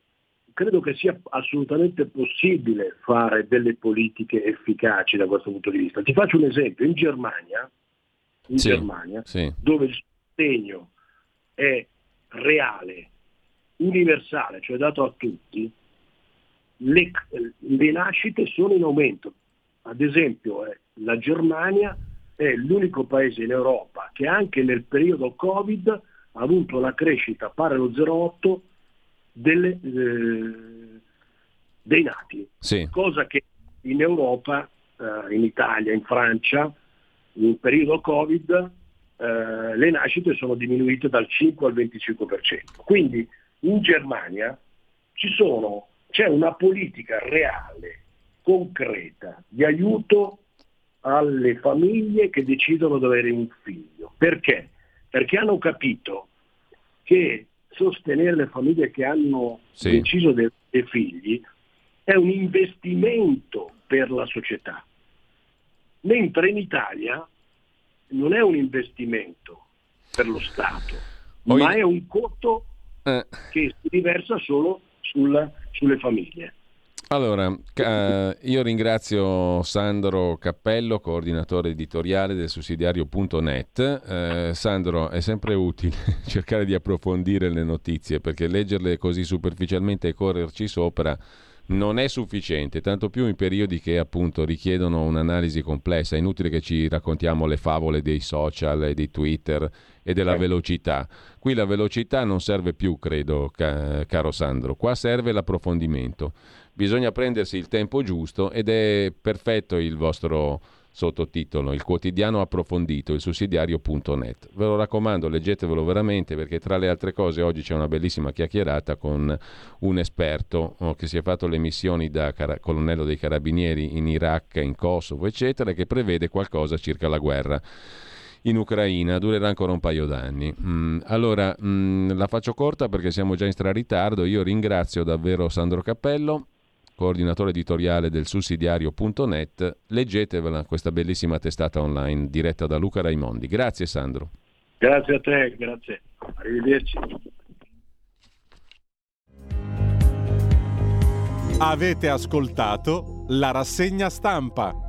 credo che sia assolutamente possibile fare delle politiche efficaci da questo punto di vista. Ti faccio un esempio: in Germania, in sì, Germania sì. dove il sostegno è reale, universale, cioè dato a tutti, Le, le nascite sono in aumento. Ad esempio eh, la Germania è l'unico paese in Europa che anche nel periodo Covid ha avuto una crescita pari allo zero virgola otto delle, eh, dei nati, sì. cosa che in Europa, eh, in Italia, in Francia, in periodo Covid eh, le nascite sono diminuite dal cinque al venticinque per cento. Quindi in Germania ci sono c'è una politica reale, concreta, di aiuto alle famiglie che decidono di avere un figlio. Perché? Perché hanno capito che sostenere le famiglie che hanno sì. deciso dei figli è un investimento per la società. Mentre in Italia non è un investimento per lo Stato, Poi... ma è un costo eh. che si riversa solo sulla sulle famiglie. Allora, eh, io ringrazio Sandro Cappello, coordinatore editoriale del sussidiario punto net. Eh, Sandro, è sempre utile cercare di approfondire le notizie, perché leggerle così superficialmente e correrci sopra non è sufficiente, tanto più in periodi che appunto richiedono un'analisi complessa. È inutile che ci raccontiamo le favole dei social e di Twitter e della velocità. Qui la velocità non serve più, credo, ca- caro Sandro. Qua serve l'approfondimento. Bisogna prendersi il tempo giusto, ed è perfetto il vostro sottotitolo, il quotidiano approfondito, il sussidiario punto net. Ve lo raccomando, leggetevelo veramente, perché tra le altre cose oggi c'è una bellissima chiacchierata con un esperto che si è fatto le missioni da car- colonnello dei carabinieri in Iraq, in Kosovo, eccetera, che prevede qualcosa circa la guerra in Ucraina. Durerà ancora un paio d'anni. Mm, allora, mm, la faccio corta perché siamo già in straritardo. Io ringrazio davvero Sandro Cappello, coordinatore editoriale del sussidiario punto net. Leggetevela questa bellissima testata online diretta da Luca Raimondi. Grazie Sandro. Grazie a te, grazie. Arrivederci. Avete ascoltato la rassegna stampa.